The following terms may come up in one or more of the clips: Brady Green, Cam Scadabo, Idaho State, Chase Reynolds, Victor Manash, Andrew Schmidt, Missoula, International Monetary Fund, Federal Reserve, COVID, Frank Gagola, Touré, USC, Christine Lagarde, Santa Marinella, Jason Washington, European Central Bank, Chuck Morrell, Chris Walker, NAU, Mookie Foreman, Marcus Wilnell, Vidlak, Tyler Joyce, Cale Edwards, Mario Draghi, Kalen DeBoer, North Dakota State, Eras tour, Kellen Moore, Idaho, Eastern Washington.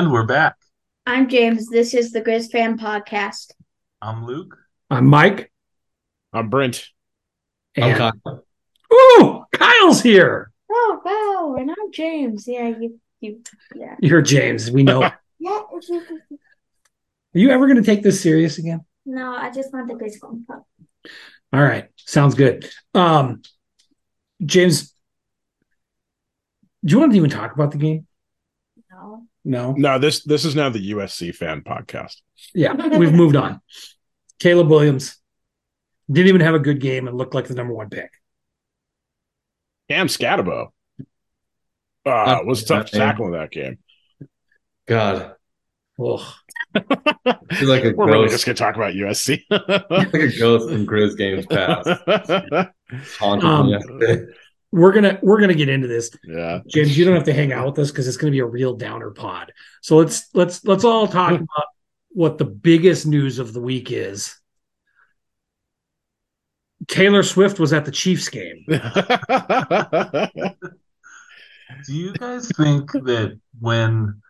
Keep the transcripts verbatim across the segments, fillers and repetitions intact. And we're back. I'm James. This is the Grizz Fan Podcast. I'm Luke. I'm Mike. I'm Brent. And I'm Kyle. Ooh, Kyle's here. Oh, wow. And I'm James. Yeah, you, you, yeah. You're James. We know. Yeah. Are you ever going to take this serious again? No, I just want the Grizz Fan Podcast. All right. Sounds good. Um, James, do you want to even talk about the game? No. No? No, this this is now the U S C fan podcast. Yeah, we've moved on. Caleb Williams didn't even have a good game and looked like the number one pick. Cam Scadabo uh, was tough tackling that game. God. Ugh. Like a We're ghost. Really just going to talk about U S C. Like a ghost from Grizz games past. Um, we're gonna we're gonna get into this. Yeah, James, you don't have to hang out with us because it's gonna be a real downer pod. So let's let's let's all talk about what the biggest news of the week is. Taylor Swift was at the Chiefs game. Do you guys think that when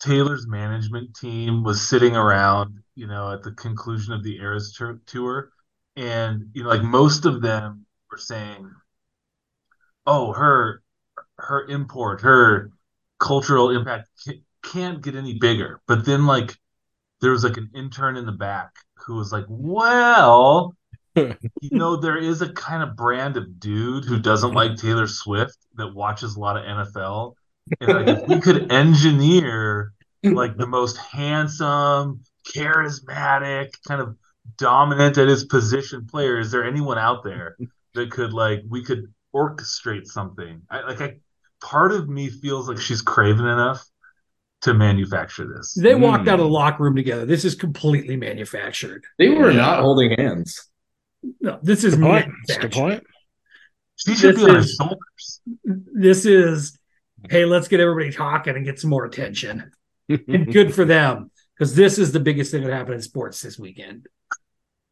Taylor's management team was sitting around, you know, at the conclusion of the Eras tour, and, you know, like most of them were saying, oh, her, her import, her cultural impact can't get any bigger. But then, like, there was like an intern in the back who was like, well, you know, there is a kind of brand of dude who doesn't like Taylor Swift that watches a lot of N F L. And like, if we could engineer like the most handsome, charismatic, kind of dominant at his position player, is there anyone out there that could like we could orchestrate something? I, like I, part of me feels like she's craven enough to manufacture this. They walked mm. out of the locker room together. This is completely manufactured. They were yeah. not holding hands. No, this is manufactured. That's the point. She should this be on is, her shoulders. This is. Hey, let's get everybody talking and get some more attention. And good for them, because this is the biggest thing that happened in sports this weekend.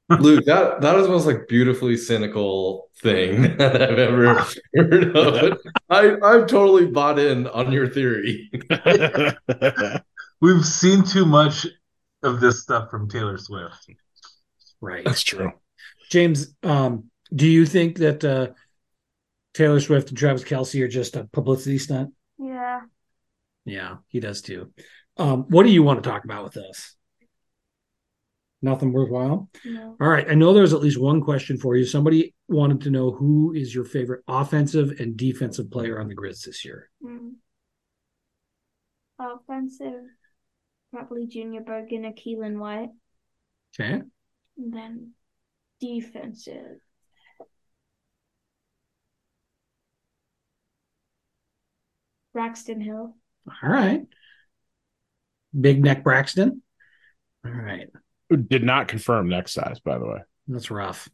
Luke, that, that is the most like beautifully cynical thing that I've ever heard of. I, I've totally bought in on your theory. We've seen too much of this stuff from Taylor Swift. Right. That's true. James, um, do you think that uh, Taylor Swift and Travis Kelce are just a publicity stunt? Yeah. Yeah, he does too. Um, what do you want to talk about with us? Nothing worthwhile? No. All right. I know there's at least one question for you. Somebody wanted to know who is your favorite offensive and defensive player on the Grizz this year? Mm. Offensive, probably Junior Bergen or Keelan White. Okay. And then defensive. Braxton Hill. All right. Big neck Braxton. All right. Did not confirm neck size, by the way. That's rough.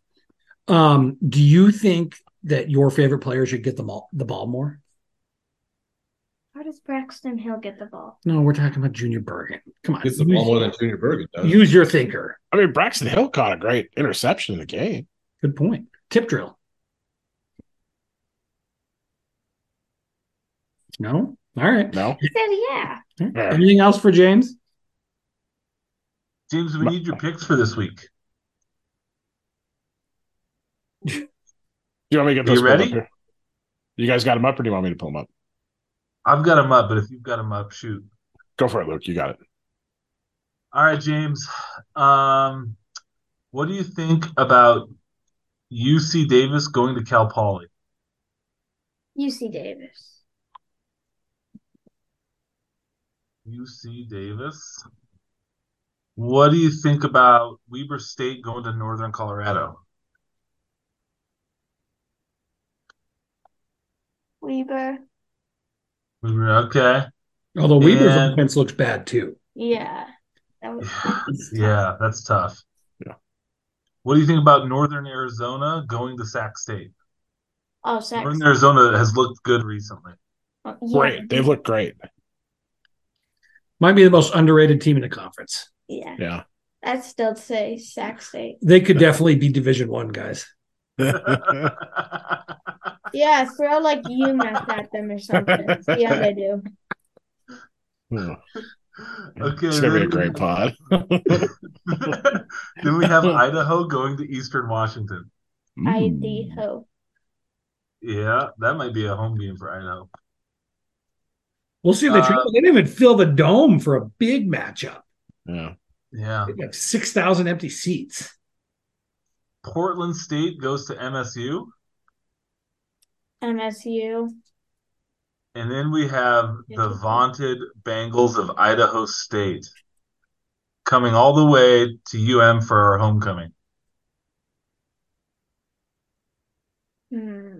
Um, do you think that your favorite player should get the ball, the ball more? How does Braxton Hill get the ball? No, we're talking about Junior Bergen. Come on. Gets the ball more than Junior Bergen does. Use your thinker. I mean, Braxton Hill caught a great interception in the game. Good point. Tip drill. No? All right. No. He said yeah. Right. Anything else for James? James, we need your picks for this week. Do you want me to get those? Are you ready? Up you guys got them up, or do you want me to pull them up? I've got them up, but if you've got them up, shoot. Go for it, Luke. You got it. All right, James. Um, what do you think about U C Davis going to Cal Poly? U C Davis. U C Davis. What do you think about Weber State going to Northern Colorado? Weber. Weber, okay. Although Weber's and, offense looks bad too. Yeah. That was, that's yeah, that's tough. Yeah. What do you think about Northern Arizona going to Sac State? Oh, Sac Northern State. Arizona has looked good recently. Oh, yeah. Great. They've looked great. Might be the most underrated team in the conference. Yeah. Yeah. I'd still say Sac State. They could definitely be Division One guys. Yeah, throw like UMass at them or something. Yeah, they do. No. Okay, it's going to be a great pod. Then we have Idaho going to Eastern Washington. Mm. Idaho. Yeah, that might be a home game for Idaho. We'll see if they uh, they didn't even fill the dome for a big matchup. Yeah. Yeah. They have six thousand empty seats. Portland State goes to M S U. M S U. And then we have the vaunted Bengals of Idaho State coming all the way to U M for our homecoming. Mm.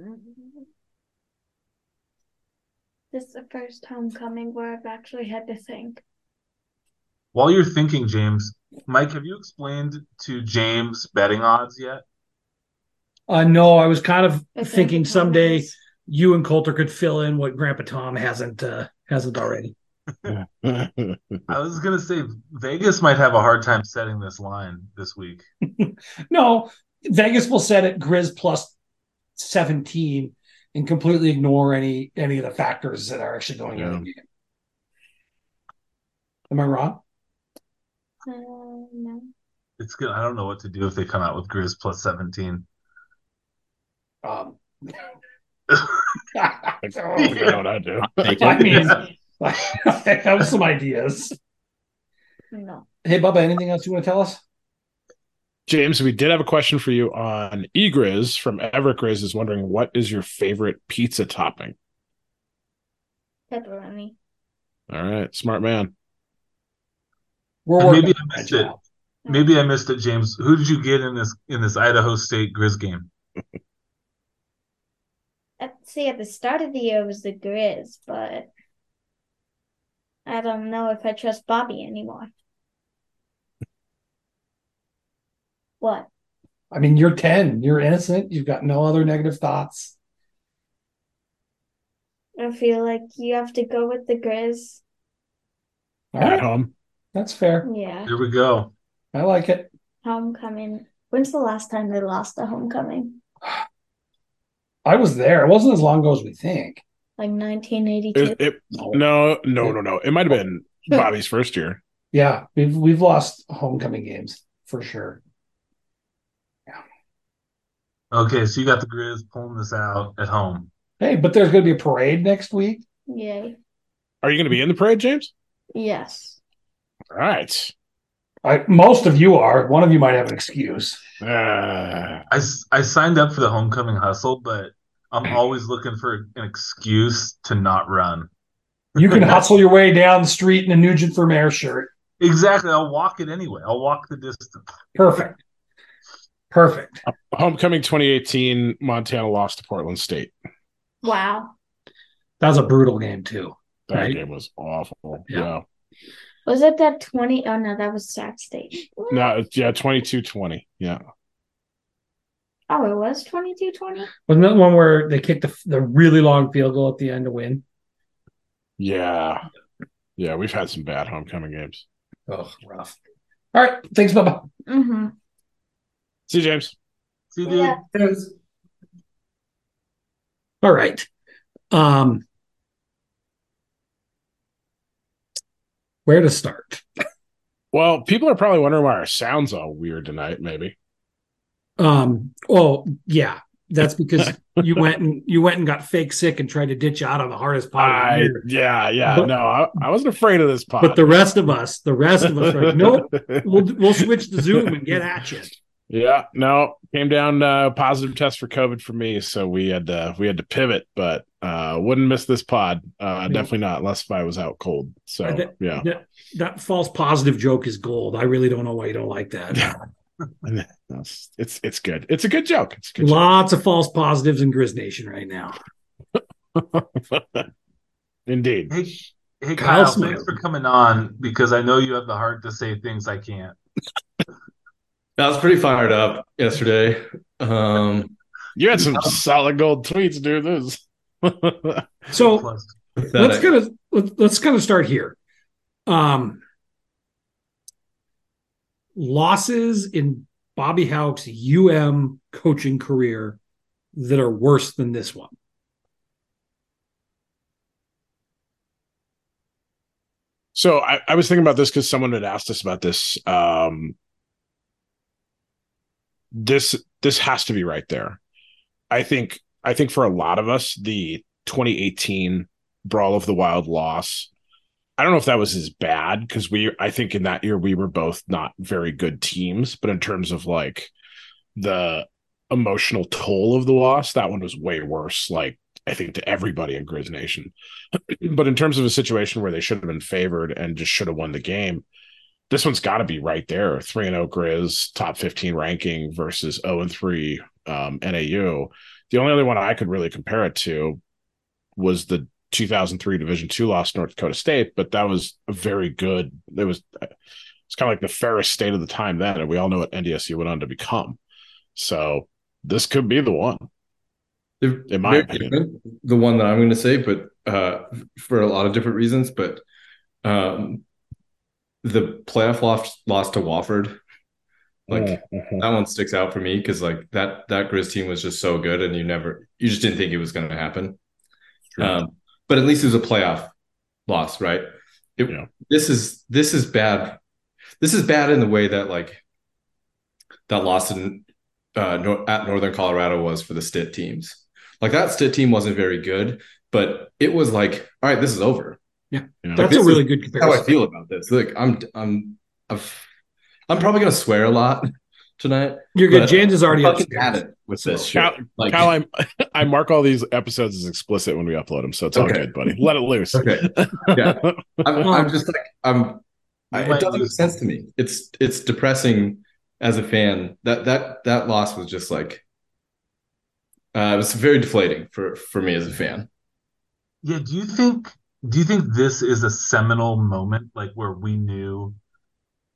This is the first homecoming where I've actually had to think. While you're thinking, James, Mike, have you explained to James betting odds yet? Uh, no, I was kind of it's thinking someday – you and Coulter could fill in what Grandpa Tom hasn't uh, hasn't already. I was going to say Vegas might have a hard time setting this line this week. No, Vegas will set it Grizz plus seventeen and completely ignore any any of the factors that are actually going yeah. into the game. Am I wrong? Uh, no. It's good. I don't know what to do if they come out with Grizz plus seventeen. Um. I don't know what I do. I mean, I have some ideas. No. Hey, Bubba, anything else you want to tell us? James, we did have a question for you on eGriz from Everett Grizz is wondering, what is your favorite pizza topping? Pepperoni. All right, smart man. We're Maybe I missed it. Job. Maybe I missed it, James. Who did you get in this in this Idaho State Grizz game? Let's see, at the start of the year it was the Grizz, but I don't know if I trust Bobby anymore. What? I mean, you're ten. You're innocent. You've got no other negative thoughts. I feel like you have to go with the Grizz. All right. Home. That's fair. Yeah. Here we go. I like it. Homecoming. When's the last time they lost a homecoming? I was there. It wasn't as long ago as we think. Like nineteen eighty-two. It, it, no, no, no, no. It might have been Bobby's first year. Yeah, we've we've lost homecoming games for sure. Yeah. Okay, so you got the Grizz pulling this out at home. Hey, but there's going to be a parade next week. Yay! Are you going to be in the parade, James? Yes. All right. I, most of you are. One of you might have an excuse. Uh, I, I signed up for the homecoming hustle, but I'm always looking for an excuse to not run. You can hustle your way down the street in a Nugent for Mayor shirt. Exactly. I'll walk it anyway. I'll walk the distance. Perfect. Perfect. Homecoming twenty eighteen, Montana lost to Portland State. Wow. That was a brutal game, too. That right? game was awful. Yeah. Wow. Was it that twenty? Oh, no, that was Sac State. No, yeah, twenty-two twenty. Yeah. Oh, it was twenty-two twenty? Wasn't that one where they kicked the, the really long field goal at the end to win? Yeah. Yeah, we've had some bad homecoming games. Oh, rough. All right. Thanks, Bubba. Mm-hmm. See you, James. See you, dude. Yeah. All right. Um. Where to start? Well, people are probably wondering why our sound's all weird tonight, maybe. Um. Oh, yeah. That's because you went and you went and got fake sick and tried to ditch out on the hardest pod. I, of the year. Yeah, yeah. But, no, I, I wasn't afraid of this pod. But the rest of us, the rest of us, are like, nope, we'll we'll switch to Zoom and get at you. Yeah. No, came down uh, positive test for COVID for me, so we had to, we had to pivot, but. Uh, wouldn't miss this pod. Uh, definitely not, unless if I was out cold. So, that, yeah. That, that false positive joke is gold. I really don't know why you don't like that. Yeah. it's it's good. It's a good joke. It's a good Lots joke. Of false positives in Grizz Nation right now. Indeed. Hey, hey Kyle, Kyle thanks for coming on, because I know you have the heart to say things I can't. I was pretty fired up yesterday. Um, you had some solid gold tweets, dude. This so let's kind of let's kind of start here. Um, losses in Bobby Hauck's U M coaching career that are worse than this one. So I, I was thinking about this because someone had asked us about this. Um, this this has to be right there. I think I think for a lot of us, the twenty eighteen Brawl of the Wild loss, I don't know if that was as bad because we, I think in that year we were both not very good teams, but in terms of like the emotional toll of the loss, that one was way worse. Like I think to everybody in Grizz Nation, but in terms of a situation where they should have been favored and just should have won the game, this one's got to be right there. Three and oh Grizz, top fifteen ranking versus zero and three um, N A U. The only other one I could really compare it to was the two thousand three Division two loss to North Dakota State, but that was a very good. It was it's kind of like the Ferris State of the time then, and we all know what N D S U went on to become. So this could be the one, in my opinion, the one that I'm going to say, but uh, for a lot of different reasons. But um, the playoff loss loss to Wofford, like mm-hmm. that one sticks out for me because like that that Grizz team was just so good, and you never you just didn't think it was going to happen. Um, but at least it was a playoff loss, right? It, yeah. This is this is bad. This is bad in the way that like that loss in uh, no, at Northern Colorado was for the S T I T teams. Like that S T I T team wasn't very good, but it was like, all right, this is over. Yeah, yeah. Like, that's a really good comparison. How I feel about this? Like I'm I'm I've, I'm probably gonna swear a lot tonight. You're good. James is already fucking at it with this shit. Cal, like, Cal I'm, I mark all these episodes as explicit when we upload them, so it's okay. All good, buddy. Let it loose. Okay. Yeah. I'm, I'm just like I'm. I, it doesn't make sense to me. It's it's depressing as a fan. That that that loss was just like uh, it was very deflating for for me as a fan. Yeah. Do you think Do you think this is a seminal moment, like where we knew?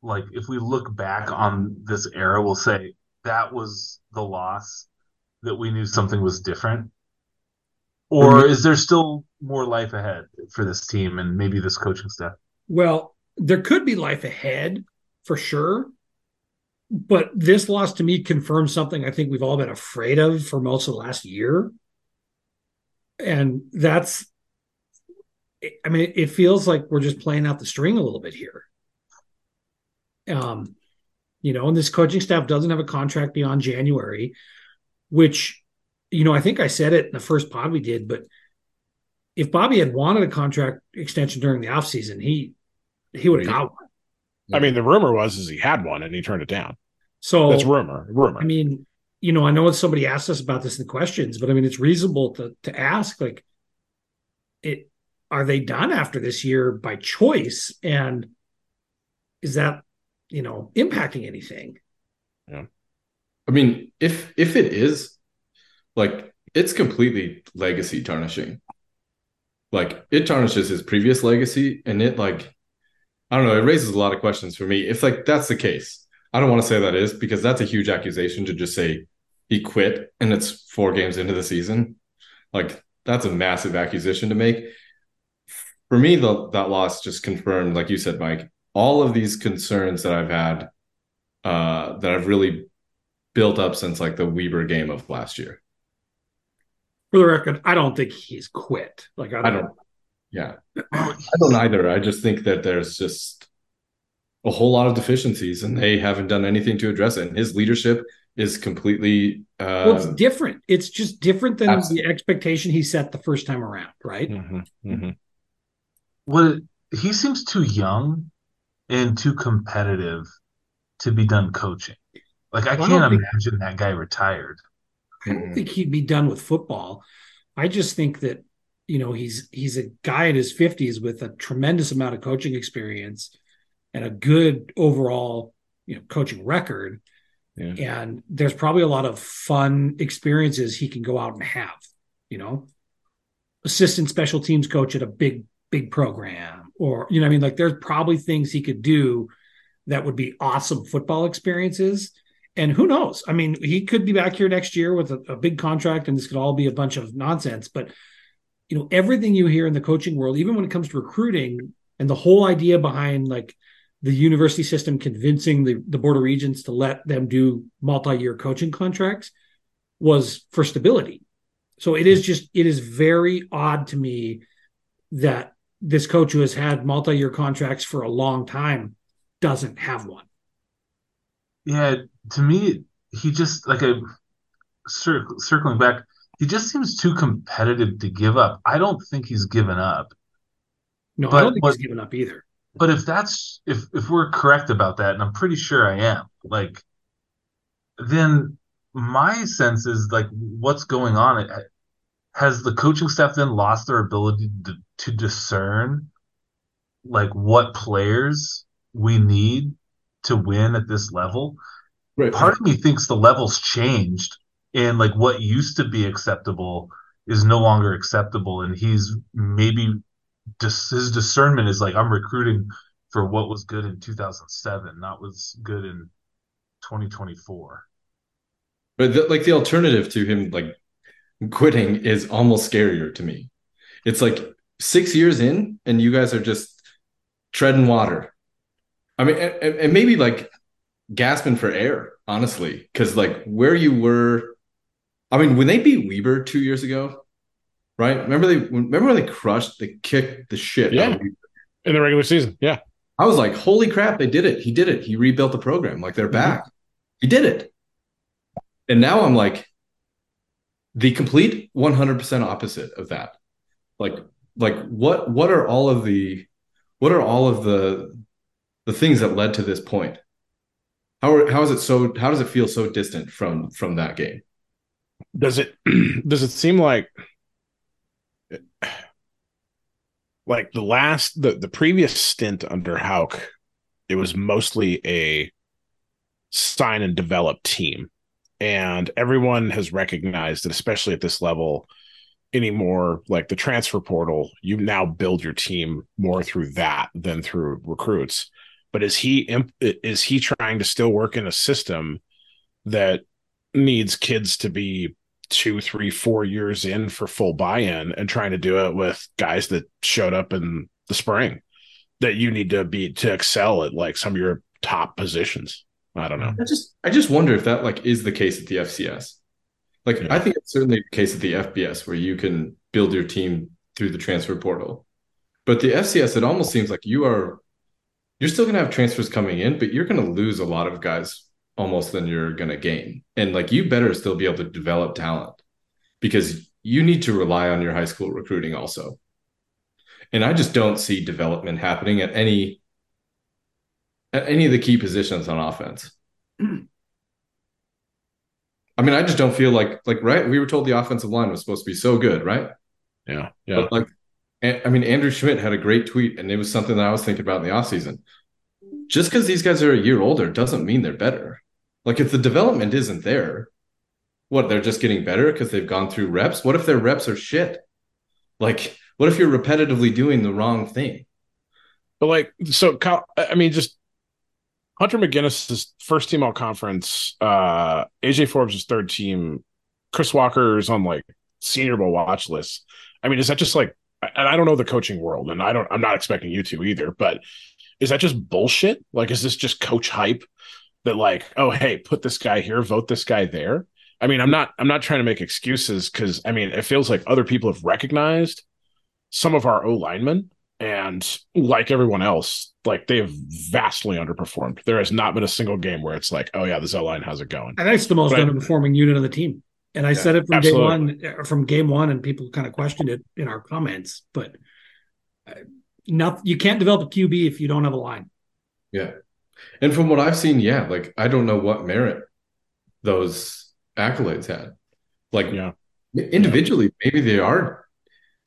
Like, if we look back on this era, we'll say that was the loss that we knew something was different? Or is there still more life ahead for this team and maybe this coaching staff? Well, there could be life ahead for sure. But this loss to me confirms something I think we've all been afraid of for most of the last year. And that's, I mean, it feels like we're just playing out the string a little bit here. Um, you know, and this coaching staff doesn't have a contract beyond January, which, you know, I think I said it in the first pod we did, but if Bobby had wanted a contract extension during the offseason, he, he would have got one. I mean, the rumor was, is he had one and he turned it down. So that's rumor, rumor. I mean, you know, I know somebody asked us about this in the questions, but I mean, it's reasonable to, to ask, like, it, are they done after this year by choice? And is that, you know, impacting anything? Yeah. I mean, if if it is, like, it's completely legacy tarnishing. Like, it tarnishes his previous legacy, and it, like, I don't know, it raises a lot of questions for me. If, like, that's the case, I don't want to say that is, because that's a huge accusation to just say he quit, and it's four games into the season. Like, that's a massive accusation to make. For me, the, that loss just confirmed, like you said, Mike, all of these concerns that I've had, uh, that I've really built up since like the Weber game of last year. For the record, I don't think he's quit. Like I don't, I don't yeah, I don't either. I just think that there's just a whole lot of deficiencies, and they haven't done anything to address it. And his leadership is completely. Uh, well, it's different. It's just different than absolutely. The expectation he set the first time around, right? Mm-hmm, mm-hmm. Well, he seems too young and too competitive to be done coaching. Like, I can't I imagine think, that guy retired. I don't think he'd be done with football. I just think that, you know, he's he's a guy in his fifties with a tremendous amount of coaching experience and a good overall, you know, coaching record. Yeah. And there's probably a lot of fun experiences he can go out and have, you know, assistant special teams coach at a big, big program, or, you know, I mean, like there's probably things he could do that would be awesome football experiences. And who knows? I mean, he could be back here next year with a, a big contract, and this could all be a bunch of nonsense, but you know, everything you hear in the coaching world, even when it comes to recruiting and the whole idea behind like the university system, convincing the, the Board of Regents to let them do multi-year coaching contracts was for stability. So it is just, it is very odd to me that this coach who has had multi-year contracts for a long time doesn't have one. Yeah, to me, he just, like a cir- circling back, he just seems too competitive to give up. I don't think he's given up. No, but, I don't think but, he's given up either. But if that's if if we're correct about that, and I'm pretty sure I am, like, then my sense is, like, what's going on? Has the coaching staff then lost their ability to, to discern, like, what players we need to win at this level? Right. Part of me thinks the level's changed, and, like, what used to be acceptable is no longer acceptable, and he's maybe dis- his discernment is like, I'm recruiting for what was good in two thousand seven, not what's good in twenty twenty-four. But the, like the alternative to him, like, quitting is almost scarier to me. It's like six years in and you guys are just treading water. I mean, and, and maybe like gasping for air, honestly, because like where you were, I mean, when they beat Weber two years ago, right? Remember they remember when they crushed, they kicked the shit yeah. out of Weber in the regular season. Yeah. I was like, holy crap, they did it. He did it. He rebuilt the program. Like they're back. Mm-hmm. He did it. And now I'm like, the complete one hundred percent opposite of that. Like, like what, what are all of the, what are all of the, the things that led to this point? How are, how is it so, how does it feel so distant from, from that game? Does it, does it seem like, like the last, the, the previous stint under Hauck, it was mostly a sign and develop team. And everyone has recognized that, especially at this level anymore, like the transfer portal, you now build your team more through that than through recruits. But is he is he trying to still work in a system that needs kids to be two, three, four years in for full buy-in and trying to do it with guys that showed up in the spring that you need to be to excel at like some of your top positions? I don't know. I just I just wonder if that like is the case at the F C S. Like yeah. I think it's certainly the case at the F B S where you can build your team through the transfer portal. But the F C S, it almost seems like you are you're still gonna have transfers coming in, but you're gonna lose a lot of guys almost than you're gonna gain. And like you better still be able to develop talent because you need to rely on your high school recruiting also. And I just don't see development happening at any At any of the key positions on offense. I mean, I just don't feel like, like, right? We were told the offensive line was supposed to be so good, right? Yeah. Yeah. But like, I mean, Andrew Schmidt had a great tweet, and it was something that I was thinking about in the offseason. Just because these guys are a year older doesn't mean they're better. Like, if the development isn't there, what, they're just getting better because they've gone through reps? What if their reps are shit? Like, what if you're repetitively doing the wrong thing? But, like, so, Kyle, I mean, just, Hunter McGinnis's first team all conference. Uh, A J Forbes is third team. Chris Walker is on like Senior Bowl watch lists. I mean, is that just like? And I don't know the coaching world, and I don't. I'm not expecting you to either. But is that just bullshit? Like, is this just coach hype? That like, oh hey, put this guy here, vote this guy there. I mean, I'm not. I'm not trying to make excuses because I mean, it feels like other people have recognized some of our O linemen. And like everyone else, like they've vastly underperformed. There has not been a single game where it's like, oh yeah, this O-line, how's it going? And that's the most but, underperforming unit on the team. And I yeah, said it from absolutely. day one, from game one, and people kind of questioned it in our comments. But not, you can't develop a Q B if you don't have a line. Yeah. And from what I've seen, yeah, like I don't know what merit those accolades had. Like yeah. individually, yeah. maybe they are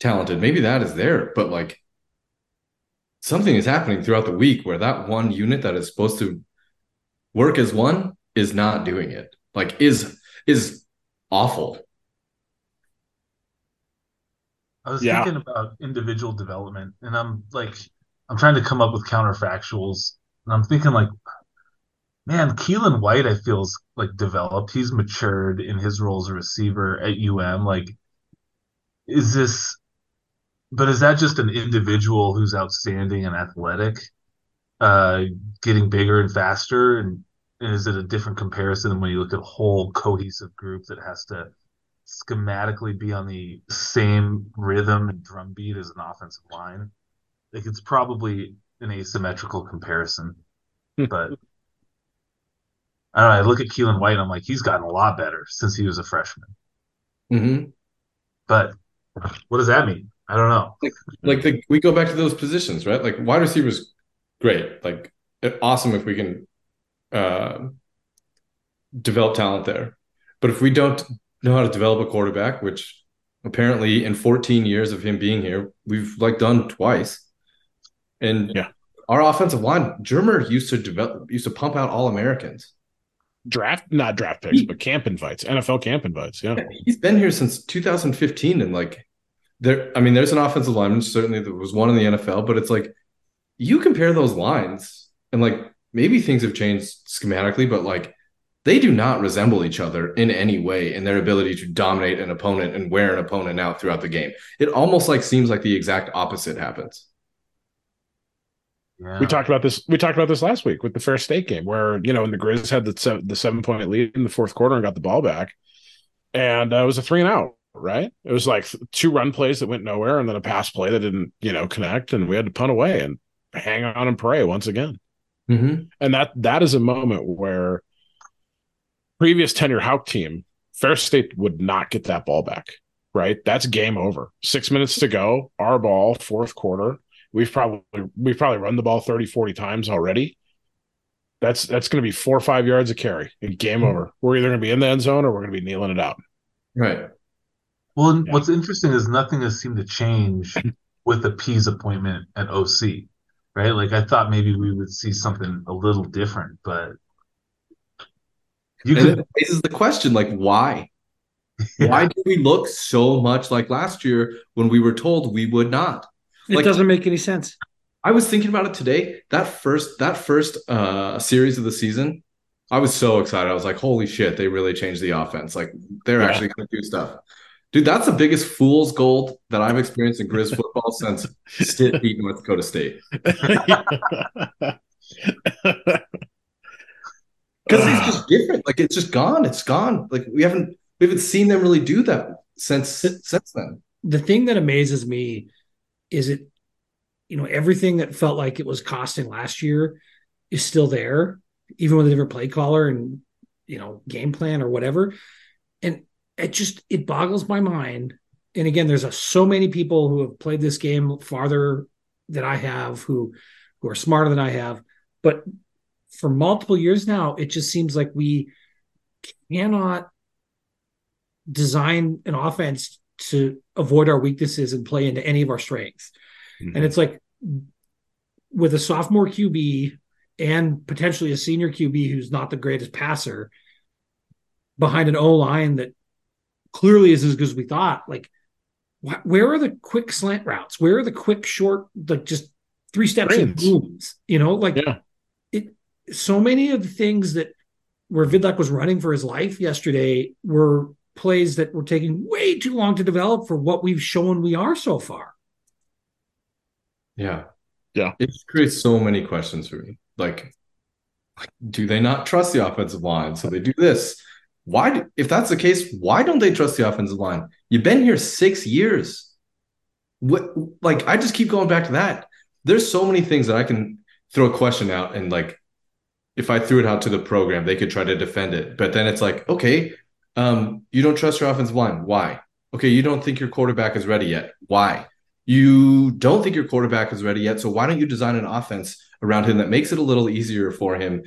talented. Maybe that is there. But like, something is happening throughout the week where that one unit that is supposed to work as one is not doing it. Like is, is awful. I was yeah. thinking about individual development, and I'm like, I'm trying to come up with counterfactuals, and I'm thinking like, man, Keelan White, I feel is like developed. He's matured in his role as a receiver at U M. Like, is this, But is that just an individual who's outstanding and athletic, uh, getting bigger and faster? And, and is it a different comparison than when you look at a whole cohesive group that has to schematically be on the same rhythm and drumbeat as an offensive line? Like, it's probably an asymmetrical comparison, but I don't know. I look at Keelan White, and I'm like, he's gotten a lot better since he was a freshman. Mm-hmm. But what does that mean? I don't know. Like, like the, we go back to those positions, right? Like, wide receiver's great. Like, awesome if we can uh, develop talent there. But if we don't know how to develop a quarterback, which apparently in fourteen years of him being here, we've like done twice. And yeah. Our offensive line, Germer used to develop, used to pump out All-Americans. Draft, not draft picks, he, but camp invites, N F L camp invites. Yeah. He's been here since two thousand fifteen. And like, there, I mean, there's an offensive lineman, certainly there was one in the N F L, but it's like, you compare those lines and like, maybe things have changed schematically, but like, they do not resemble each other in any way in their ability to dominate an opponent and wear an opponent out throughout the game. It almost like seems like the exact opposite happens. Yeah. We talked about this. We talked about this last week with the Ferris State game, where you know, when the Grizz had the seven, the seven point lead in the fourth quarter and got the ball back, and uh, it was a three and out. Right? It was like two run plays that went nowhere, and then a pass play that didn't, you know, connect, and we had to punt away and hang on and pray once again. Mm-hmm. And that that is a moment where previous tenure Hauck team, Ferris State would not get that ball back. Right? That's game over. Six minutes to go. Our ball, fourth quarter. We've probably we've probably run the ball thirty, forty times already. That's that's going to be four or five yards of carry and game mm-hmm. over. We're either going to be in the end zone or we're going to be kneeling it out. Right. Well, and yeah. What's interesting is nothing has seemed to change with the P's appointment at O C, right? Like, I thought maybe we would see something a little different, but you could... it raises the question, like, why? Yeah. Why do we look so much like last year when we were told we would not? It like, doesn't make any sense. I was thinking about it today. That first that first uh, series of the season, I was so excited. I was like, holy shit, they really changed the offense. Like, they're yeah. actually going to do stuff. Dude, that's the biggest fool's gold that I've experienced in Grizz football since Stitt beat North Dakota State. Because it's just different. Like, it's just gone. It's gone. Like, we haven't we haven't seen them really do that since since then. The thing that amazes me is it, you know, everything that felt like it was costing last year is still there, even with a different play caller and, you know, game plan or whatever. And it just, it boggles my mind. And again, there's a, so many people who have played this game farther than I have, who, who are smarter than I have. But for multiple years now, it just seems like we cannot design an offense to avoid our weaknesses and play into any of our strengths. Mm-hmm. And it's like with a sophomore Q B and potentially a senior Q B who's not the greatest passer behind an O-line that clearly is as good as we thought, like wh- where are the quick slant routes? Where are the quick short, like just three steps and booms? You know, like yeah. it. So many of the things that where Vidlak was running for his life yesterday were plays that were taking way too long to develop for what we've shown we are so far. Yeah. Yeah. It creates so many questions for me. Like, like do they not trust the offensive line? So they do this. Why, do, if that's the case, why don't they trust the offensive line? You've been here six years. What, like, I just keep going back to that. There's so many things that I can throw a question out. And like, if I threw it out to the program, they could try to defend it. But then it's like, okay, Um, you don't trust your offensive line. Why? Okay, you don't think your quarterback is ready yet. Why? You don't think your quarterback is ready yet, so why don't you design an offense around him that makes it a little easier for him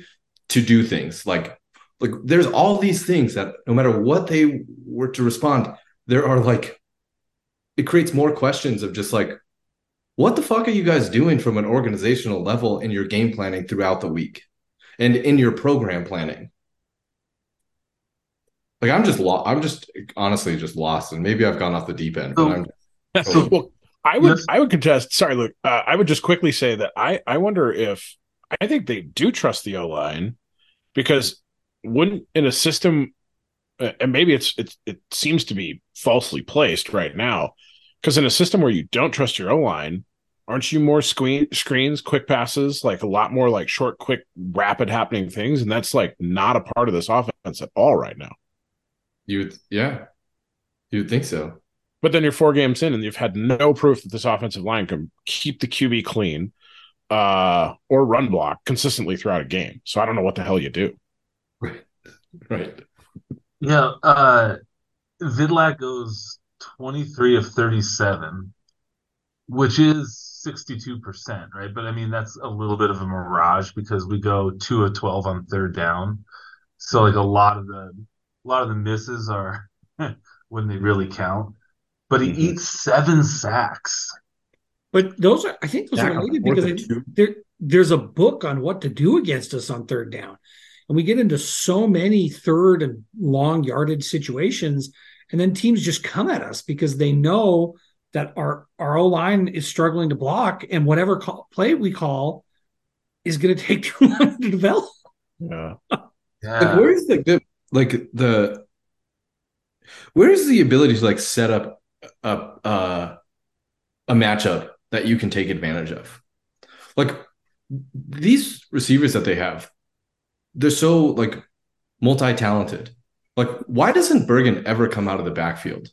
to do things? Like, like there's all these things that no matter what they were to respond, there are like, it creates more questions of just like, what the fuck are you guys doing from an organizational level in your game planning throughout the week and in your program planning? Like, I'm just lo- I'm just honestly just lost, and maybe I've gone off the deep end. But I'm just, oh. Well, I would I would contest. Sorry, Luke. Uh, I would just quickly say that I, I wonder if I think they do trust the O line, because wouldn't in a system, uh, and maybe it's it it seems to be falsely placed right now, because in a system where you don't trust your O line, aren't you more screen screens, quick passes, like a lot more like short, quick, rapid happening things, and that's like not a part of this offense at all right now. You would, yeah, you would think so. But then you're four games in and you've had no proof that this offensive line can keep the Q B clean uh, or run block consistently throughout a game. So I don't know what the hell you do. Right. Right. Yeah. Uh, Vidlak goes twenty-three of thirty-seven, which is sixty-two percent, right? But I mean, that's a little bit of a mirage because we go two of twelve on third down. So like a lot of the, a lot of the misses are when they really count. But he mm-hmm. eats seven sacks. But those are, I think those Back are related because I, there, there's a book on what to do against us on third down. And we get into so many third and long yardage situations. And then teams just come at us because they know that our, our O-line is struggling to block. And whatever call, play we call is going to take too long to develop. Yeah. yeah. Like, where's the, like the, where's the ability to like set up a uh, a matchup that you can take advantage of? Like these receivers that they have, they're so like multi-talented. Like why doesn't Bergen ever come out of the backfield?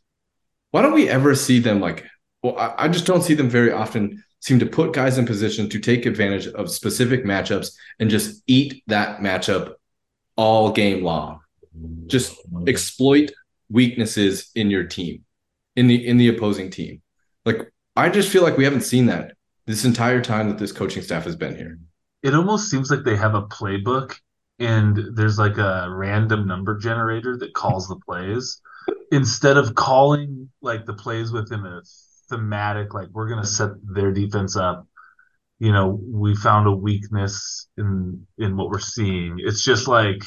Why don't we ever see them like, well, I, I just don't see them very often seem to put guys in position to take advantage of specific matchups and just eat that matchup all game long. Just exploit weaknesses in your team. In the in the opposing team. Like, I just feel like we haven't seen that this entire time that this coaching staff has been here. It almost seems like they have a playbook and there's like a random number generator that calls the plays instead of calling like the plays within a thematic, like we're going to set their defense up. You know, we found a weakness in in what we're seeing. It's just like,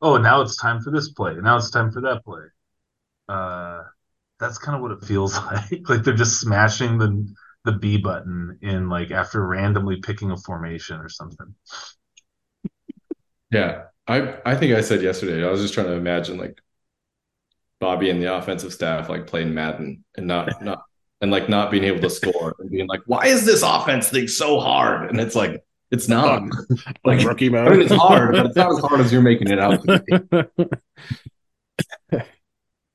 oh, now it's time for this play. Now it's time for that play. Uh That's kind of what it feels like. Like they're just smashing the the B button in like after randomly picking a formation or something. Yeah, I I think I said yesterday. I was just trying to imagine like Bobby and the offensive staff like playing Madden and not not and like not being able to score and being like, why is this offense thing so hard? And it's like it's not like rookie mode. I mean, it's hard, but it's not as hard as you're making it out to be.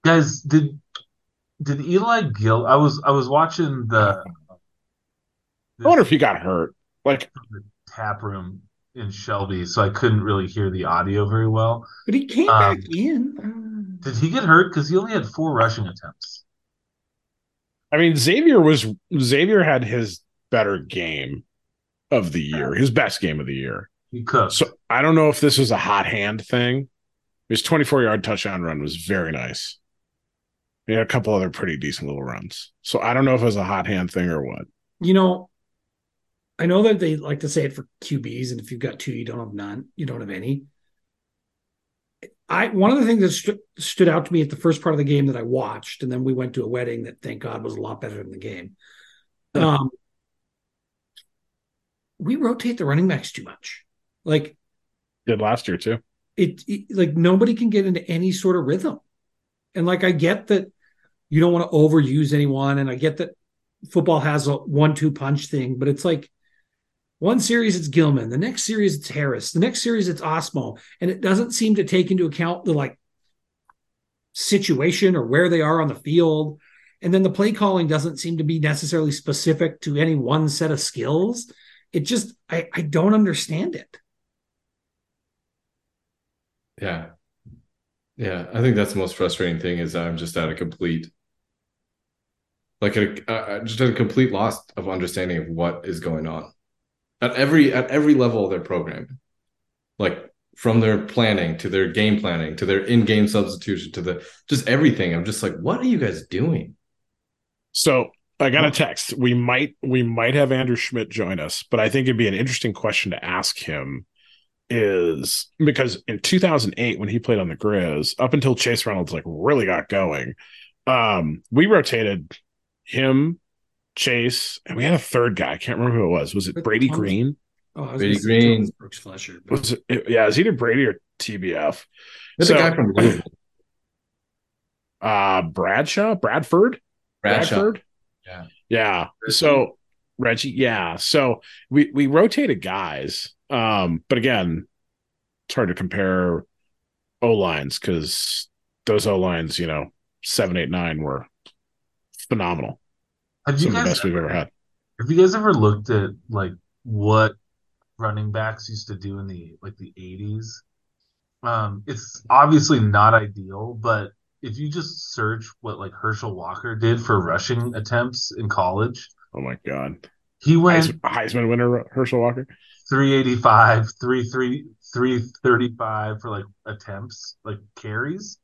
Guys, did. Did Eli Gill? I was I was watching the. the I wonder if he got hurt. Like the tap room in Shelby, so I couldn't really hear the audio very well. But he came um, back in. Did he get hurt? Because he only had four rushing attempts. I mean, Xavier was Xavier had his better game of the year, his best game of the year. He cooked. So I don't know if this was a hot hand thing. His twenty-four yard touchdown run was very nice. He had a couple other pretty decent little runs. So I don't know if it was a hot hand thing or what. You know, I know that they like to say it for Q Bs, and if you've got two, you don't have none. You don't have any. I One of the things that st- stood out to me at the first part of the game that I watched, and then we went to a wedding that, thank God, was a lot better than the game. Um, we rotate the running backs too much. Like Did last year, too. It, it Like, nobody can get into any sort of rhythm. And, like, I get that you don't want to overuse anyone, and I get that football has a one-two punch thing, but it's like one series it's Gilman, the next series it's Harris, the next series it's Osmo, and it doesn't seem to take into account the, like, situation or where they are on the field. And then the play calling doesn't seem to be necessarily specific to any one set of skills. It just – I I don't understand it. Yeah. Yeah, I think that's the most frustrating thing is I'm just at a complete, like, a, a, just at a complete loss of understanding of what is going on at every at every level of their program, like from their planning to their game planning to their in-game substitution to the just everything. I'm just like, what are you guys doing? So I got a text. We might we might have Andrew Schmidt join us, but I think it'd be an interesting question to ask him. Is because in two thousand eight when he played on the Grizz, up until Chase Reynolds like really got going, um, we rotated him, Chase, and we had a third guy. I can't remember who it was. Was it Brady Green? Oh, I was Brady Green, Thomas Brooks Fletcher. But... Was it, it, yeah, it was either Brady or T B F. There's so, a guy from uh, Bradshaw, Bradford, Bradshaw. Bradford. Yeah, yeah. So Reggie, yeah. So we we rotated guys. Um, but again, it's hard to compare O lines because those O lines, you know, seven, eight, nine were phenomenal. Have you Some guys of the best ever, we've ever had. Have you guys ever looked at like what running backs used to do in the like the eighties? Um, it's obviously not ideal, but if you just search what like Herschel Walker did for rushing attempts in college, oh my god, he went Heisman winner Herschel Walker, three eighty-five, three thirty-five for like attempts, like carries.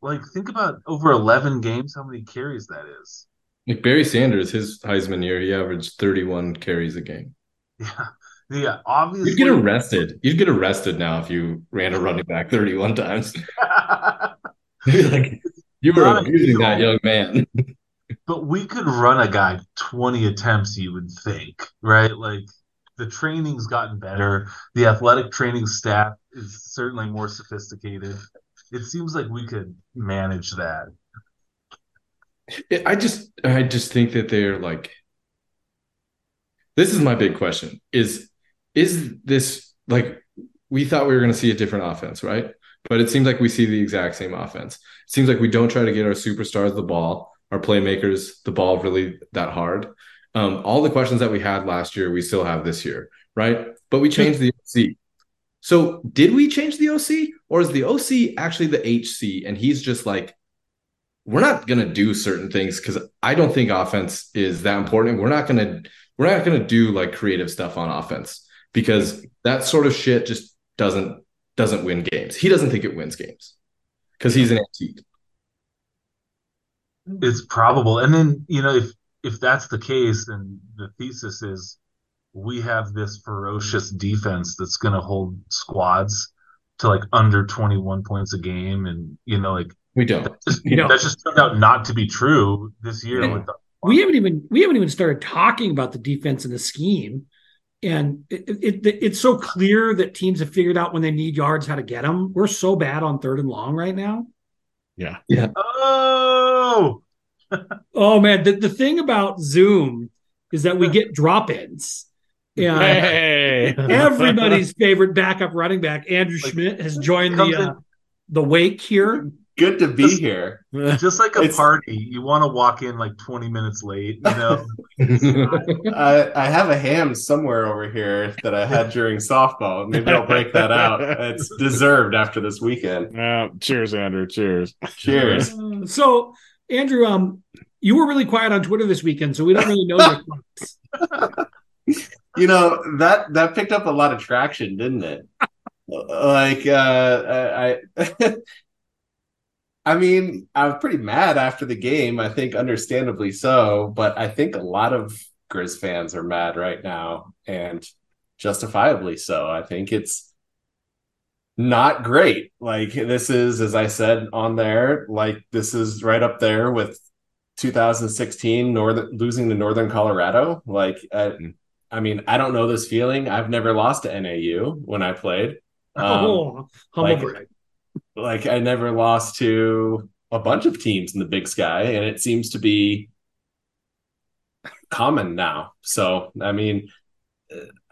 Like think about over eleven games, how many carries that is. Like Barry Sanders, his Heisman year, he averaged thirty-one carries a game. Yeah. Yeah, obviously. You'd get arrested. You'd get arrested now if you ran a running back thirty-one times. Like, you were not abusing that young man. But we could run a guy twenty attempts, you would think, right? Like, the training's gotten better. The athletic training staff is certainly more sophisticated. It seems like we could manage that. I just, I just think that they're like, this is my big question is, is this like, we thought we were going to see a different offense, right? But it seems like we see the exact same offense. It seems like we don't try to get our superstars the ball, our playmakers the ball really that hard. Um, all the questions that we had last year, we still have this year, right? But we changed the O C. So did we change the O C, or is the O C actually the H C? And he's just like, we're not going to do certain things because I don't think offense is that important. We're not going to, we're not going to do like creative stuff on offense because that sort of shit just doesn't, doesn't win games. He doesn't think it wins games because he's an antique. It's probable. And then, you know, if, if that's the case, then the thesis is we have this ferocious defense that's going to hold squads to like under twenty-one points a game. And, you know, like, We don't. That just, you know, that just turned out not to be true this year. Yeah. With the- we haven't even we haven't even started talking about the defense and the scheme, and it, it, it, it's so clear that teams have figured out when they need yards how to get them. We're so bad on third and long right now. Yeah. Yeah. Oh. Oh man, the the thing about Zoom is that we get drop ins. Yeah. Hey. Everybody's favorite backup running back Andrew like, Schmidt has joined the uh, the wake here. Good to be just, here. Just like a it's, party, you want to walk in like twenty minutes late, you know? I, I have a ham somewhere over here that I had during softball. Maybe I'll break that out. It's deserved after this weekend. Uh, cheers, Andrew. Cheers. Cheers. Uh, so, Andrew, um, you were really quiet on Twitter this weekend, so we don't really know your thoughts. You know, that, that picked up a lot of traction, didn't it? Like, uh, I... I I mean, I'm pretty mad after the game, I think understandably so, but I think a lot of Grizz fans are mad right now, and justifiably so. I think it's not great. Like, this is, as I said on there, like, this is right up there with two thousand sixteen Northern, losing to Northern Colorado. Like, I, I mean, I don't know this feeling. I've never lost to N A U when I played. Um, oh, like, Like, I never lost to a bunch of teams in the Big Sky, and it seems to be common now. So, I mean,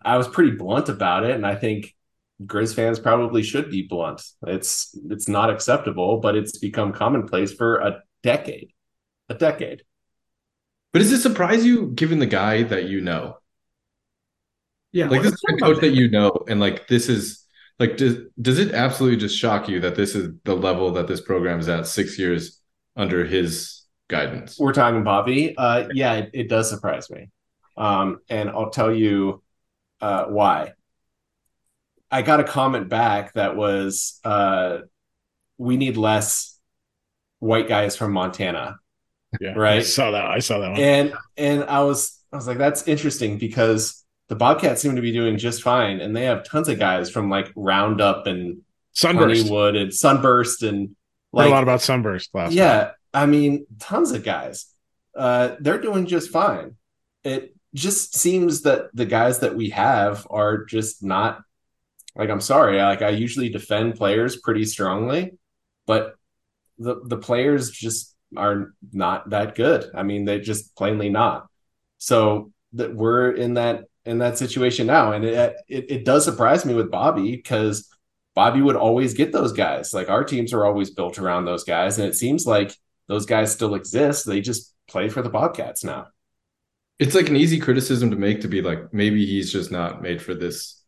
I was pretty blunt about it, and I think Grizz fans probably should be blunt. It's it's not acceptable, but it's become commonplace for a decade. A decade. But does it surprise you, given the guy that you know? Yeah. Like, this is the coach that you know, and, like, this is... Like, does does it absolutely just shock you that this is the level that this program is at six years under his guidance? We're talking Bobby. Uh, yeah, it, it does surprise me. Um, and I'll tell you uh, why. I got a comment back that was, uh, we need less white guys from Montana. Yeah, right? I saw that. I saw that one. And, and I was I was like, that's interesting because the Bobcats seem to be doing just fine, and they have tons of guys from like Roundup and Sunburst, Honeywood and Sunburst, and like, heard a lot about Sunburst last. Yeah, time. I mean, tons of guys. Uh, they're doing just fine. It just seems that the guys that we have are just not like. I'm sorry, like I usually defend players pretty strongly, but the the players just are not that good. I mean, they're just plainly not. So that we're in that. in that situation now. And it, it it does surprise me with Bobby because Bobby would always get those guys. Like our teams are always built around those guys. And it seems like those guys still exist. They just play for the Bobcats now. It's like an easy criticism to make, to be like, maybe he's just not made for this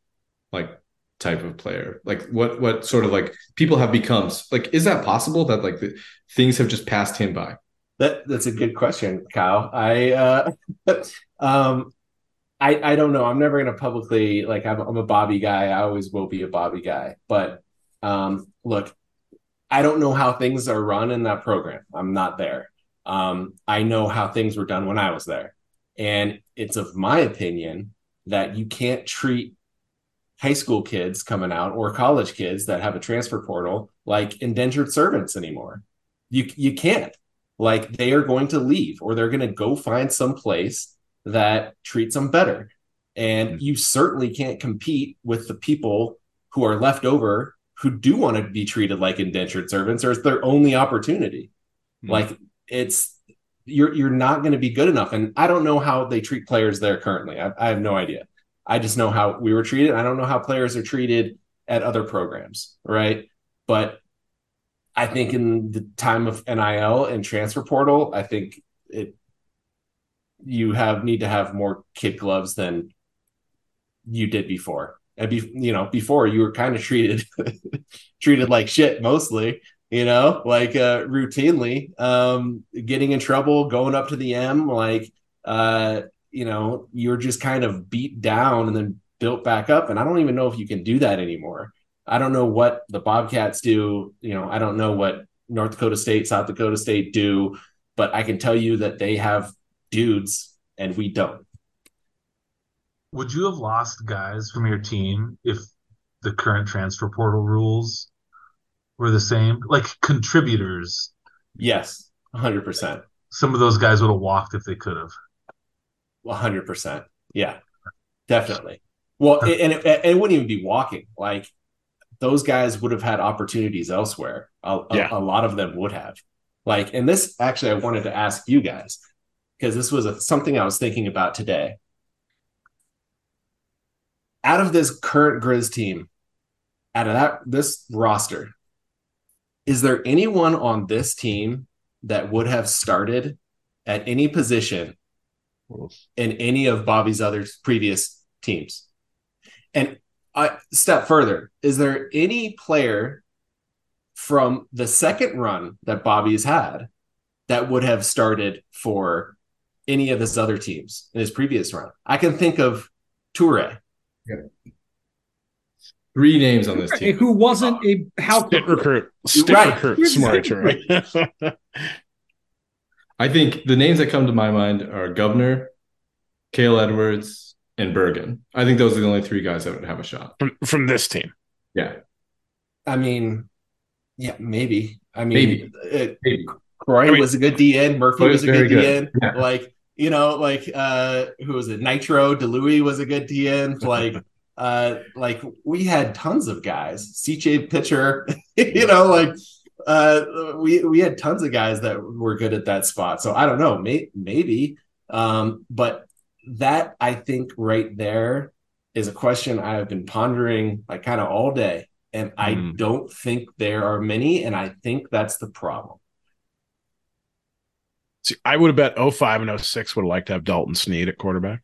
like type of player. Like what, what sort of like people have become, like, is that possible that like the, things have just passed him by? That that's a good question, Kyle. I, uh, um, I, I don't know. I'm never going to publicly, like, I'm, I'm a Bobby guy. I always will be a Bobby guy, but um, look, I don't know how things are run in that program. I'm not there. Um, I know how things were done when I was there. And it's of my opinion that you can't treat high school kids coming out or college kids that have a transfer portal like indentured servants anymore. You you can't. Like, they are going to leave, or they're going to go find some place that treats them better. And mm-hmm. you certainly can't compete with the people who are left over who do want to be treated like indentured servants, or it's their only opportunity. Mm-hmm. Like, it's you're you're not going to be good enough. And I don't know how they treat players there currently. I, I have no idea. I just know how we were treated. I don't know how players are treated at other programs, right? But I think in the time of N I L and transfer portal, I think it you have need to have more kid gloves than you did before. And be, you know, before you were kind of treated treated like shit mostly, you know, like uh, routinely um, getting in trouble, going up to the M, like uh, you know, you're just kind of beat down and then built back up. And I don't even know if you can do that anymore. I don't know what the Bobcats do. You know, I don't know what North Dakota State, South Dakota State do, but I can tell you that they have dudes and we don't. Would you have lost guys from your team if the current transfer portal rules were the same? Like contributors? Yes, one hundred percent. Some of those guys would have walked if they could have. one hundred percent. Yeah, definitely. Well, it, and it, it wouldn't even be walking. Like, those guys would have had opportunities elsewhere. A, yeah. a, a lot of them would have. Like, and this actually, I wanted to ask you guys, because this was a, something I was thinking about today. Out of this current Grizz team, out of that this roster, is there anyone on this team that would have started at any position in any of Bobby's other previous teams? And a step further, is there any player from the second run that Bobby's had that would have started for any of his other teams in his previous run? I can think of Touré. Yeah. Three names on this team. Who wasn't a house Stick recruit. Stick right. recruit. Smart, right? I think the names that come to my mind are Governor, Cale Edwards, and Bergen. I think those are the only three guys that would have a shot. From, from this team. Yeah. I mean, yeah, maybe. I mean, maybe. It, maybe. Croy I mean, was a good D N. Murphy was, was a good, good D N. Yeah. Like, you know, like, uh, who was it? Nitro, DeLuey was a good D N. Like, uh, like we had tons of guys. C J Pitcher, you know, like, uh, we we had tons of guys that were good at that spot. So I don't know, may, maybe. Um, but that, I think, right there is a question I have been pondering, like, kind of all day. And I mm. don't think there are many, and I think that's the problem. See, I would have bet oh five and oh six would have liked to have Dalton Sneed at quarterback.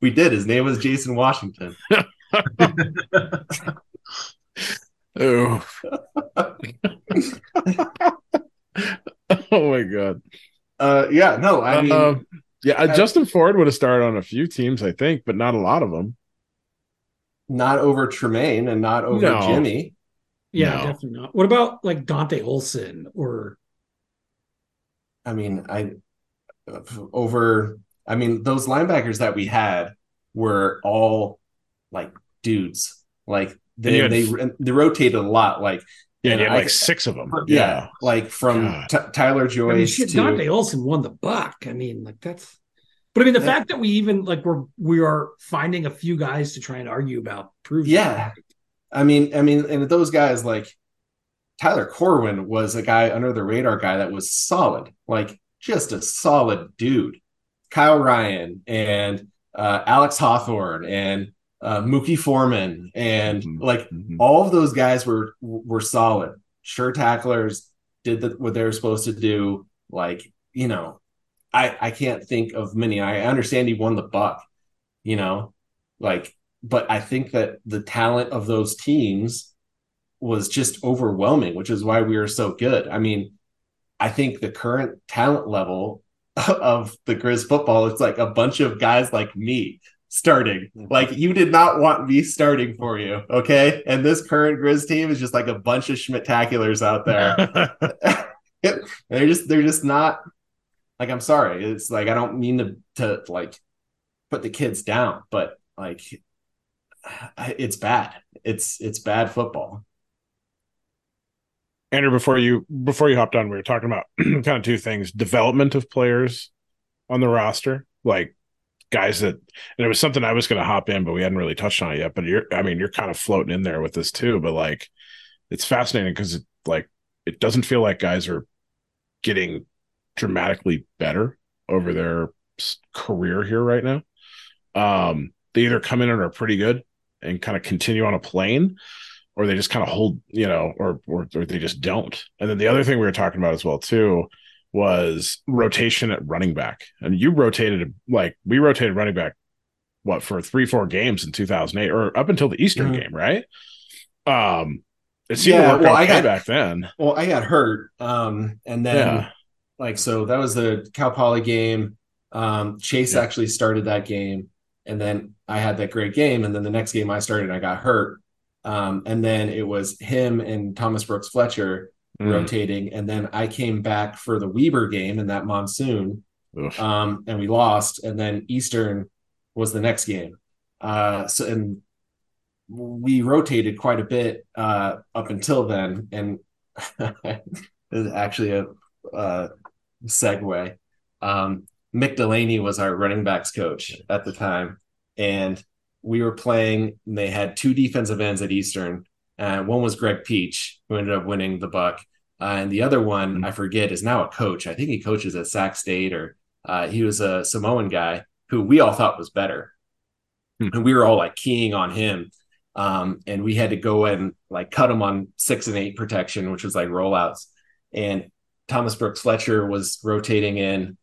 We did. His name was Jason Washington. Oh. Oh, my God. Uh, yeah, no, I mean. Uh, yeah, I, Justin Ford would have started on a few teams, I think, but not a lot of them. Not over Tremaine and not over no. Jimmy. Yeah, no. Definitely not. What about, like, Dante Olson or – I mean, I over. I mean, those linebackers that we had were all like dudes. Like they had, they they rotated a lot. Like yeah, and you had I, like six of them. Yeah, yeah. Like from t- Tyler Joyce. I mean, shit, to, Dante Olson won the buck. I mean, like that's. But I mean, the that, fact that we even like we're we are finding a few guys to try and argue about proves. Yeah, that. I mean, I mean, and those guys like. Tyler Corwin was a guy under the radar guy that was solid, like just a solid dude. Kyle Ryan and uh, Alex Hawthorne and uh, Mookie Foreman and mm-hmm. like mm-hmm. all of those guys were were solid, sure tacklers, did the, what they were supposed to do. Like, you know, I, I can't think of many. I understand he won the buck, you know, like, but I think that the talent of those teams was just overwhelming, which is why we were so good. I mean, I think the current talent level of the Grizz football, it's like a bunch of guys like me starting. Like, you did not want me starting for you, okay? And this current Grizz team is just like a bunch of schmittaculars out there. they're just they're just not, like, I'm sorry. It's like, I don't mean to to like put the kids down, but like, it's bad. It's it's bad football. Andrew, before you before you hopped on, we were talking about kind of two things: development of players on the roster, like guys that, and it was something I was going to hop in, but we hadn't really touched on it yet. But you're, I mean, you're kind of floating in there with this too. But like, it's fascinating because it, like, it doesn't feel like guys are getting dramatically better over their career here right now. Um, they either come in and are pretty good and kind of continue on a plane, or they just kind of hold, you know, or, or or they just don't. And then the other thing we were talking about as well, too, was rotation at running back. And you rotated, like, we rotated running back, what, for three, four games in two thousand eight, or up until the Eastern mm-hmm. game, right? Um, It seemed yeah, to work well, out I got, back then. Well, I got hurt. Um, and then, yeah. like, so that was the Cal Poly game. Um, Chase yeah. actually started that game. And then I had that great game. And then the next game I started, I got hurt. Um, and then it was him and Thomas Brooks Fletcher mm. rotating. And then I came back for the Weber game in that monsoon, um, and we lost. And then Eastern was the next game. Uh, so and we rotated quite a bit uh, up until then. And this is actually a uh, segue. Um, Mick Delaney was our running backs coach at the time, and we were playing, and they had two defensive ends at Eastern. Uh, one was Greg Peach, who ended up winning the buck. Uh, and the other one, mm-hmm. I forget, is now a coach. I think he coaches at Sac State, or uh, he was a Samoan guy who we all thought was better. Mm-hmm. And we were all like keying on him. Um, and we had to go and like cut him on six and eight protection, which was like rollouts. And Thomas Brooks Fletcher was rotating in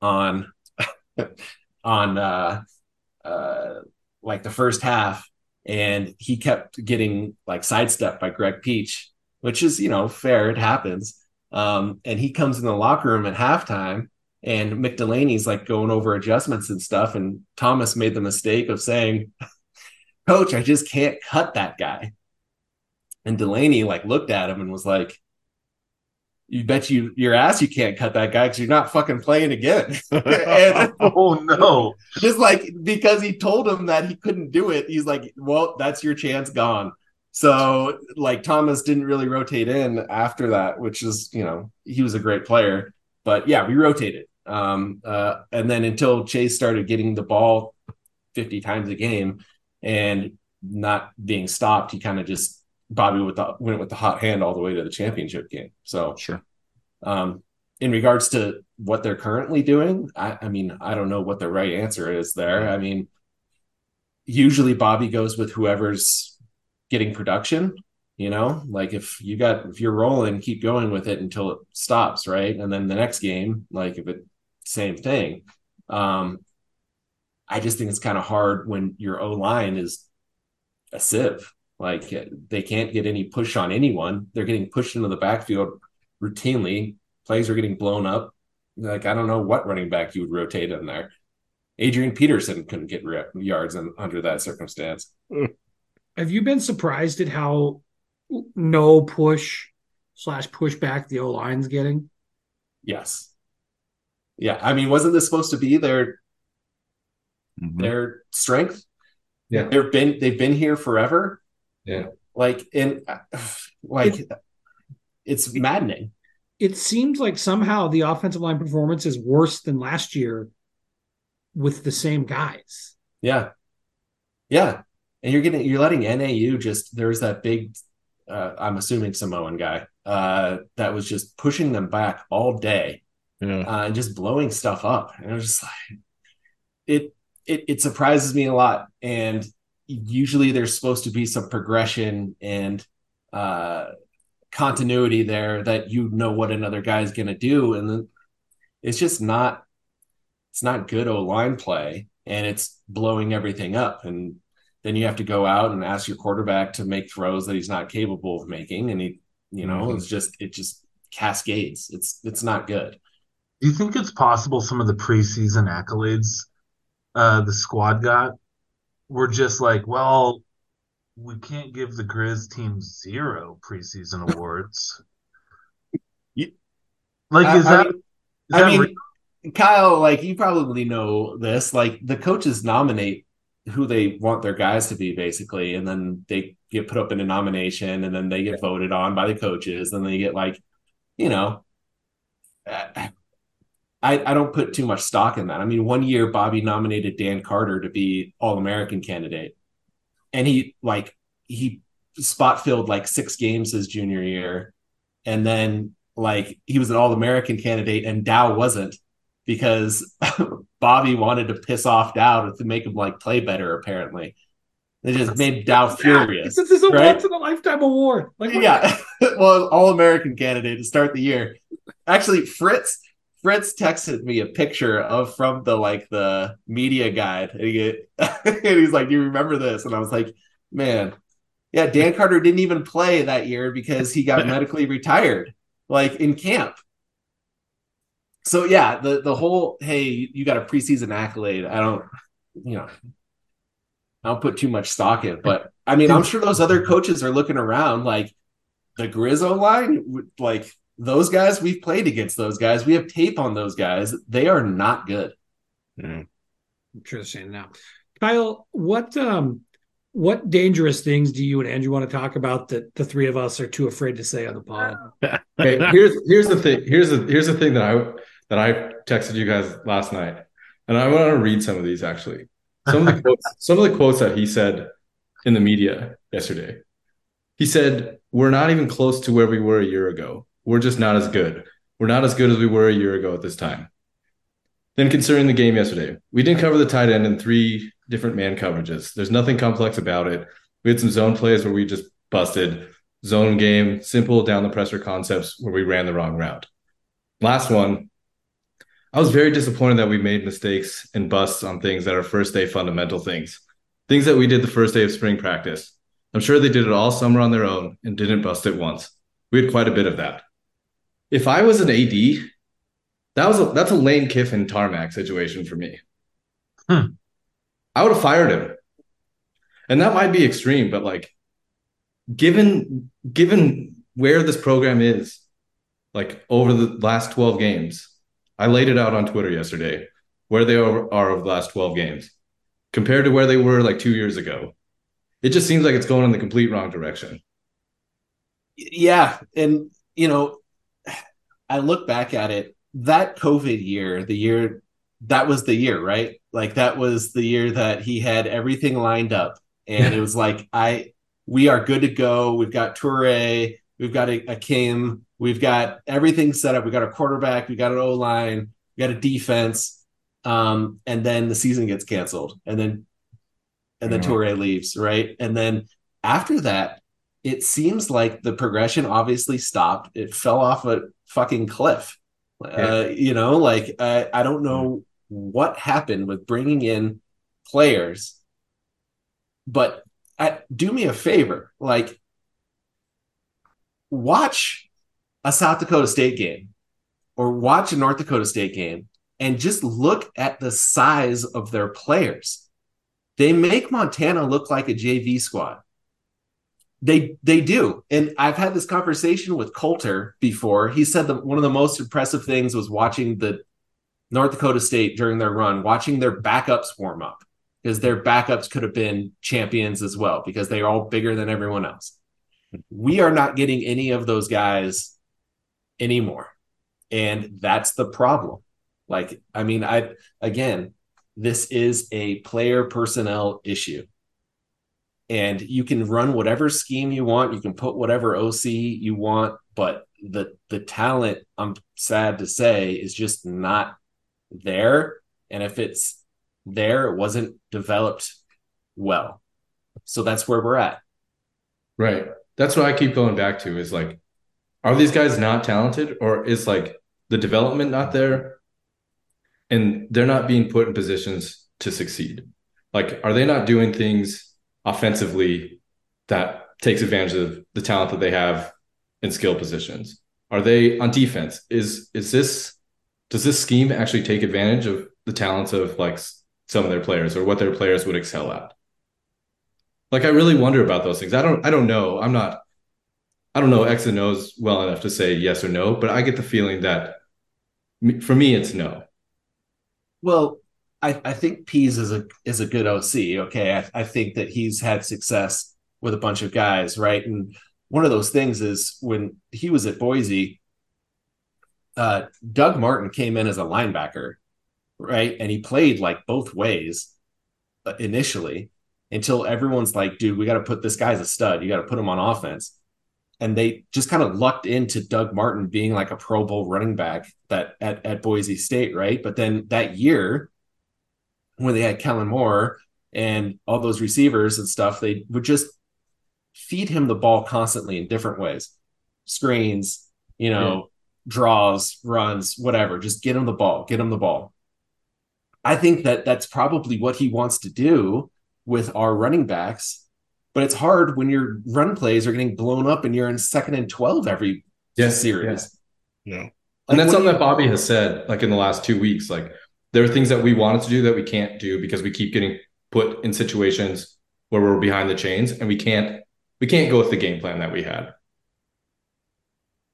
on, on, uh, uh, like the first half, and he kept getting like sidestepped by Greg Peach, which is, you know, fair. It happens. Um, and he comes in the locker room at halftime, and Mick Delaney's like going over adjustments and stuff. And Thomas made the mistake of saying, "Coach, I just can't cut that guy." And Delaney like looked at him and was like, "You bet you your ass you can't cut that guy, because you're not fucking playing again." And, oh, no. Just like, because he told him that he couldn't do it, he's like, well, that's your chance gone. So, like, Thomas didn't really rotate in after that, which is, you know, he was a great player. But, yeah, we rotated. Um, uh, and then until Chase started getting the ball fifty times a game and not being stopped, he kind of just Bobby with the, went with the hot hand all the way to the championship game. So sure. Um, in regards to what they're currently doing, I, I mean, I don't know what the right answer is there. I mean, usually Bobby goes with whoever's getting production, you know, like if you got, if you're rolling, keep going with it until it stops. Right. And then the next game, like if it, same thing. Um, I just think it's kind of hard when your O-line is a sieve. Like, they can't get any push on anyone. They're getting pushed into the backfield routinely. Plays are getting blown up. Like, I don't know what running back you would rotate in there. Adrian Peterson couldn't get yards in, under that circumstance. Have you been surprised at how no push slash pushback the O-line's getting? Yes. Yeah, I mean, wasn't this supposed to be their mm-hmm. their strength? Yeah, they've been they've been here forever. Yeah, like and like it, it's maddening. It seems like somehow the offensive line performance is worse than last year with the same guys. Yeah, yeah, and you're getting you're letting N A U just there's that big, uh, I'm assuming Samoan guy uh, that was just pushing them back all day yeah. uh, and just blowing stuff up, and I was just like, it it it surprises me a lot. And usually there's supposed to be some progression and uh, continuity there that you know what another guy's going to do. And then it's just not, it's not good O-line play, and it's blowing everything up. And then you have to go out and ask your quarterback to make throws that he's not capable of making. And he, you know, mm-hmm. it's just, it just cascades. It's, it's not good. Do you think it's possible some of the preseason accolades uh, the squad got were just like, well, we can't give the Grizz team zero preseason awards. You, like, is I, that, I mean, is that I mean real? Kyle, like, you probably know this, like, the coaches nominate who they want their guys to be, basically, and then they get put up in a nomination, and then they get voted on by the coaches, and they get, like, you know, I, I don't put too much stock in that. I mean, one year Bobby nominated Dan Carter to be All-American candidate, and he, like, he spot filled like six games his junior year, and then, like, he was an All-American candidate, and Dow wasn't, because Bobby wanted to piss off Dow to make him, like, play better, apparently. It just made Dow furious. This is a right? once-in-a-lifetime award. Like, yeah. Well, All-American candidate to start the year. Actually, Fritz Fritz texted me a picture of from the, like, the media guide. And, he, and he's like, do you remember this? And I was like, man. Yeah, Dan Carter didn't even play that year because he got medically retired, like, in camp. So, yeah, the, the whole, hey, you got a preseason accolade. I don't, you know, I don't put too much stock in. But, I mean, I'm sure those other coaches are looking around, like, the Grizzo line, like, those guys, we've played against those guys. We have tape on those guys. They are not good. Mm. I'm sure they're saying now. Kyle, what um, what dangerous things do you and Andrew want to talk about that the three of us are too afraid to say on the pod? Hey, here's here's the thing. Here's the here's the thing that I that I texted you guys last night, and I want to read some of these, actually. Some of the quotes, some of the quotes that he said in the media yesterday. He said, "We're not even close to where we were a year ago. We're just not as good. We're not as good as we were a year ago at this time." Then, considering the game yesterday, we didn't cover the tight end in three different man coverages. There's nothing complex about it. We had some zone plays where we just busted. Zone game, simple down the presser concepts where we ran the wrong route. Last one. I was very disappointed that we made mistakes and busts on things that are first day fundamental things, things that we did the first day of spring practice. I'm sure they did it all summer on their own and didn't bust it once. We had quite a bit of that. If I was an A D, that was a, that's a Lane Kiffin tarmac situation for me. Hmm. I would have fired him. And that might be extreme, but, like, given given where this program is, like, over the last twelve games, I laid it out on Twitter yesterday, where they are, are over the last twelve games compared to where they were, like, two years ago. It just seems like it's going in the complete wrong direction. Yeah. And, you know, I look back at it, that COVID year, the year that was the year, right? Like, that was the year that he had everything lined up. And it was like, I, we are good to go. We've got Touré. We've got a, a Kim. We've got everything set up. We got a quarterback. We got an O-line. We got a defense. Um, and then the season gets canceled. And then and then yeah. Touré leaves, right? And then after that, it seems like the progression obviously stopped. It fell off a fucking cliff. Yeah. Uh, you know, like, uh, I don't know what happened with bringing in players. But I, do me a favor. Like, watch a South Dakota State game or watch a North Dakota State game and just look at the size of their players. They make Montana look like a J V squad. They they do. And I've had this conversation with Coulter before. He said that one of the most impressive things was watching the North Dakota State during their run, watching their backups warm up, because their backups could have been champions as well, because they are all bigger than everyone else. We are not getting any of those guys anymore, and that's the problem. Like, I mean, I again, this is a player personnel issue, and you can run whatever scheme you want, you can put whatever O C you want, but the the talent, I'm sad to say, is just not there. And if it's there, it wasn't developed well. So that's where we're at. Right. That's what I keep going back to, is like, are these guys not talented, or is like the development not there and they're not being put in positions to succeed? Like, are they not doing things offensively that takes advantage of the talent that they have in skill positions? Are they on defense? Is, is this, does this scheme actually take advantage of the talents of like some of their players or what their players would excel at? Like, I really wonder about those things. I don't, I don't know. I'm not, I don't know X and O's well enough to say yes or no, but I get the feeling that for me, it's no. Well, I, I think Pease is a, is a good O C. Okay. I, I think that he's had success with a bunch of guys. Right. And one of those things is when he was at Boise, uh, Doug Martin came in as a linebacker. Right. And he played like both ways initially until everyone's like, dude, we got to put this guy as a stud. You got to put him on offense. And they just kind of lucked into Doug Martin being like a Pro Bowl running back that at, at Boise State. Right. But then that year when they had Kellen Moore and all those receivers and stuff, they would just feed him the ball constantly in different ways, screens, you know, yeah. draws, runs, whatever, just get him the ball, get him the ball. I think that that's probably what he wants to do with our running backs, but it's hard when your run plays are getting blown up and you're in second and twelve every yes, series. Yeah. No. Like, and that's something you- that Bobby has said, like in the last two weeks, like there are things that we wanted to do that we can't do because we keep getting put in situations where we're behind the chains and we can't, we can't go with the game plan that we had.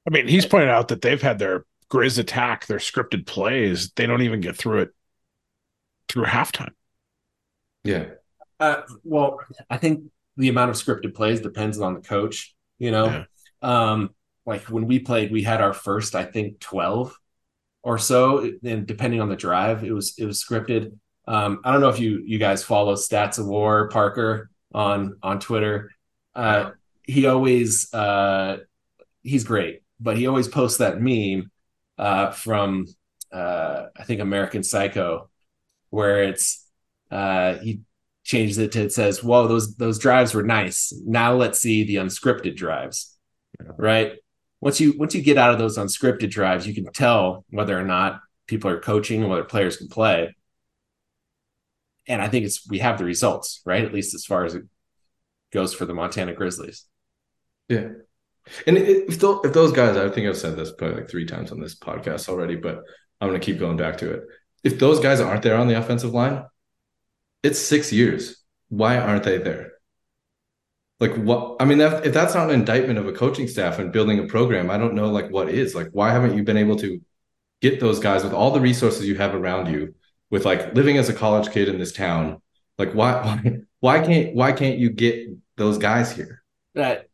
I mean, he's pointed out that they've had their Grizz attack, their scripted plays. They don't even get through it through halftime. Yeah. Uh, well, I think the amount of scripted plays depends on the coach, you know? Yeah. Um, like when we played, we had our first, I think, twelve or so. And depending on the drive, it was, it was scripted. Um, I don't know if you, you guys follow Stats of War Parker on, on Twitter. Uh, he always, uh, he's great, but he always posts that meme uh, from, uh, I think, American Psycho, where it's, uh, he changes it to, it says, whoa, those, those drives were nice. Now let's see the unscripted drives, yeah. right? Once you, once you get out of those unscripted drives, you can tell whether or not people are coaching and whether players can play. And I think it's, we have the results, right? At least as far as it goes for the Montana Grizzlies. Yeah. And if those, if those guys, I think I've said this probably like three times on this podcast already, but I'm going to keep going back to it. If those guys aren't there on the offensive line, it's six years. Why aren't they there? Like what, I mean, that, if that's not an indictment of a coaching staff and building a program, I don't know like what is. Like, why haven't you been able to get those guys with all the resources you have around you, with like living as a college kid in this town? Like why, why, why can't, why can't you get those guys here? That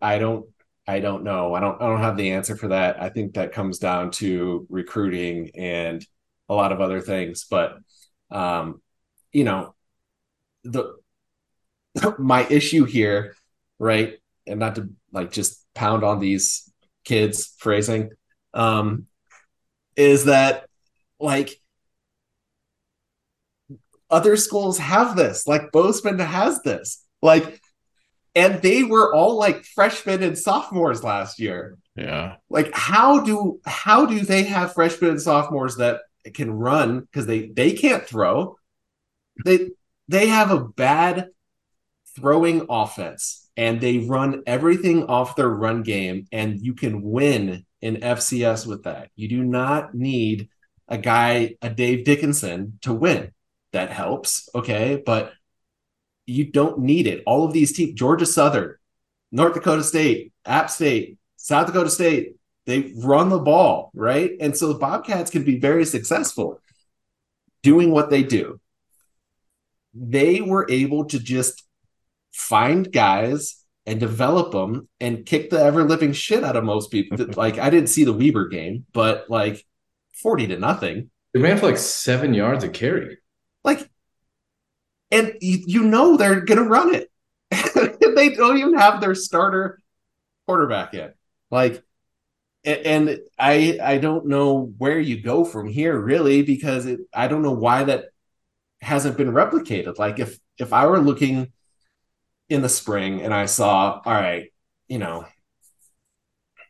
I don't, I don't know. I don't, I don't have the answer for that. I think that comes down to recruiting and a lot of other things, but um, you know, the, my issue here, right. And not to like, just pound on these kids phrasing um, is that like, other schools have this, like Bozeman has this, like, and they were all like freshmen and sophomores last year. Yeah. Like how do, how do they have freshmen and sophomores that can run? Cause they, they can't throw. They, they have a bad throwing offense and they run everything off their run game. And you can win in F C S with that. You do not need a guy, a Dave Dickinson to win. That helps, okay, but you don't need it. All of these teams, Georgia Southern, North Dakota State, App State, South Dakota State, they run the ball, right? And so the Bobcats can be very successful doing what they do. They were able to just find guys and develop them and kick the ever-living shit out of most people. Like, I didn't see the Weber game, but like forty to nothing. They ran for like seven yards a carry. Like, and you, you know they're going to run it. They don't even have their starter quarterback yet. Like, and, and I I don't know where you go from here, really, because it, I don't know why that hasn't been replicated. Like, if, if I were looking in the spring and I saw, all right, you know,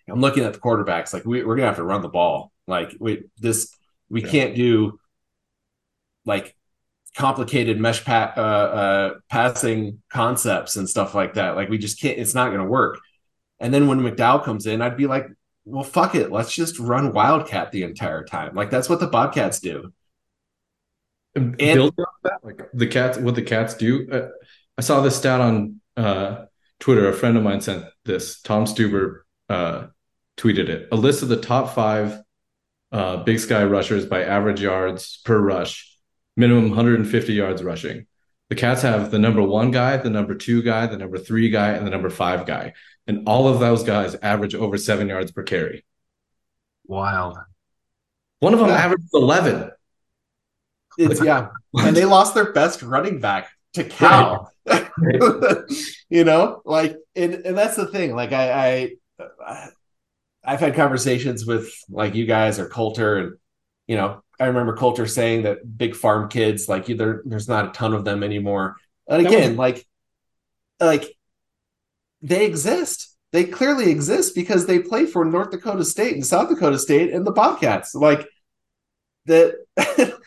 I'm looking at the quarterbacks. Like we, we're going to have to run the ball. Like we, this, we yeah. can't do like complicated mesh pa- uh, uh, passing concepts and stuff like that. Like we just can't, it's not going to work. And then when McDowell comes in, I'd be like, well, fuck it. Let's just run Wildcat the entire time. Like that's what the Bobcats do. And build on that, like the cats, what the cats do. Uh, I saw this stat on uh, Twitter. A friend of mine sent this. Tom Stuber uh, tweeted it. A list of the top five uh, Big Sky rushers by average yards per rush, minimum one hundred fifty yards rushing. The Cats have the number one guy, the number two guy, the number three guy, and the number five guy. And all of those guys average over seven yards per carry. Wild. One of them yeah. averaged eleven. It's, yeah, and they lost their best running back to Cal. Right. Right. You know, like, and, and that's the thing. Like, I, I, I've had conversations with like you guys or Coulter, and you know, I remember Coulter saying that big farm kids, like, there, there's not a ton of them anymore. And again, was- like, like they exist. They clearly exist because they play for North Dakota State and South Dakota State and the Bobcats. Like that.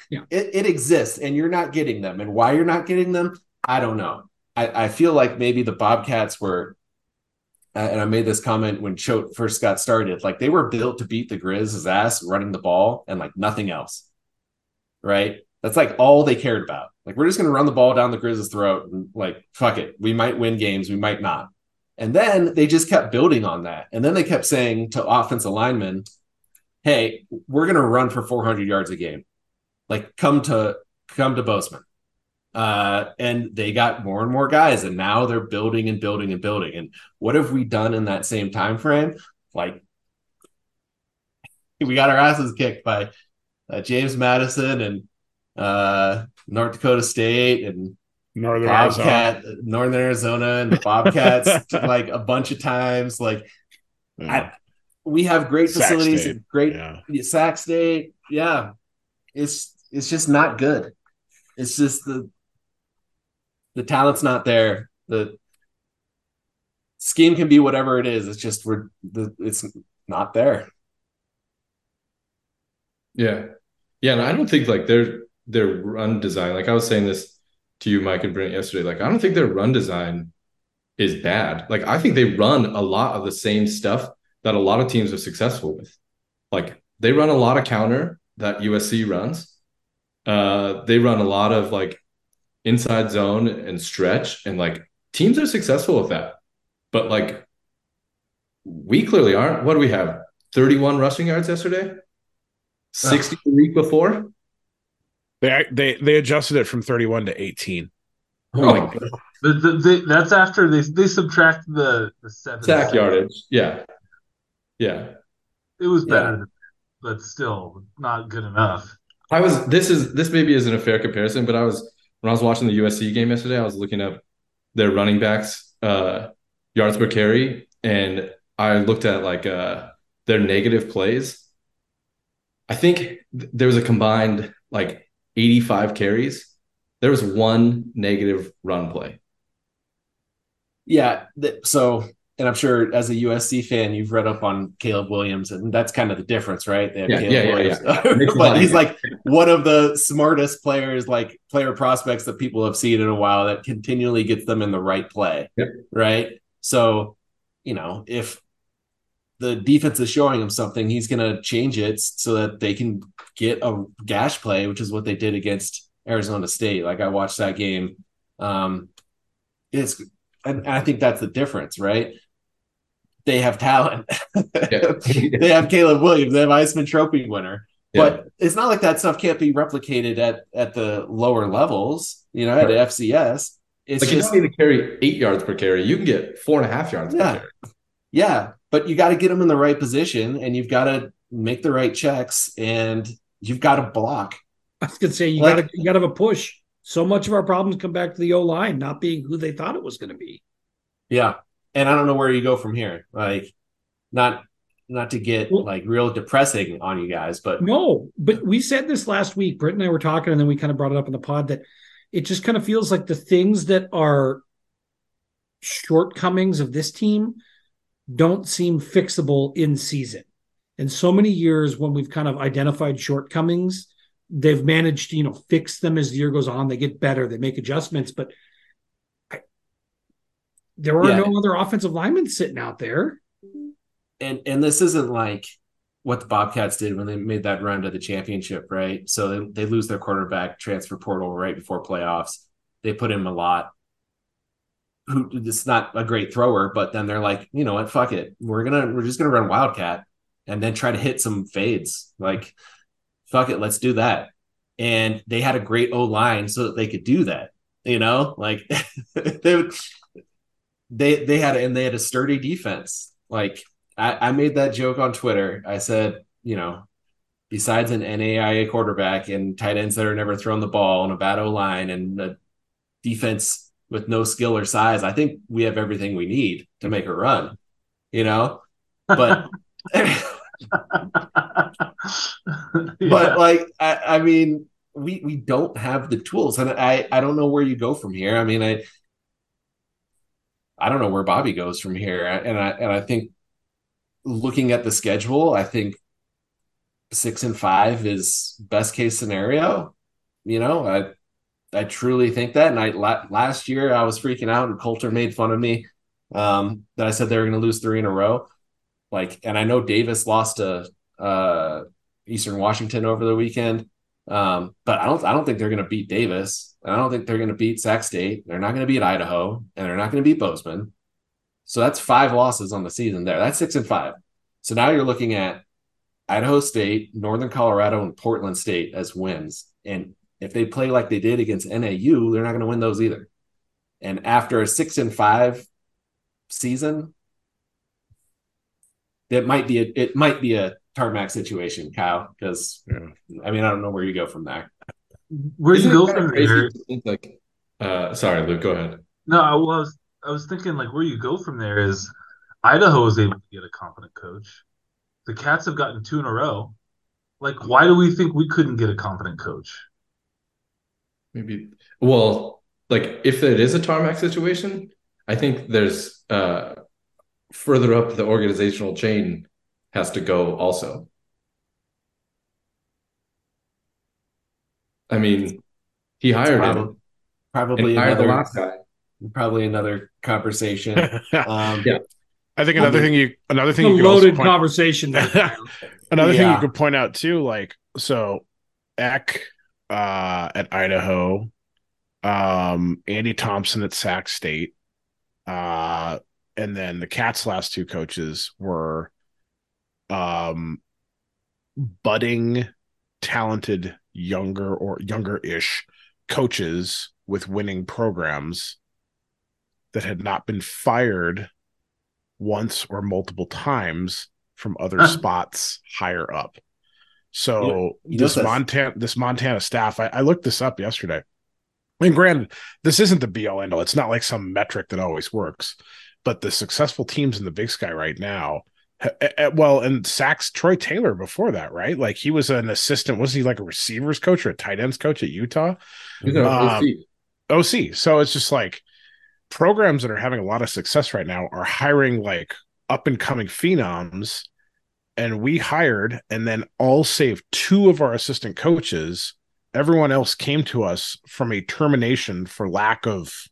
Yeah. It, it exists, and you're not getting them. And why you're not getting them, I don't know. I, I feel like maybe the Bobcats were, uh, and I made this comment when Choate first got started, like they were built to beat the Grizz's ass running the ball and like nothing else, right? That's like all they cared about. Like, we're just going to run the ball down the Grizz's throat and like, fuck it. We might win games. We might not. And then they just kept building on that. And then they kept saying to offensive linemen, hey, we're going to run for four hundred yards a game. Like, come to come to Bozeman. Uh, and they got more and more guys, and now they're building and building and building. And what have we done in that same time frame? Like, we got our asses kicked by uh, James Madison and uh, North Dakota State and Northern Bobcat, Arizona. Northern Arizona and the Bobcats like a bunch of times. Like, yeah. I, we have great Sac facilities, State. great yeah. Sac State, yeah. It's it's just not good. It's just the the talent's not there. The scheme can be whatever it is. It's just we're the it's not there. Yeah, yeah. And I don't think like their their run design. Like I was saying this to you, Mike and Brent, yesterday. Like I don't think their run design is bad. Like I think they run a lot of the same stuff that a lot of teams are successful with. Like they run a lot of counter that U S C runs. Uh, they run a lot of like inside zone and stretch, and like teams are successful with that. But like we clearly aren't. What do we have? thirty-one rushing yards yesterday? sixty the week before? They they they adjusted it from thirty-one to eighteen. Oh, oh my God. The, the, the, that's after they they subtract the, the seven. Sack yardage. Yeah. Yeah. It was better yeah. than but still not good enough. I was, this is, this maybe isn't a fair comparison, but I was, when I was watching the U S C game yesterday, I was looking up their running backs, uh, yards per carry. And I looked at like, uh, their negative plays. I think th- there was a combined like eighty-five carries. There was one negative run play. Yeah. Th- so And I'm sure as a U S C fan, you've read up on Caleb Williams, and that's kind of the difference, right? They have yeah, Caleb yeah, Williams. yeah, yeah. But he's like one of the smartest players, like player prospects that people have seen in a while that continually gets them in the right play, yep. right? So, you know, if the defense is showing him something, he's going to change it so that they can get a gash play, which is what they did against Arizona State. Like I watched that game. Um, it's, and I think that's the difference, right? They have talent. Yeah. They have Caleb Williams. They have Heisman Trophy winner. Yeah. But it's not like that stuff can't be replicated at, at the lower levels, you know, right. at F C S. It's like, just, you don't need to carry eight yards per carry. You can get four and a half yards yeah. per carry. Yeah, but you got to get them in the right position, and you've got to make the right checks, and you've got to block. I was going to say, you like, got to you got to have a push. So much of our problems come back to the O-line not being who they thought it was going to be. Yeah. And I don't know where you go from here. Like, not not to get well, like real depressing on you guys, but no. But we said this last week. Britt and I were talking, and then we kind of brought it up in the pod that it just kind of feels like the things that are shortcomings of this team, don't seem fixable in season. And so many years when we've kind of identified shortcomings, they've managed to, you know, fix them as the year goes on. They get better, they make adjustments, but I, there are yeah. no other offensive linemen sitting out there. And and this isn't like what the Bobcats did when they made that run to the championship, right? So they, they lose their quarterback, transfer portal right before playoffs. They put in Malott, who is not a great thrower, but then they're like, you know what, fuck it. We're gonna we're just gonna run Wildcat and then try to hit some fades. Like, fuck it, let's do that. And they had a great O-line so that they could do that. You know, like they they they had and they had a sturdy defense. Like I, I made that joke on Twitter. I said, you know, besides an N A I A quarterback and tight ends that are never thrown the ball and a bad O-line and a defense with no skill or size, I think we have everything we need to make a run, you know? But, but yeah. like, I, I mean, we, we don't have the tools, and I, I don't know where you go from here. I mean, I, I don't know where Bobby goes from here. And I, and I think, looking at the schedule, I think six and five is best case scenario. You know, I I truly think that. And I la- last year I was freaking out, and Coulter made fun of me um, that I said they were going to lose three in a row. Like, and I know Davis lost to uh, Eastern Washington over the weekend, um, but I don't I don't think they're going to beat Davis. I don't think they're going to beat Sac State. They're not going to beat Idaho, and they're not going to beat Bozeman. So that's five losses on the season there. That's six and five. So now you're looking at Idaho State, Northern Colorado, and Portland State as wins. And if they play like they did against N A U, they're not going to win those either. And after a six and five season, that might be a, it might be a tarmac situation, Kyle, because yeah. I mean, I don't know where you go from there. Where you go from there? Like, uh, sorry, Luke, go ahead. No, I was. I was thinking, like, where you go from there is Idaho is able to get a competent coach. The Cats have gotten two in a row. Like, why do we think we couldn't get a competent coach? Maybe. Well, like, if it is a tarmac situation, I think there's uh, further up the organizational chain has to go also. I mean, he hired probably, him. Probably hired another the last guy. Probably another conversation. Um, yeah, I think another I mean, thing you another thing you loaded point, conversation. another yeah. thing you could point out too, like so, Eck uh, at Idaho, um, Andy Thompson at Sac State, uh, and then the Cats' last two coaches were um, budding, talented, younger or younger-ish coaches with winning programs that had not been fired once or multiple times from other huh. spots higher up. So yeah, this Montana, this Montana staff, I, I looked this up yesterday. And granted, this isn't the be-all end-all. It's not like some metric that always works. But the successful teams in the Big Sky right now, well, and Sacks Troy Taylor before that, right? Like he was an assistant. Was he like a receivers coach or a tight ends coach at Utah? You know, um, O C. O C. So it's just like, programs that are having a lot of success right now are hiring like up and coming phenoms, and we hired and then all save two of our assistant coaches, everyone else came to us from a termination for lack of,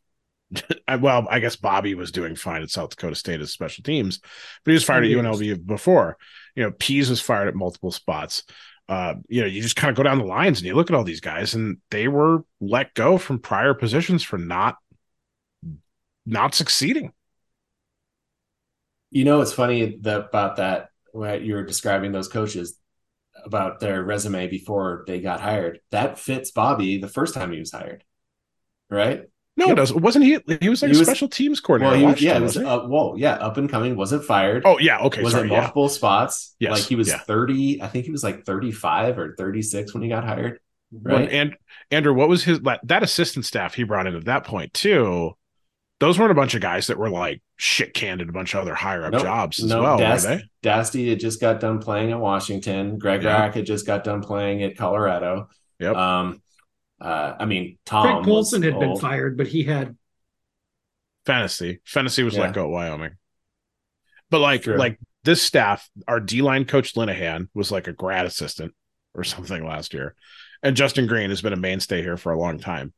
well, I guess Bobby was doing fine at South Dakota State as special teams, but he was fired at U N L V before, you know, Pease was fired at multiple spots. Uh, you know, you just kind of go down the lines and you look at all these guys and they were let go from prior positions for not not succeeding. You know, it's funny that about that, what you were describing those coaches about their resume before they got hired. That fits Bobby the first time he was hired, right? No, yep. It doesn't. Wasn't he? He was like he a was, special teams coordinator. Well, he, yeah, him, it was, was uh, well, yeah, up and coming, wasn't fired. Oh, yeah, okay. Was sorry, in multiple yeah. spots. Yes, like he was yeah. thirty. I think he was like thirty-five or thirty-six when he got hired. Right. Well, and Andrew, what was his that, that assistant staff he brought in at that point too? Those weren't a bunch of guys that were like shit canned at a bunch of other higher up nope. jobs as nope. well. Das- were they? Dasty had just got done playing at Washington. Greg yeah. Rack had just got done playing at Colorado. Yep. Um, uh, I mean, Tom Craig Colson had old. been fired, but he had fantasy. Fantasy was yeah. let go at Wyoming. But like, sure. like this staff, our D-line coach Linehan was like a grad assistant or something last year. And Justin Green has been a mainstay here for a long time.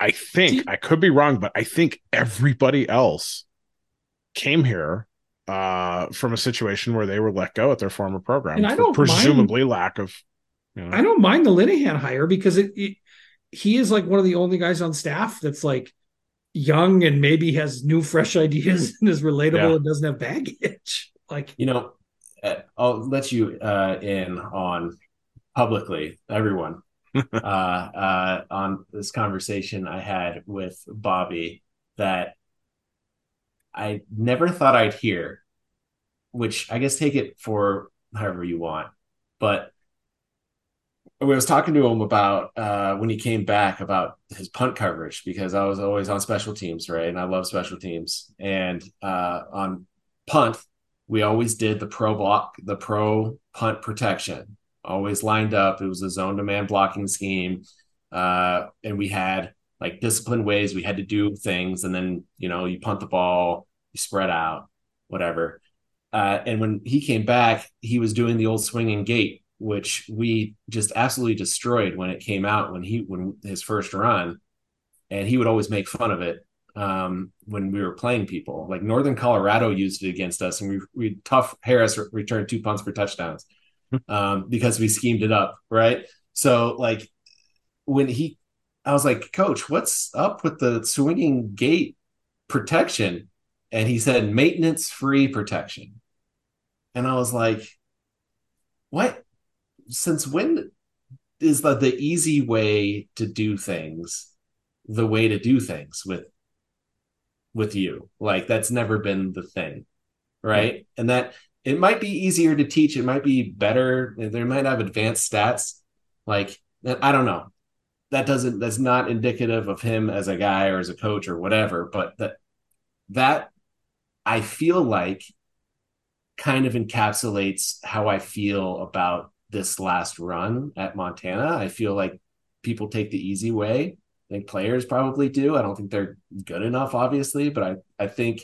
I think you- I could be wrong, but I think everybody else came here uh, from a situation where they were let go at their former program. And I don't presumably mind, lack of, you know, I don't mind the Linehan hire because it, it, he is like one of the only guys on staff that's like young and maybe has new, fresh ideas and is relatable yeah. and doesn't have baggage. Like, you know, I'll let you uh, in on publicly, everyone. uh, uh, on this conversation I had with Bobby that I never thought I'd hear, which I guess take it for however you want. But I was talking to him about uh, when he came back about his punt coverage, because I was always on special teams, right? And I love special teams. And uh, on punt, we always did the pro block, the pro punt protection. Always lined up. It was a zone to man blocking scheme. Uh, and we had like disciplined ways we had to do things. And then, you know, you punt the ball, you spread out, whatever. Uh, and when he came back, he was doing the old swinging gate, which we just absolutely destroyed when it came out, when he, when his first run, and he would always make fun of it. Um, when we were playing people like Northern Colorado used it against us. And we, we tough Harris returned two punts for touchdowns. um because we schemed it up, right? So like when he I was like, coach, what's up with the swinging gate protection? And he said maintenance free protection. And I was like, what? Since when is the, the easy way to do things the way to do things with with you? Like, that's never been the thing, right? Mm-hmm. And that it might be easier to teach. It might be better. They might have advanced stats. Like, I don't know. That doesn't, that's not indicative of him as a guy or as a coach or whatever. But that, that I feel like kind of encapsulates how I feel about this last run at Montana. I feel like people take the easy way. I think players probably do. I don't think they're good enough, obviously, but I, I think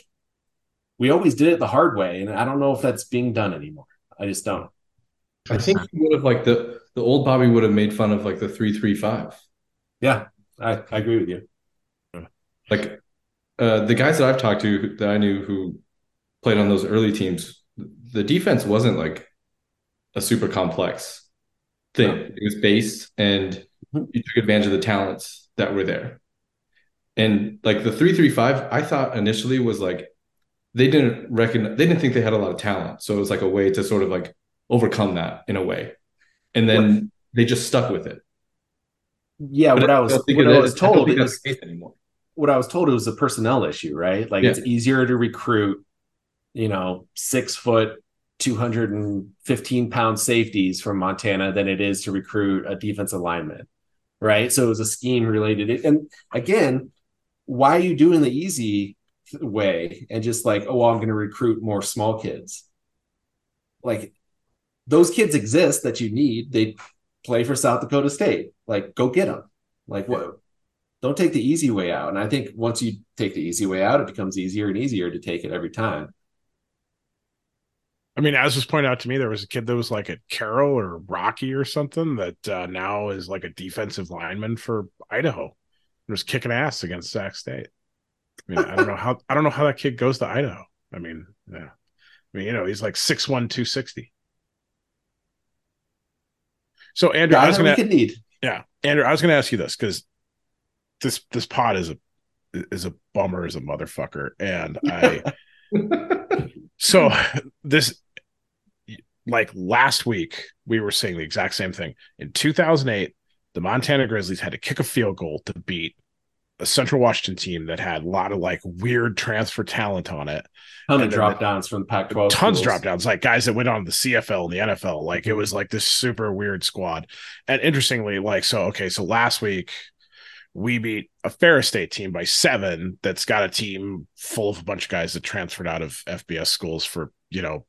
we always did it the hard way, and I don't know if that's being done anymore. I just don't. I think he would have, like, the the old Bobby would have made fun of like the three three five. Yeah, I, I agree with you. Like uh, the guys that I've talked to that I knew who played on those early teams, the defense wasn't like a super complex thing. No. It was based, and you took advantage of the talents that were there. And like the three three five, I thought initially was like, they didn't recognize, they didn't think they had a lot of talent. So it was like a way to sort of like overcome that in a way. And then what? They just stuck with it. Yeah. But what I, I was, what I was told I was, anymore. What I was told, it was a personnel issue, right? Like yeah. It's easier to recruit, you know, six foot, two hundred fifteen pound safeties from Montana than it is to recruit a defensive lineman. Right. So it was a scheme related. And again, why are you doing the easy way and just like, oh, I'm going to recruit more small kids? Like, those kids exist that you need. They play for South Dakota State. Like, go get them. Like, what? Don't take the easy way out. And I think once you take the easy way out, it becomes easier and easier to take it every time. I mean, as was pointed out to me, there was a kid that was like at Carroll or Rocky or something that uh, now is like a defensive lineman for Idaho and was kicking ass against Sac State. I mean, I don't know how I don't know how that kid goes to Idaho. I mean, yeah. I mean, you know, he's like six one, two sixty. So Andrew, God, I was gonna could need. Yeah. Andrew, I was gonna ask you this, because this this pod is a is a bummer, is a motherfucker. And I so this like last week we were saying the exact same thing. In two thousand eight, the Montana Grizzlies had to kick a field goal to beat a Central Washington team that had a lot of like weird transfer talent on it. Ton of drop downs from the Pac twelve. Tons of drop downs, like guys that went on the C F L and the N F L. Like, it was like this super weird squad. And interestingly, like, so, okay. So last week we beat a Ferris State team by seven. That's got a team full of a bunch of guys that transferred out of F B S schools for, you know,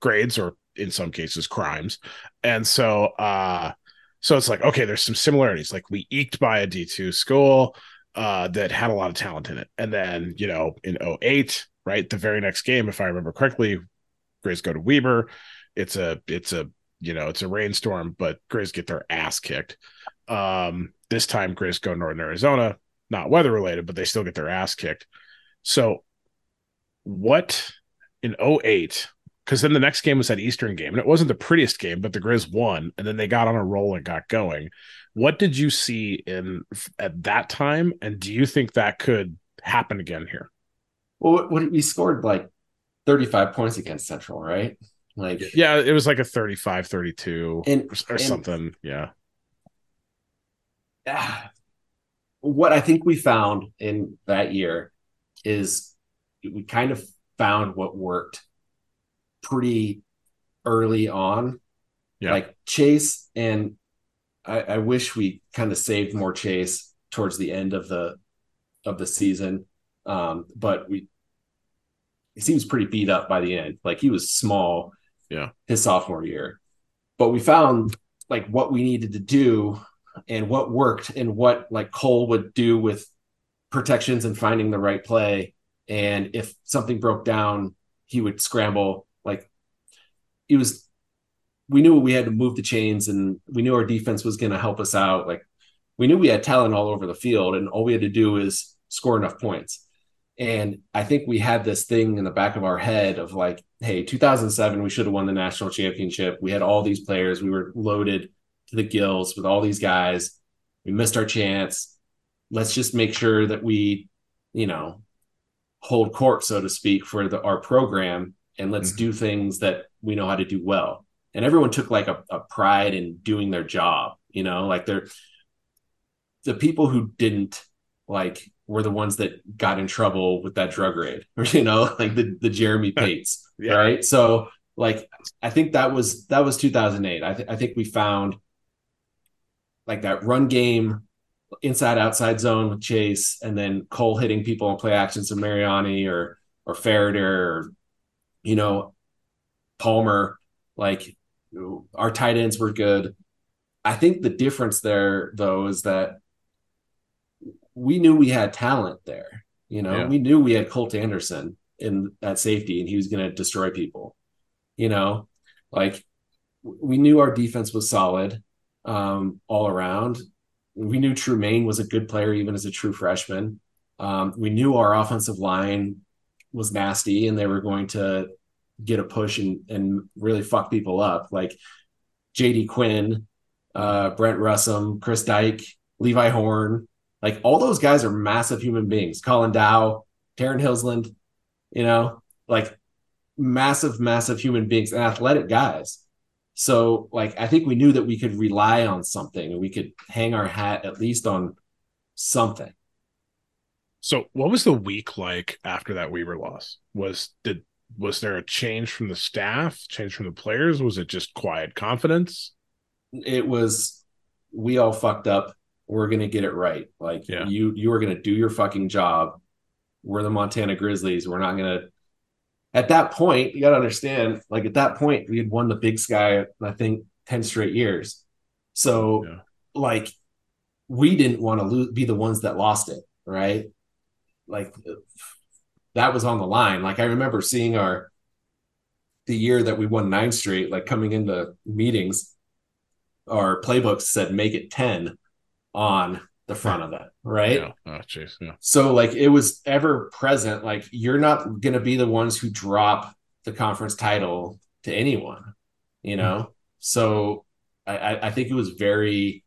grades or in some cases crimes. And so, uh, so it's like, okay, there's some similarities. Like, we eked by a D two school, Uh, that had a lot of talent in it. And then, you know, in oh eight right? The very next game, if I remember correctly, Grays go to Weber. It's a, it's a, you know, it's a rainstorm, but Grays get their ass kicked. Um, this time Grays go Northern Arizona, not weather related, but they still get their ass kicked. So what in oh eight, because then the next game was that Eastern game, and it wasn't the prettiest game, but the Grizz won, and then they got on a roll and got going. What did you see in at that time, and do you think that could happen again here? Well, what, we scored like thirty-five points against Central, right? Like, yeah, it was like a thirty-five thirty-two and, or, or and, something, yeah. Uh, what I think we found in that year is we kind of found what worked pretty early on. Yeah. Like Chase, and I, I wish we kind of saved more Chase towards the end of the of the season. Um, but we he seems pretty beat up by the end. Like he was small, yeah, his sophomore year. But we found like what we needed to do and what worked and what like Cole would do with protections and finding the right play. And if something broke down, he would scramble. Like it was, we knew we had to move the chains, and we knew our defense was going to help us out. Like we knew we had talent all over the field, and all we had to do is score enough points. And I think we had this thing in the back of our head of like, hey, two thousand seven, we should have won the national championship. We had all these players. We were loaded to the gills with all these guys. We missed our chance. Let's just make sure that we, you know, hold court, so to speak, for the, our program, and let's mm-hmm. do things that we know how to do well. And everyone took like a, a pride in doing their job, you know, like they're the people who didn't like were the ones that got in trouble with that drug raid, you know, like the, the Jeremy Pates. Yeah. Right. So like, I think that was, that was two thousand eight. I, th- I think we found like that run game, inside outside zone with Chase, and then Cole hitting people on play actions of Mariani or or Farrader or, you know, Palmer. Like our tight ends were good. I think the difference there though is that we knew we had talent there. You know, yeah. we knew we had Colt Anderson in at safety, and he was going to destroy people. You know, like we knew our defense was solid um, all around. We knew Tremaine was a good player, even as a true freshman. Um, we knew our offensive line was nasty, and they were going to get a push and, and really fuck people up. Like J D Quinn, uh, Brent Russum, Chris Dyke, Levi Horn. Like all those guys are massive human beings. Colin Dow, Taryn Hilsland, you know, like massive, massive human beings and athletic guys. So, like, I think we knew that we could rely on something, and we could hang our hat at least on something. So, what was the week like after that Weaver loss? Was did was there a change from the staff, change from the players? Was it just quiet confidence? It was, we all fucked up. We're going to get it right. Like, yeah. you you are going to do your fucking job. We're the Montana Grizzlies. We're not going to. At that point, you got to understand, like at that point, we had won the Big Sky, I think, ten straight years. So, yeah. like, we didn't want to lose, be the ones that lost it, right? Like, that was on the line. Like, I remember seeing our, the year that we won nine straight, like coming into meetings, our playbooks said make it ten on the front of that, right? Yeah. Oh, geez. Yeah. So like it was ever present. Like you're not going to be the ones who drop the conference title to anyone, you know? Mm-hmm. So I, I think it was very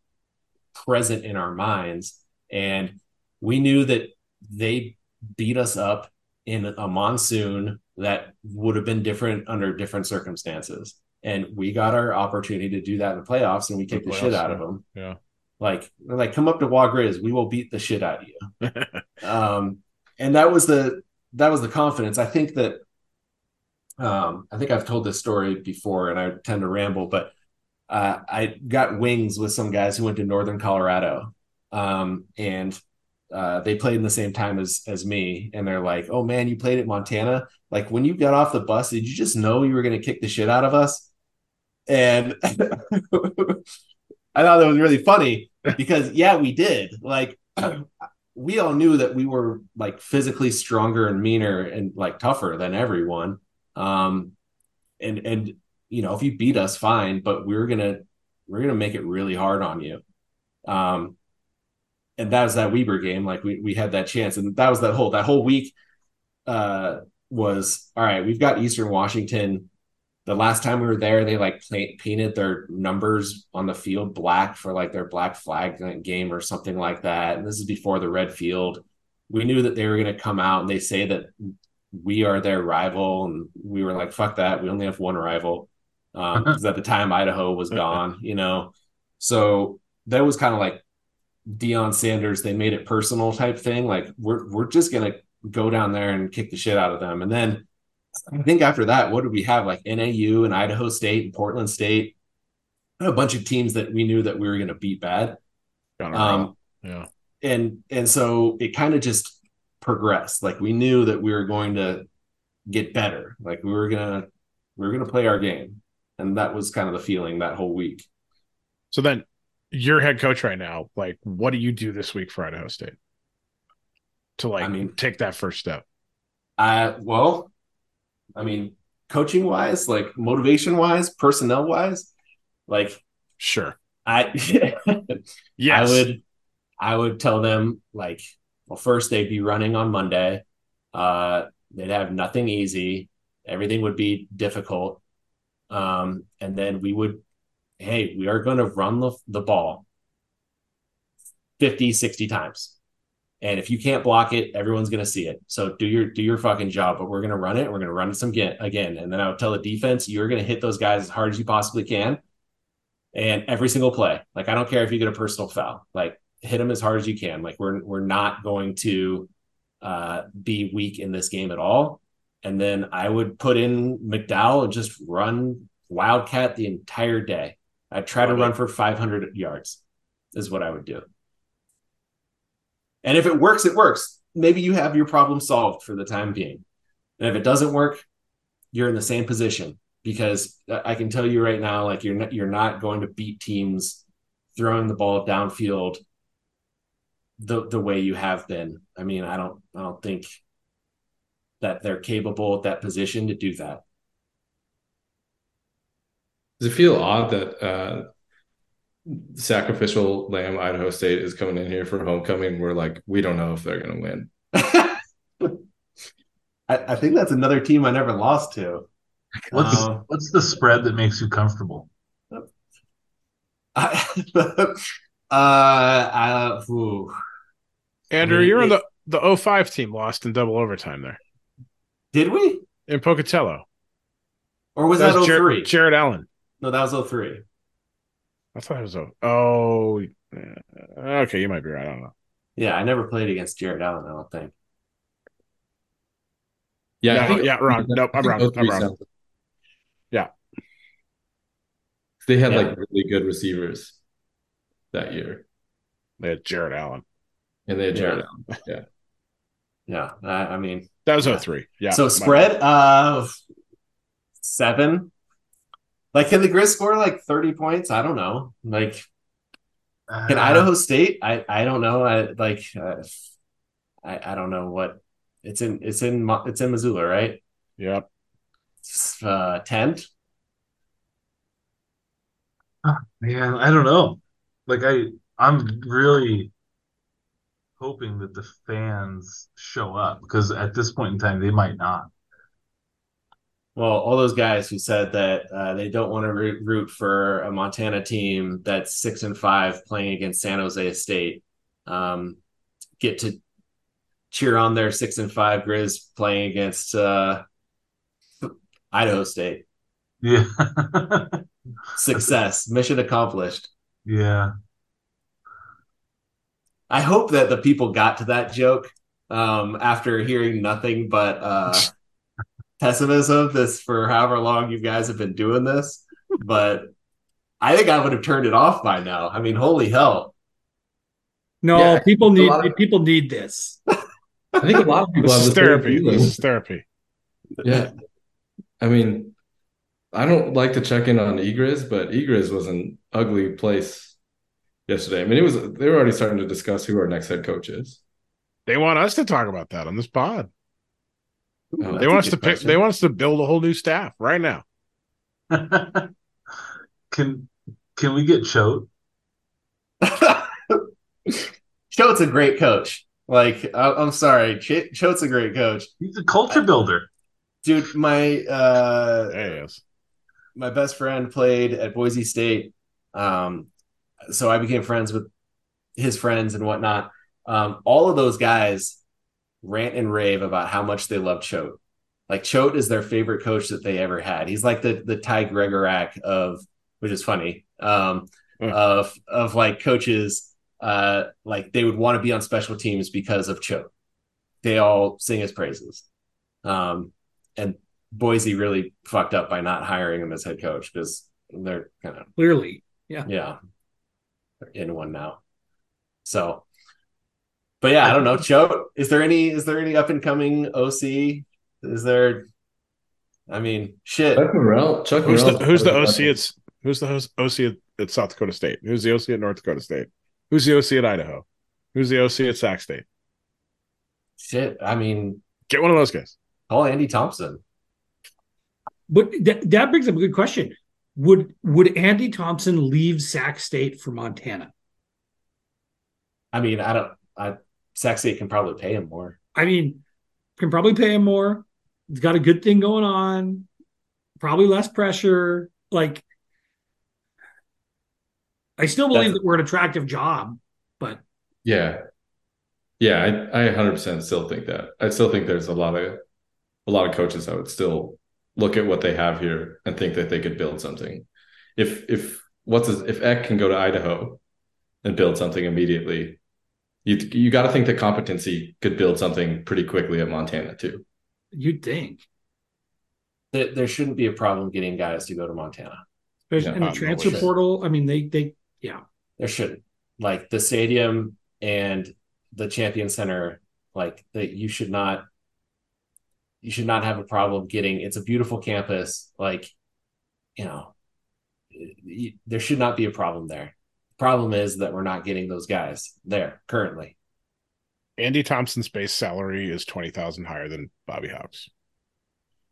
present in our minds, and we knew that they beat us up in a monsoon that would have been different under different circumstances. And we got our opportunity to do that in the playoffs, and we kicked the, playoffs, the shit out yeah. of them. Yeah. Like, like, come up to Wagriz, we will beat the shit out of you. um, and that was the that was the confidence. I think that um, I think I've told this story before, and I tend to ramble, but uh, I got wings with some guys who went to Northern Colorado, um, and uh, they played in the same time as as me. And they're like, "Oh man, you played at Montana? Like when you got off the bus, did you just know you were going to kick the shit out of us?" And I thought that was really funny because yeah, we did. Like we all knew that we were like physically stronger and meaner and like tougher than everyone. Um, and, and, you know, if you beat us, fine, but we're going to, we're going to make it really hard on you. Um, and that was that Weber game. Like we, we had that chance, and that was that whole, that whole week uh, was, all right, we've got Eastern Washington. The last time we were there, they like paint, painted their numbers on the field black for like their black flag game or something like that. And this is before the red field. We knew that they were going to come out and they say that we are their rival. And we were like, fuck that. We only have one rival. Um, because at the time Idaho was gone, you know? So that was kind of like Deion Sanders. They made it personal type thing. Like we're, we're just going to go down there and kick the shit out of them. And then, I think after that, what did we have? Like N A U and Idaho State and Portland State, a bunch of teams that we knew that we were going to beat bad. Um, yeah, and and so it kind of just progressed. Like we knew that we were going to get better. Like we were gonna we were gonna play our game, and that was kind of the feeling that whole week. So then, you're head coach right now. Like, what do you do this week for Idaho State to like I mean, take that first step? I well. I mean, coaching wise, like motivation wise, personnel wise, like sure. I yes. I would I would tell them like, well, first they'd be running on Monday. Uh, they'd have nothing easy. Everything would be difficult. Um, and then we would, hey, we are going to run the, the ball fifty, sixty times. And if you can't block it, everyone's going to see it. So do your do your fucking job, but we're going to run it. We're going to run it some get, again. And then I would tell the defense, you're going to hit those guys as hard as you possibly can. And every single play, like, I don't care if you get a personal foul, like hit them as hard as you can. Like we're, we're not going to uh, be weak in this game at all. And then I would put in McDowell and just run Wildcat the entire day. I'd try to run for five hundred yards is what I would do. And if it works, it works. Maybe you have your problem solved for the time being. And if it doesn't work, you're in the same position, because I can tell you right now, like you're not, you're not going to beat teams throwing the ball downfield the, the way you have been. I mean, I don't, I don't think that they're capable at that position to do that. Does it feel odd that, uh, sacrificial lamb Idaho State is coming in here for homecoming? We're like, we don't know if they're going to win. I, I think that's another team I never lost to. What's um, what's the spread that makes you comfortable? I, uh, I, ooh. Andrew, I mean, you're on the the oh five team lost in double overtime there. Did we? In Pocatello, or was that, that was oh three? Jared, Jared Allen. No, that was oh three. I thought it was a oh okay, you might be right. I don't know. Yeah, I never played against Jared Allen, I don't think. Yeah, yeah, I think, yeah wrong. No, nope, I'm wrong. I'm wrong. Yeah. They had yeah. like really good receivers that year. They had Jared Allen. And they had Jared yeah. Allen. Yeah. Yeah. I, I mean that was oh three. Yeah. So spread of seven. Like, can the Grizz score like thirty points? I don't know. Like, can uh, Idaho State? I, I don't know. I like uh, I I don't know what it's in. It's in it's in Missoula, right? Yep. Uh, ten. Oh, man, I don't know. Like I I'm really hoping that the fans show up, because at this point in time they might not. Well, all those guys who said that uh, they don't want to root for a Montana team that's six and five playing against San Jose State um, get to cheer on their six and five Grizz playing against uh, Idaho State. Yeah. Success. Mission accomplished. Yeah. I hope that the people got to that joke um, after hearing nothing but uh, – pessimism this for however long you guys have been doing this, but I think I would have turned it off by now. I mean, holy hell. No, yeah, people need of, people need this. I think a lot of people this have this therapy. This is therapy. Yeah. I mean, I don't like to check in on eGriz, but eGriz was an ugly place yesterday. I mean, it was they were already starting to discuss who our next head coach is. They want us to talk about that on this pod. Oh, they want us to pick. Question. They want us to build a whole new staff right now. Can can we get Choate? Choate's a great coach. Like, I, I'm sorry, Ch- Choate's a great coach. He's a culture builder, dude. My uh, there he is. My best friend played at Boise State, um, so I became friends with his friends and whatnot. Um, all of those guys rant and rave about how much they love Choate. Like, Choate is their favorite coach that they ever had. He's like the the Ty Gregorak of, which is funny, um, mm. of of like coaches, uh, like they would want to be on special teams because of Choate. They all sing his praises, um, and Boise really fucked up by not hiring him as head coach because they're kind of clearly, yeah, yeah, they're in one now. So, but yeah, I don't know. Choate, is there any? Is there any up and coming O C? Is there? I mean, shit. Chuck Morrell, Chuck who's the, who's the O C? It's who's the O C at, at South Dakota State? Who's the O C at North Dakota State? Who's the O C at Idaho? Who's the O C at Sac State? Shit, I mean, get one of those guys. Call Andy Thompson. But th- that brings up a good question. Would would Andy Thompson leave Sac State for Montana? I mean, I don't. I Sac State can probably pay him more. I mean, can probably pay him more. He's got a good thing going on. Probably less pressure. Like, I still believe That's, that we're an attractive job, but yeah, yeah, I, I one hundred percent still think that. I still think there's a lot of a lot of coaches that would still look at what they have here and think that they could build something. If if what's his, if Eck can go to Idaho and build something immediately, you you got to think that competency could build something pretty quickly at Montana too. You'd think that there shouldn't be a problem getting guys to go to Montana. There's, yeah, and the transfer portal. I mean, they they yeah, there shouldn't. Like, the stadium and the Champion Center, like that, you should not. You should not have a problem getting, it's a beautiful campus. Like, you know, you, there should not be a problem there. The problem is that we're not getting those guys there currently. Andy Thompson's base salary is twenty thousand dollars higher than Bobby Hauck's.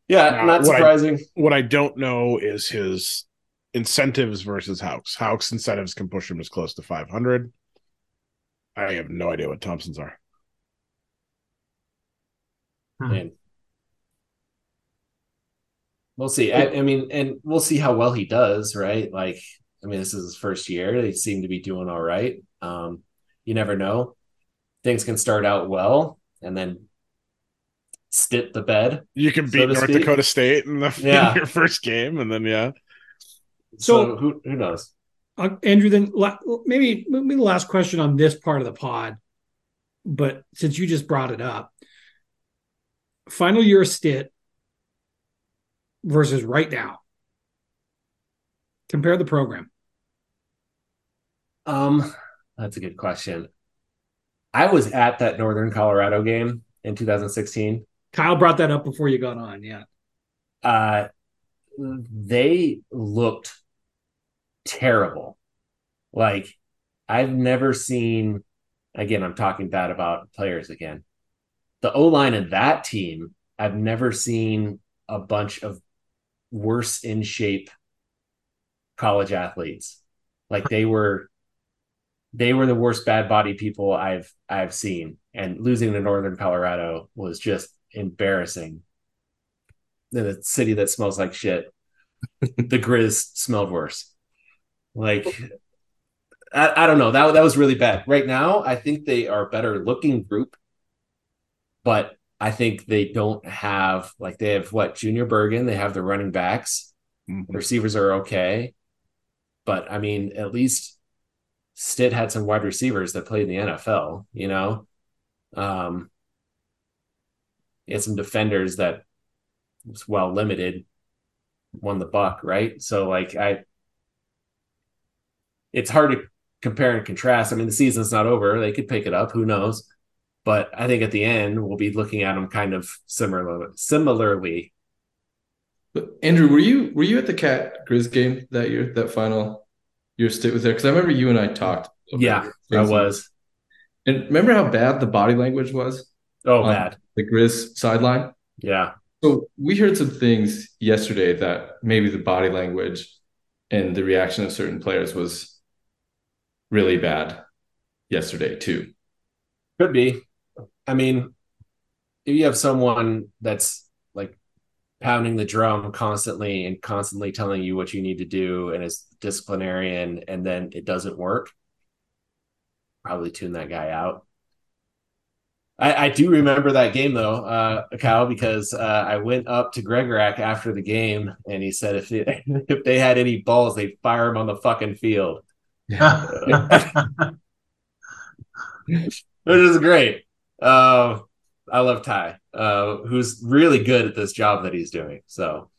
Yeah, now, not surprising. What I, what I don't know is his incentives versus Hauck's. Hauck's incentives can push him as close to five hundred. I have no idea what Thompson's are. Hmm. And we'll see. I, I mean, and we'll see how well he does, right? Like, I mean, this is his first year. They seem to be doing all right. Um, you never know. Things can start out well and then stit the bed. You can beat so North speak. Dakota State in, the, yeah. in your first game, and then, yeah. So, so who who knows? Uh, Andrew, then la- maybe, maybe the last question on this part of the pod, but since you just brought it up, final year of stit versus right now. Compare the program. Um, that's a good question. I was at that Northern Colorado game in two thousand sixteen. Kyle brought that up before you got on, yeah. Uh, they looked terrible. Like, I've never seen, again, I'm talking bad about players again. The O-line of that team, I've never seen a bunch of worse in shape college athletes. Like, they were they were the worst bad body people I've I've seen, and losing to Northern Colorado was just embarrassing. In a city that smells like shit, the Grizz smelled worse. Like, I, I don't know, that that was really bad. Right now, I think they are a better looking group, but I think they don't have, like, they have what, Junior Bergen, they have the running backs. Mm-hmm. The receivers are okay. But, I mean, at least Stitt had some wide receivers that played in the N F L, you know? Um, he had some defenders that was well limited, won the buck, right? So, like, I, it's hard to compare and contrast. I mean, the season's not over. They could pick it up. Who knows? But I think at the end, we'll be looking at them kind of similar, similarly. But Andrew, were you were you at the Cat Grizz game that year, that final year Stitt was there? Because I remember you and I talked. Yeah, I was. And remember how bad the body language was? Oh, bad. The Grizz sideline? Yeah. So we heard some things yesterday that maybe the body language and the reaction of certain players was really bad yesterday too. Could be. I mean, if you have someone that's like pounding the drum constantly and constantly telling you what you need to do and is disciplinarian and then it doesn't work, probably tune that guy out. I, I do remember that game, though, uh, Kyle, because uh, I went up to Gregorak after the game, and he said if they, if they had any balls, they'd fire him on the fucking field. Yeah. Which is great. Uh, I love Ty, uh, who's really good at this job that he's doing. So,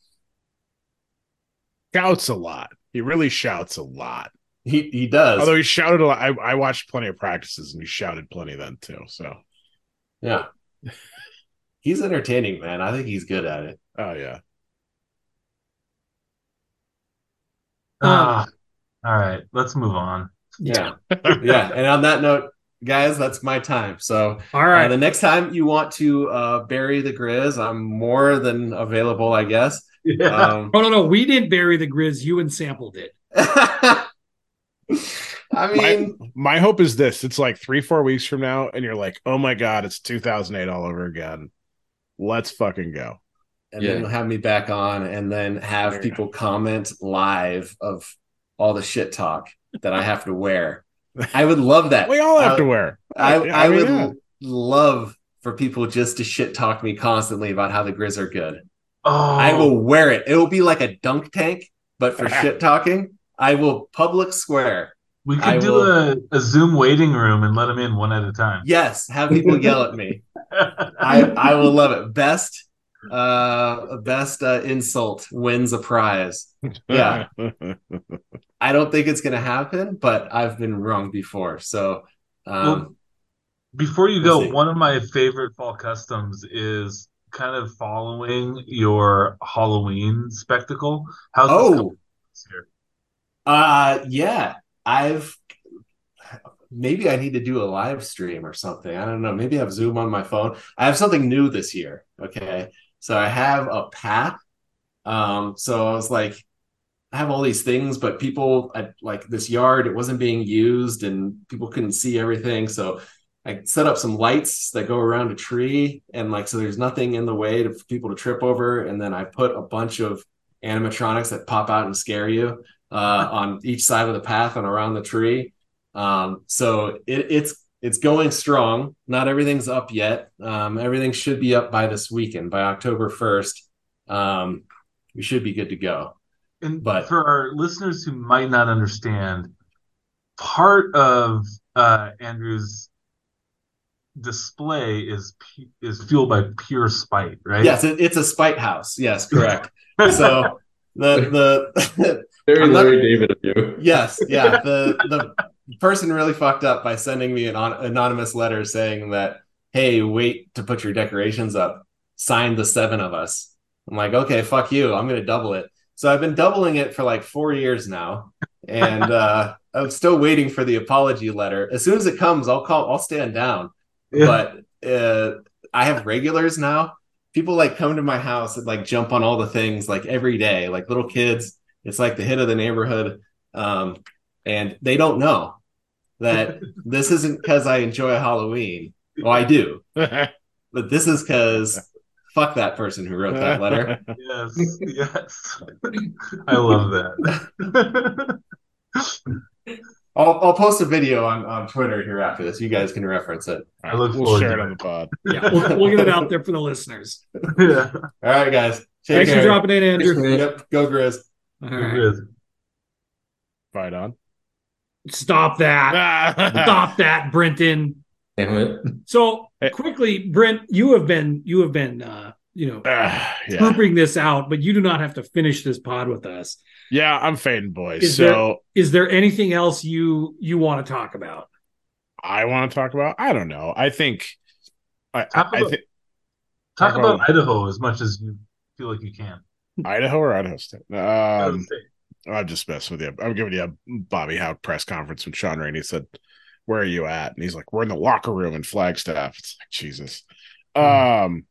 shouts a lot. He really shouts a lot. He he does. Although he shouted a lot. I, I watched plenty of practices, and he shouted plenty then, too. So. Yeah. He's entertaining, man. I think he's good at it. Oh, yeah. Uh, all right. Let's move on. Yeah. Yeah. And on that note, guys, that's my time. So, all right. Uh, the next time you want to uh, bury the Grizz, I'm more than available, I guess. Yeah. Um, oh, no, no. We didn't bury the Grizz. You and Sample did. I mean, my, my hope is this. It's like three, four weeks from now, and you're like, oh, my God, it's two thousand eight all over again. Let's fucking go. And yeah. Then you'll have me back on and then have Fair people enough. Comment live of all the shit talk that I have to wear. I would love that. We all have I, to wear. I, I, I, I mean, would yeah. love for people just to shit talk me constantly about how the Grizz are good. Oh. I will wear it. It will be like a dunk tank, but for shit talking, I will public swear. We could I do will, a, a Zoom waiting room and let them in one at a time. Yes, have people yell at me. I I will love it. Best uh best uh, insult wins a prize. Yeah. I don't think it's going to happen, but I've been wrong before. So um, well, before you we'll go, see. One of my favorite fall customs is kind of following your Halloween spectacle. How's oh. this coming this year? Uh yeah. I've maybe I need to do a live stream or something. I don't know. Maybe I have Zoom on my phone. I have something new this year. Okay. So I have a P A P. Um, so I was like, I have all these things, but people I, like this yard, it wasn't being used and people couldn't see everything. So I set up some lights that go around a tree and like, so there's nothing in the way to, for people to trip over. And then I put a bunch of animatronics that pop out and scare you. Uh, on each side of the path and around the tree. Um, so it, it's it's going strong. Not everything's up yet. Um, everything should be up by this weekend, by October first. Um, we should be good to go. And but for our listeners who might not understand, part of uh, Andrew's display is is fueled by pure spite, right? Yes, it, it's a spite house. Yes, correct. So the the... Very Larry David of you. Yes, yeah. The the person really fucked up by sending me an on, anonymous letter saying that, hey, wait to put your decorations up. Sign the seven of us. I'm like, okay, fuck you. I'm going to double it. So I've been doubling it for like four years now. And uh, I'm still waiting for the apology letter. As soon as it comes, I'll call, I'll stand down. Yeah. But uh, I have regulars now. People like come to my house and like jump on all the things like every day, like little kids. It's like the hit of the neighborhood. Um, and they don't know that this isn't because I enjoy Halloween. Oh, I do. But this is because fuck that person who wrote that letter. Yes, yes. I love that. I'll, I'll post a video on, on Twitter here after this. You guys can reference it. I look forward we'll share to it on the pod. Yeah, we'll, we'll get it out there for the listeners. Yeah. All right, guys. Take Thanks care. for dropping in, Andrew. Yep. Go, Grizz. All right. Fight on. Stop that. Stop that, Brenton. Damn it. So quickly, Brent, you have been you have been uh, you know uh, yeah. trooping this out, but you do not have to finish this pod with us. Yeah, I'm fading, boys. Is so there, is there anything else you you want to talk about? I want to talk about. I don't know. I think. I, talk I, about, I think. Talk about Idaho. Idaho as much as you feel like you can. Idaho or Idaho State? Um, I'm just messing with you. I'm giving you a Bobby Hauck press conference when Sean Rainey said where are you at? And he's like, we're in the locker room in Flagstaff. It's like, Jesus. Mm. Um,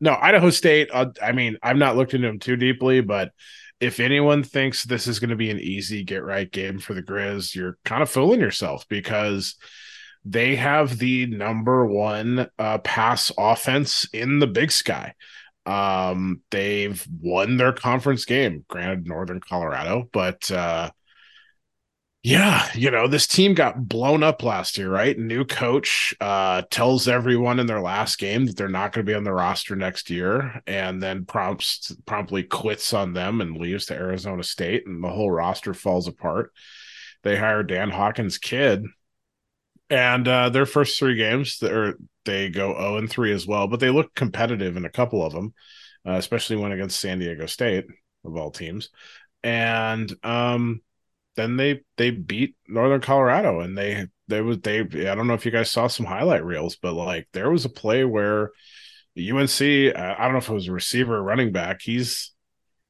no, Idaho State, uh, I mean, I've not looked into them too deeply, but if anyone thinks this is going to be an easy get-right game for the Grizz, you're kind of fooling yourself, because they have the number one uh, pass offense in the Big Sky. Um, they've won their conference game, granted Northern Colorado, but uh, yeah, you know, this team got blown up last year, right? New coach uh, tells everyone in their last game that they're not going to be on the roster next year, and then prompts promptly quits on them and leaves to Arizona State, and the whole roster falls apart. They hire Dan Hawkins' kid, and uh, their first three games, they're They go oh and three as well, but they look competitive in a couple of them, uh, especially one against San Diego State, of all teams. And um, then they they beat Northern Colorado, and they they was they. I don't know if you guys saw some highlight reels, but like there was a play where U N C, uh, I don't know if it was a receiver or running back, he's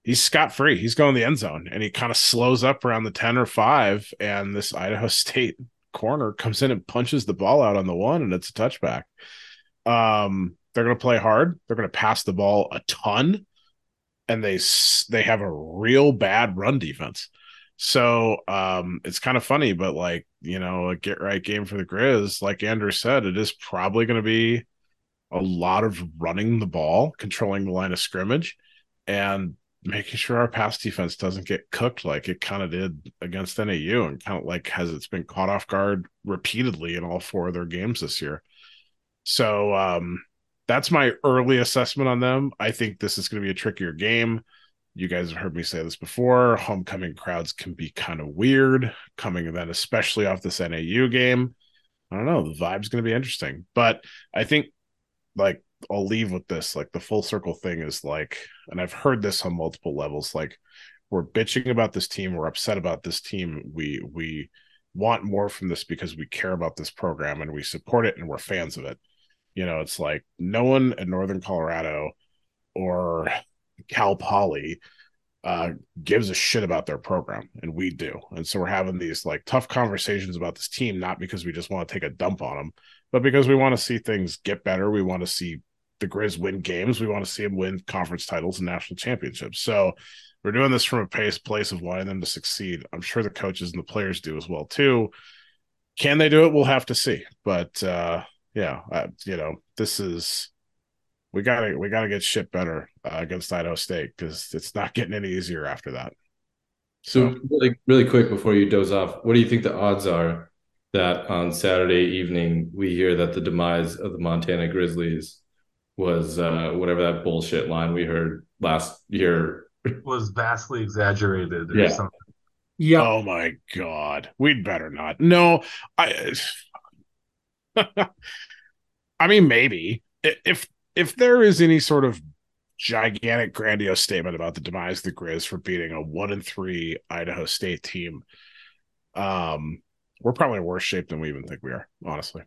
he's scot free, he's going the end zone, and he kind of slows up around the ten or five, and this Idaho State corner comes in and punches the ball out on the one, and it's a touchback. Um, they're going to play hard. They're going to pass the ball a ton, and they they have a real bad run defense. So um, it's kind of funny, but like, you know, a get right game for the Grizz. Like Andrew said, it is probably going to be a lot of running the ball, controlling the line of scrimmage, and making sure our pass defense doesn't get cooked like it kind of did against N A U, and kind of like has it's been caught off guard repeatedly in all four of their games this year. So um, that's my early assessment on them. I think this is going to be a trickier game. You guys have heard me say this before. Homecoming crowds can be kind of weird coming in, especially off this N A U game. I don't know. The vibe's going to be interesting, but I think like, I'll leave with this, like the full circle thing is like, and I've heard this on multiple levels, like we're bitching about this team, we're upset about this team, we we want more from this because we care about this program and we support it and we're fans of it. You know, it's like no one in Northern Colorado or Cal Poly uh gives a shit about their program, and we do. And so we're having these like tough conversations about this team, not because we just want to take a dump on them, but because we want to see things get better. We want to see the Grizz win games. We want to see them win conference titles and national championships. So we're doing this from a place, place of wanting them to succeed. I'm sure the coaches and the players do as well, too. Can they do it? We'll have to see. But, uh, yeah, uh, you know, this is – we gotta we gotta get shit better uh, against Idaho State, because it's not getting any easier after that. So, so really, really quick before you doze off, what do you think the odds are that on Saturday evening we hear that the demise of the Montana Grizzlies was uh, whatever that bullshit line we heard last year was vastly exaggerated or yeah. something? Yeah. Oh my God. We'd better not. No. I. I mean, maybe if if there is any sort of gigantic, grandiose statement about the demise of the Grizz for beating a one and three Idaho State team, um. we're probably in worse shape than we even think we are, honestly.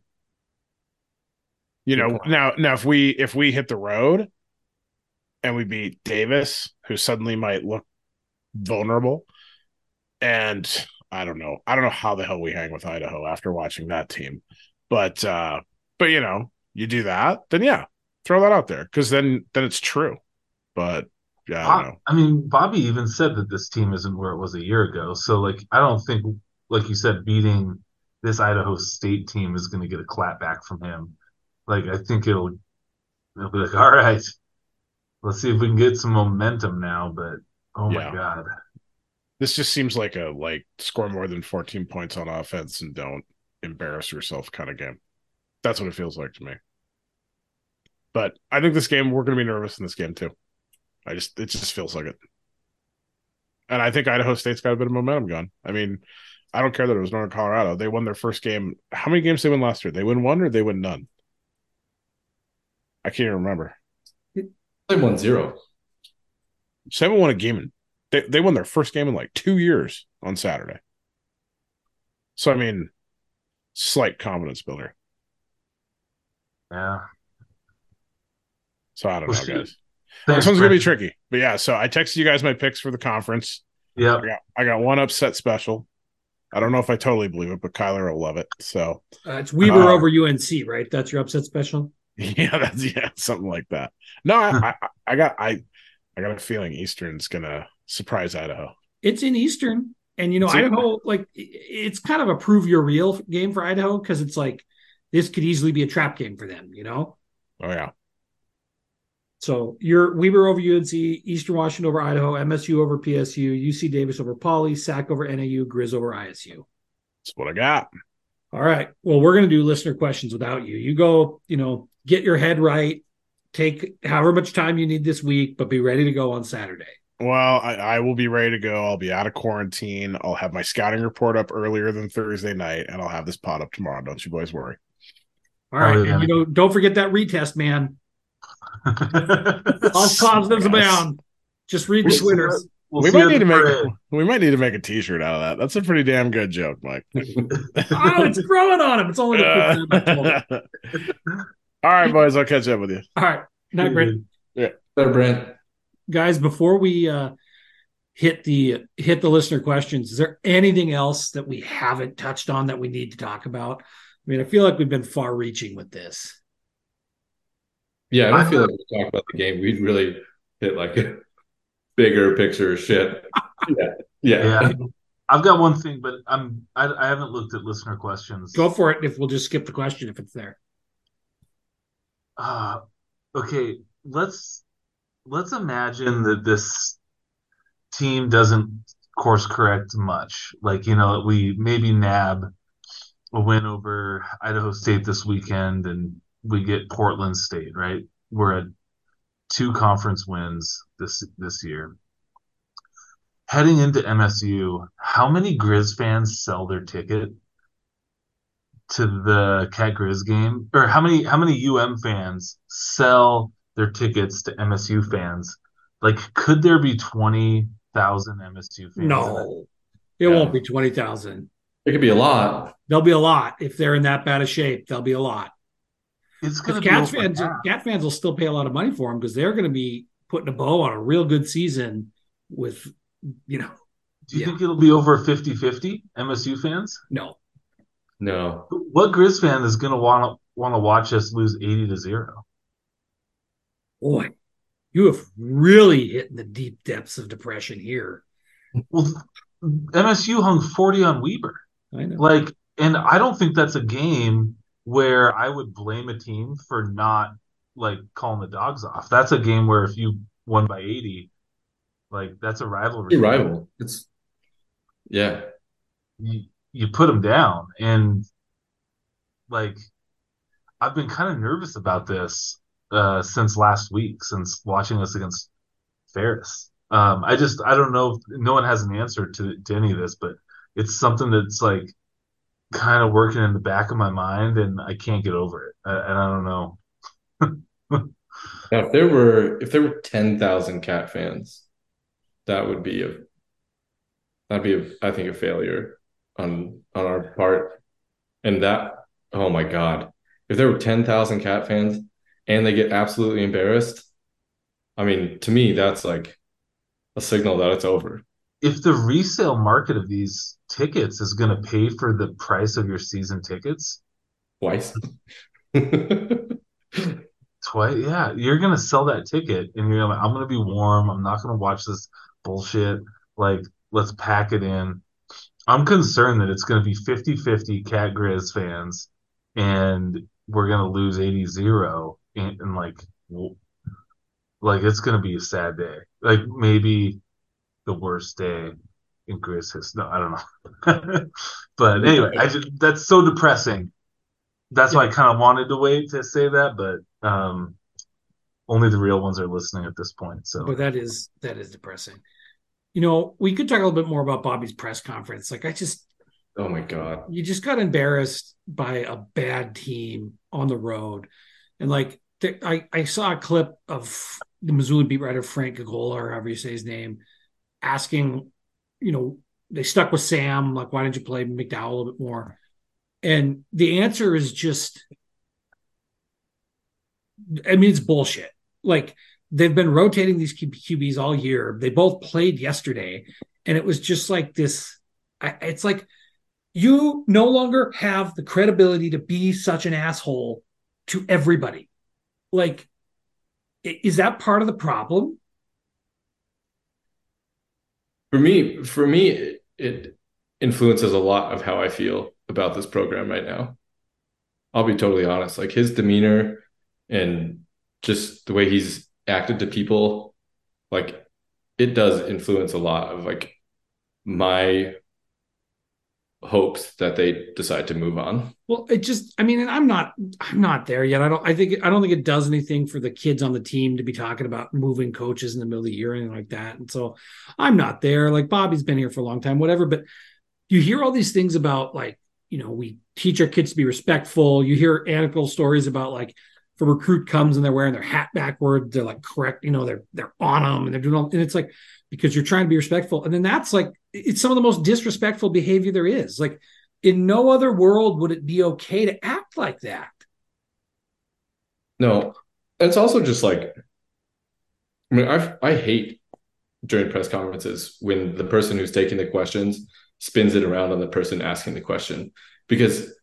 You know, now now if we if we hit the road and we beat Davis, who suddenly might look vulnerable, and I don't know. I don't know how the hell we hang with Idaho after watching that team. But uh, but you know, you do that, then yeah, throw that out there, because then then it's true. But yeah, I don't know. I mean, Bobby even said that this team isn't where it was a year ago. So like, I don't think, like you said, beating this Idaho State team is going to get a clap back from him. Like, I think it'll, it'll be like, all right, let's see if we can get some momentum now. But, oh, yeah. my God. This just seems like a, like, score more than fourteen points on offense and don't embarrass yourself kind of game. That's what it feels like to me. But I think this game, we're going to be nervous in this game, too. I just, it just feels like it. And I think Idaho State's got a bit of momentum going. I mean, I don't care that it was Northern Colorado. They won their first game. How many games did they win last year? They win one or they win none? I can't even remember. They won zero. So they haven't won a game. In, they, they won their first game in like two years on Saturday. So, I mean, slight confidence builder. Yeah. So, I don't know, guys. This one's going to be tricky. But, yeah, so I texted you guys my picks for the conference. Yeah. I got, I got one upset special. I don't know if I totally believe it, but Kyler will love it. So uh, it's Weber uh, over U N C, right? That's your upset special. Yeah, that's yeah, something like that. No, I, huh. I, I got I, I got a feeling Eastern's gonna surprise Idaho. It's in Eastern, and you know it's Idaho, in- like it's kind of a prove you're real game for Idaho because it's like this could easily be a trap game for them, you know? Oh yeah. So you're Weber over U N C, Eastern Washington over Idaho, M S U over P S U, U C Davis over Poly, Sac over N A U, Grizz over I S U. That's what I got. All right. Well, we're going to do listener questions without you. You go, you know, get your head right, take however much time you need this week, but be ready to go on Saturday. Well, I, I will be ready to go. I'll be out of quarantine. I'll have my scouting report up earlier than Thursday night, and I'll have this pod up tomorrow. Don't you boys worry. All right. Oh, yeah. And, you know, don't forget that retest, man. All clouds lives abound. Just read the winners. We'll we might need to parade. make we might need to make a T-shirt out of that. That's a pretty damn good joke, Mike. Oh, it's growing on him. It's only the uh, all right, boys. I'll catch up with you. All right, not Brent. Yeah, not Brent. Guys, before we uh, hit the hit the listener questions, is there anything else that we haven't touched on that we need to talk about? I mean, I feel like we've been far-reaching with this. Yeah, I don't feel like we talked about the game. We'd really hit like a bigger picture of shit. Yeah. Yeah. yeah. I've got one thing, but I'm I, I haven't looked at listener questions. Go for it. If we'll just skip the question if it's there. Uh okay. Let's let's imagine that this team doesn't course correct much. Like, you know, we maybe nab a win over Idaho State this weekend and we get Portland State, right? We're at two conference wins this this year. Heading into M S U, how many Grizz fans sell their ticket to the Cat Grizz game? Or how many how many U M fans sell their tickets to M S U fans? Like, could there be twenty thousand M S U fans? No, it yeah. won't be twenty thousand. It could be a lot. There'll be a lot. If they're in that bad of shape, there'll be a lot. It's going to Cat fans. Cat fans will still pay a lot of money for them because they're going to be putting a bow on a real good season. With you know, do you yeah. think it'll be over fifty-fifty M S U fans? No, no. What Grizz fan is going to want to want to watch us lose eighty to zero? Boy, you have really hit the deep depths of depression here. Well, M S U hung forty on Weber. I know. Like, and I don't think that's a game where I would blame a team for not, like, calling the dogs off. That's a game where if you won by eighty, like, that's a rivalry. It's a rival. It's, yeah. You, you put them down. And, like, I've been kind of nervous about this uh, since last week, since watching this against Ferris. Um, I just, I don't know. No one has an answer to, to any of this, but it's something that's, like, kind of working in the back of my mind, and I can't get over it. I, and I don't know. Now, if there were if there were ten thousand Cat fans, that would be a that'd be a, I think a failure on on our part. And that oh my god, if there were ten thousand Cat fans and they get absolutely embarrassed, I mean, to me that's like a signal that it's over. If the resale market of these tickets is going to pay for the price of your season tickets twice, twice, yeah, you're going to sell that ticket, and you're like, I'm going to be warm. I'm not going to watch this bullshit. Like, let's pack it in. I'm concerned that it's going to be fifty-fifty Cat Grizz fans, and we're going to lose eighty zero, and, and like, like it's going to be a sad day. Like, maybe the worst day in Grizz history. No, I don't know. But anyway, I just, that's so depressing. That's yeah. why I kind of wanted to wait to say that, but um, only the real ones are listening at this point. So, but that is that is depressing. You know, we could talk a little bit more about Bobby's press conference. Like, I just, oh my god, you just got embarrassed by a bad team on the road, and like th- I I saw a clip of the Missoula beat writer Frank Gagola, or however you say his name, asking, you know, they stuck with Sam, like, why didn't you play McDowell a little bit more? And the answer is just, I mean, it's bullshit. Like, they've been rotating these Q Bs all year. They both played yesterday. And it was just like this, it's like you no longer have the credibility to be such an asshole to everybody. Like, is that part of the problem? For me, for me, it, it influences a lot of how I feel about this program right now. I'll be totally honest. Like, his demeanor and just the way he's acted to people, like, it does influence a lot of, like, my hopes that they decide to move on. Well, it just, I mean, and I'm not, I'm not there yet. I don't, I think, I don't think it does anything for the kids on the team to be talking about moving coaches in the middle of the year or anything like that. And so I'm not there. Like, Bobby's been here for a long time, whatever, but you hear all these things about, like, you know, we teach our kids to be respectful. You hear anecdotal stories about, like, if a recruit comes and they're wearing their hat backward, they're like, correct, you know, they're, they're on them and they're doing all, and it's like, because you're trying to be respectful. And then that's like, it's some of the most disrespectful behavior there is. Like, in no other world would it be okay to act like that. No, it's also just like, I mean, I've, I hate during press conferences when the person who's taking the questions spins it around on the person asking the question, because,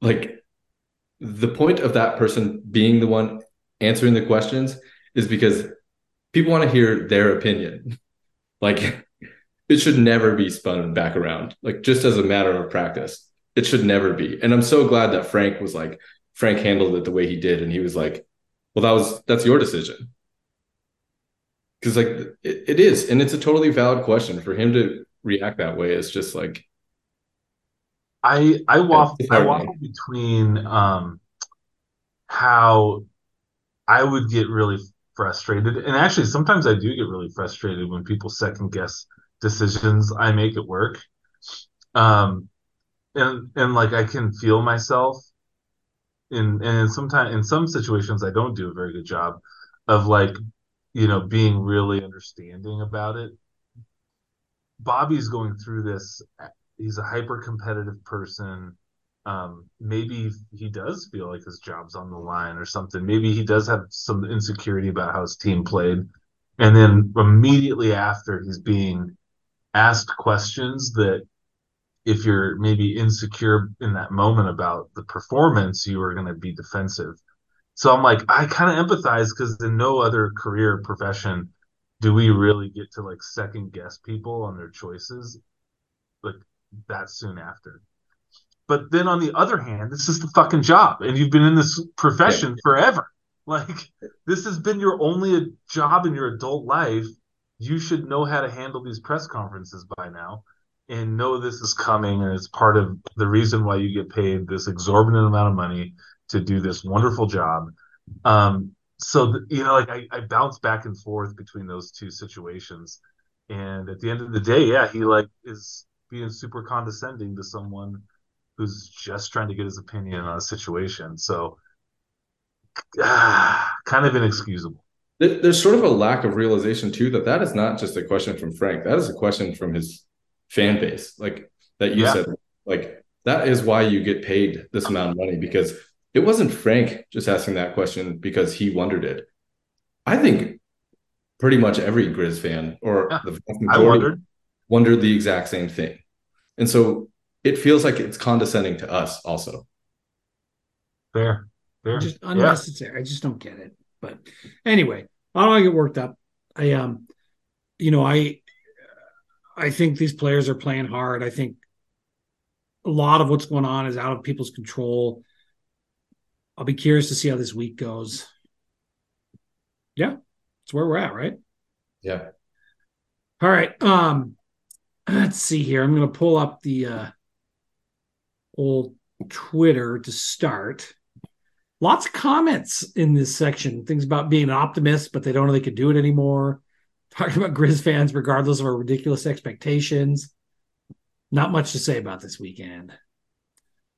like, the point of that person being the one answering the questions is because people want to hear their opinion. Like, it should never be spun back around. Like, just as a matter of practice, it should never be. And I'm so glad that Frank was like, Frank handled it the way he did. And he was like, well, that was, that's your decision. Cause like it, it is. And it's a totally valid question for him to react that way. It's just like, I, I waffle, I waffle between um, how I would get really frustrated. And actually, sometimes I do get really frustrated when people second guess decisions I make at work. Um, and, and like, I can feel myself in, and sometimes in some situations, I don't do a very good job of, like, you know, being really understanding about it. Bobby's going through this. He's a hyper competitive person. Um, maybe he does feel like his job's on the line or something. Maybe he does have some insecurity about how his team played. And then immediately after, he's being asked questions that, if you're maybe insecure in that moment about the performance, you are going to be defensive. So I'm like, I kind of empathize, because in no other career or profession do we really get to, like, second guess people on their choices, like, that soon after. But then on the other hand, this is the fucking job, and you've been in this profession yeah. forever. Like, this has been your only job in your adult life. You should know how to handle these press conferences by now, and know this is coming, and it's part of the reason why you get paid this exorbitant amount of money to do this wonderful job. Um, so, the, you know, like I, I bounce back and forth between those two situations. And at the end of the day, yeah, he like is being super condescending to someone who's just trying to get his opinion on a situation. So ah, kind of inexcusable. There's sort of a lack of realization too, that that is not just a question from Frank. That is a question from his fan base. Like that you yeah. said, like that is why you get paid this amount of money, because it wasn't Frank just asking that question because he wondered it. I think pretty much every Grizz fan or yeah, the vast majority I wondered. wondered the exact same thing. And so it feels like it's condescending to us also. Fair. Fair. Just unnecessary. Yeah. I just don't get it. But anyway, I don't want to get worked up. I, um, you know, I, I think these players are playing hard. I think a lot of what's going on is out of people's control. I'll be curious to see how this week goes. Yeah. That's where we're at, right? Yeah. All right. Um, let's see here. I'm going to pull up the, uh, old Twitter to start. Lots of comments in this section. Things about being an optimist, but they don't know they could do it anymore. Talking about Grizz fans, regardless of our ridiculous expectations. Not much to say about this weekend.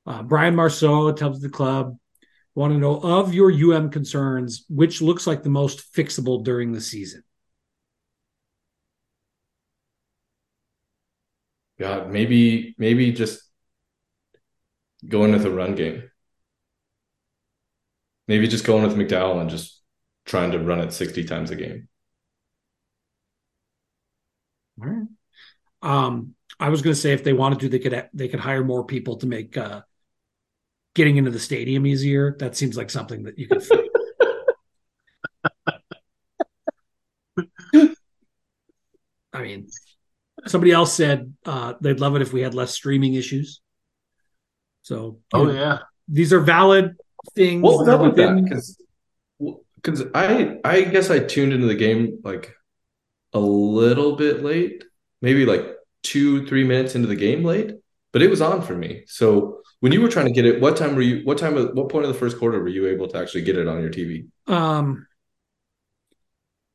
Uh, Brian Marceau tells the club, want to know of your U M concerns, which looks like the most fixable during the season. God, maybe, maybe just going with a run game. Maybe just going with McDowell and just trying to run it sixty times a game. All right. Um, I was going to say if they wanted to, they could they could hire more people to make uh, getting into the stadium easier. That seems like something that you could fix. I mean, somebody else said uh, they'd love it if we had less streaming issues. So, oh know, yeah, these are valid things. What was up with that? Because because I I guess I tuned into the game like a little bit late, maybe like two three minutes into the game late, but it was on for me. So when you were trying to get it, what time were you? What time? What point of the first quarter were you able to actually get it on your T V? Um,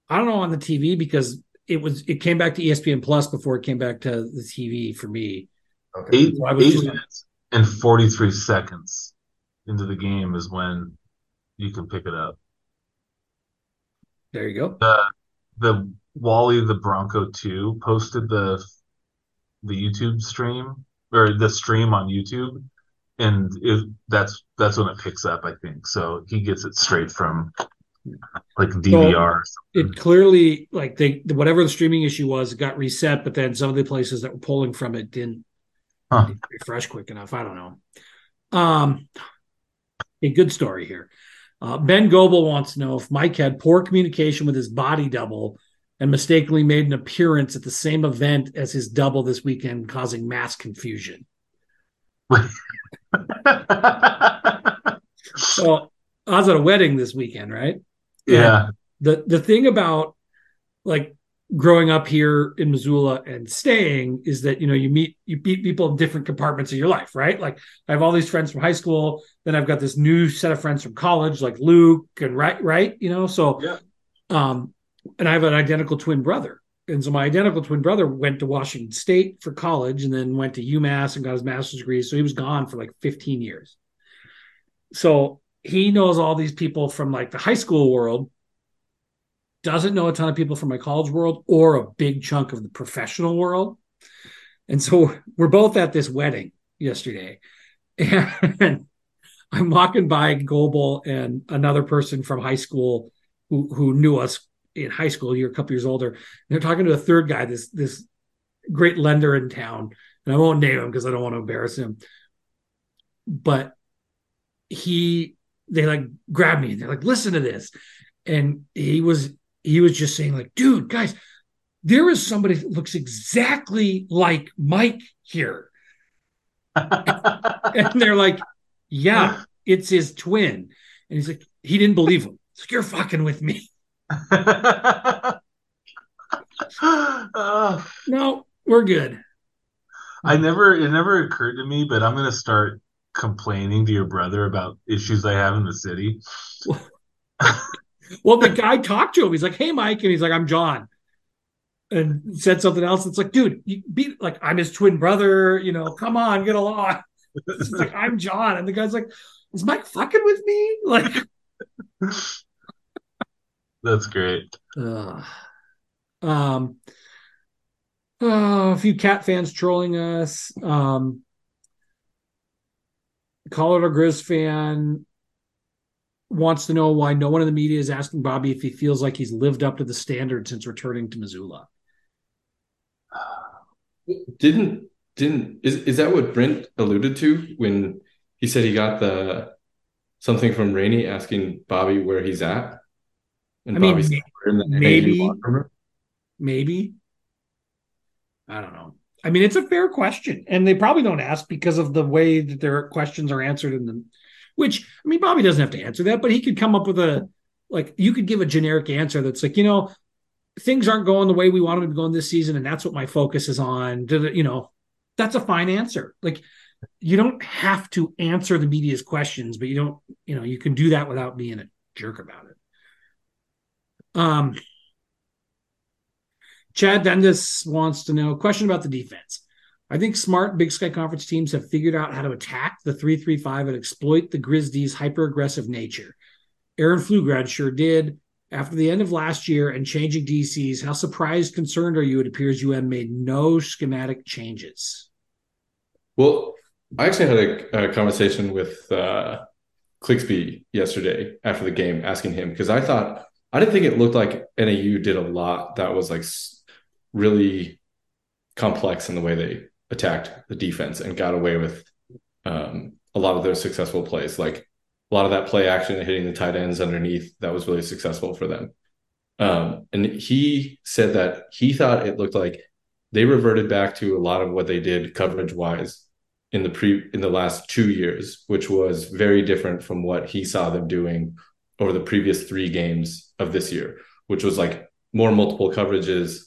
I don't know on the T V because it was it came back to E S P N Plus before it came back to the T V for me. Okay. Eight, so I was eight just, minutes and forty-three seconds into the game is when you can pick it up. There you go. The the Wally the Bronco two posted the the YouTube stream or the stream on YouTube, and it, that's that's when it picks up, I think. So he gets it straight from like D V R. So it clearly like they whatever the streaming issue was, it got reset, but then some of the places that were pulling from it didn't, huh. didn't refresh quick enough. I don't know. Um, a good story here. Uh, Ben Goebel wants to know if Mike had poor communication with his body double and mistakenly made an appearance at the same event as his double this weekend, causing mass confusion. So I was at a wedding this weekend, right? Yeah. And the the thing about like growing up here in Missoula and staying is that, you know, you meet, you meet people in different compartments of your life, right? Like I have all these friends from high school. Then I've got this new set of friends from college, like Luke and right, right. You know, so, yeah. um, and I have an identical twin brother. And so my identical twin brother went to Washington State for college and then went to UMass and got his master's degree. So he was gone for like fifteen years. So he knows all these people from like the high school world, doesn't know a ton of people from my college world or a big chunk of the professional world. And so we're both at this wedding yesterday. And I'm walking by Goebel and another person from high school who, who knew us in high school. You're a couple years older. And they're talking to a third guy, this, this great lender in town. And I won't name him because I don't want to embarrass him. But he, they like grabbed me and they're like, listen to this. And he was, he was just saying like, dude, guys, there is somebody that looks exactly like Mike here. And they're like, yeah, it's his twin. And he's like, he didn't believe him. He's like, you're fucking with me. uh, no, we're good. I never, it never occurred to me, but I'm going to start complaining to your brother about issues I have in the city. Well, the guy talked to him. He's like, hey, Mike. And he's like, I'm John. And said something else. It's like, dude, you be like, I'm his twin brother. You know, come on, get along. It's like, I'm John. And the guy's like, is Mike fucking with me? Like, that's great. Uh, um, uh, a few Cat fans trolling us. Um, Colorado Grizz fan wants to know why no one in the media is asking Bobby if he feels like he's lived up to the standard since returning to Missoula. Didn't didn't is is that what Brent alluded to when he said he got the something from Rainey asking Bobby where he's at? And I mean, Bobby's in the maybe, maybe. I don't know. I mean, it's a fair question, and they probably don't ask because of the way that their questions are answered in the. Which, I mean, Bobby doesn't have to answer that, but he could come up with a, like, you could give a generic answer that's like, you know, things aren't going the way we want them to go in this season, and that's what my focus is on. You know, that's a fine answer. Like, you don't have to answer the media's questions, but you don't, you know, you can do that without being a jerk about it. Um, Chad Dundas wants to know, question about the defense. I think smart Big Sky Conference teams have figured out how to attack the three three five and exploit the Grizzlies' hyper-aggressive nature. Aaron Flugrad sure did. After the end of last year and changing D Cs, how surprised, concerned are you? It appears U M made no schematic changes. Well, I actually had a, a conversation with uh, Clixby yesterday after the game, asking him, because I thought, I didn't think it looked like N A U did a lot that was like really complex in the way they attacked the defense and got away with um, a lot of their successful plays. Like a lot of that play action and hitting the tight ends underneath, that was really successful for them. Um, and he said that he thought it looked like they reverted back to a lot of what they did coverage wise in the pre in the last two years, which was very different from what he saw them doing over the previous three games of this year, which was like more multiple coverages,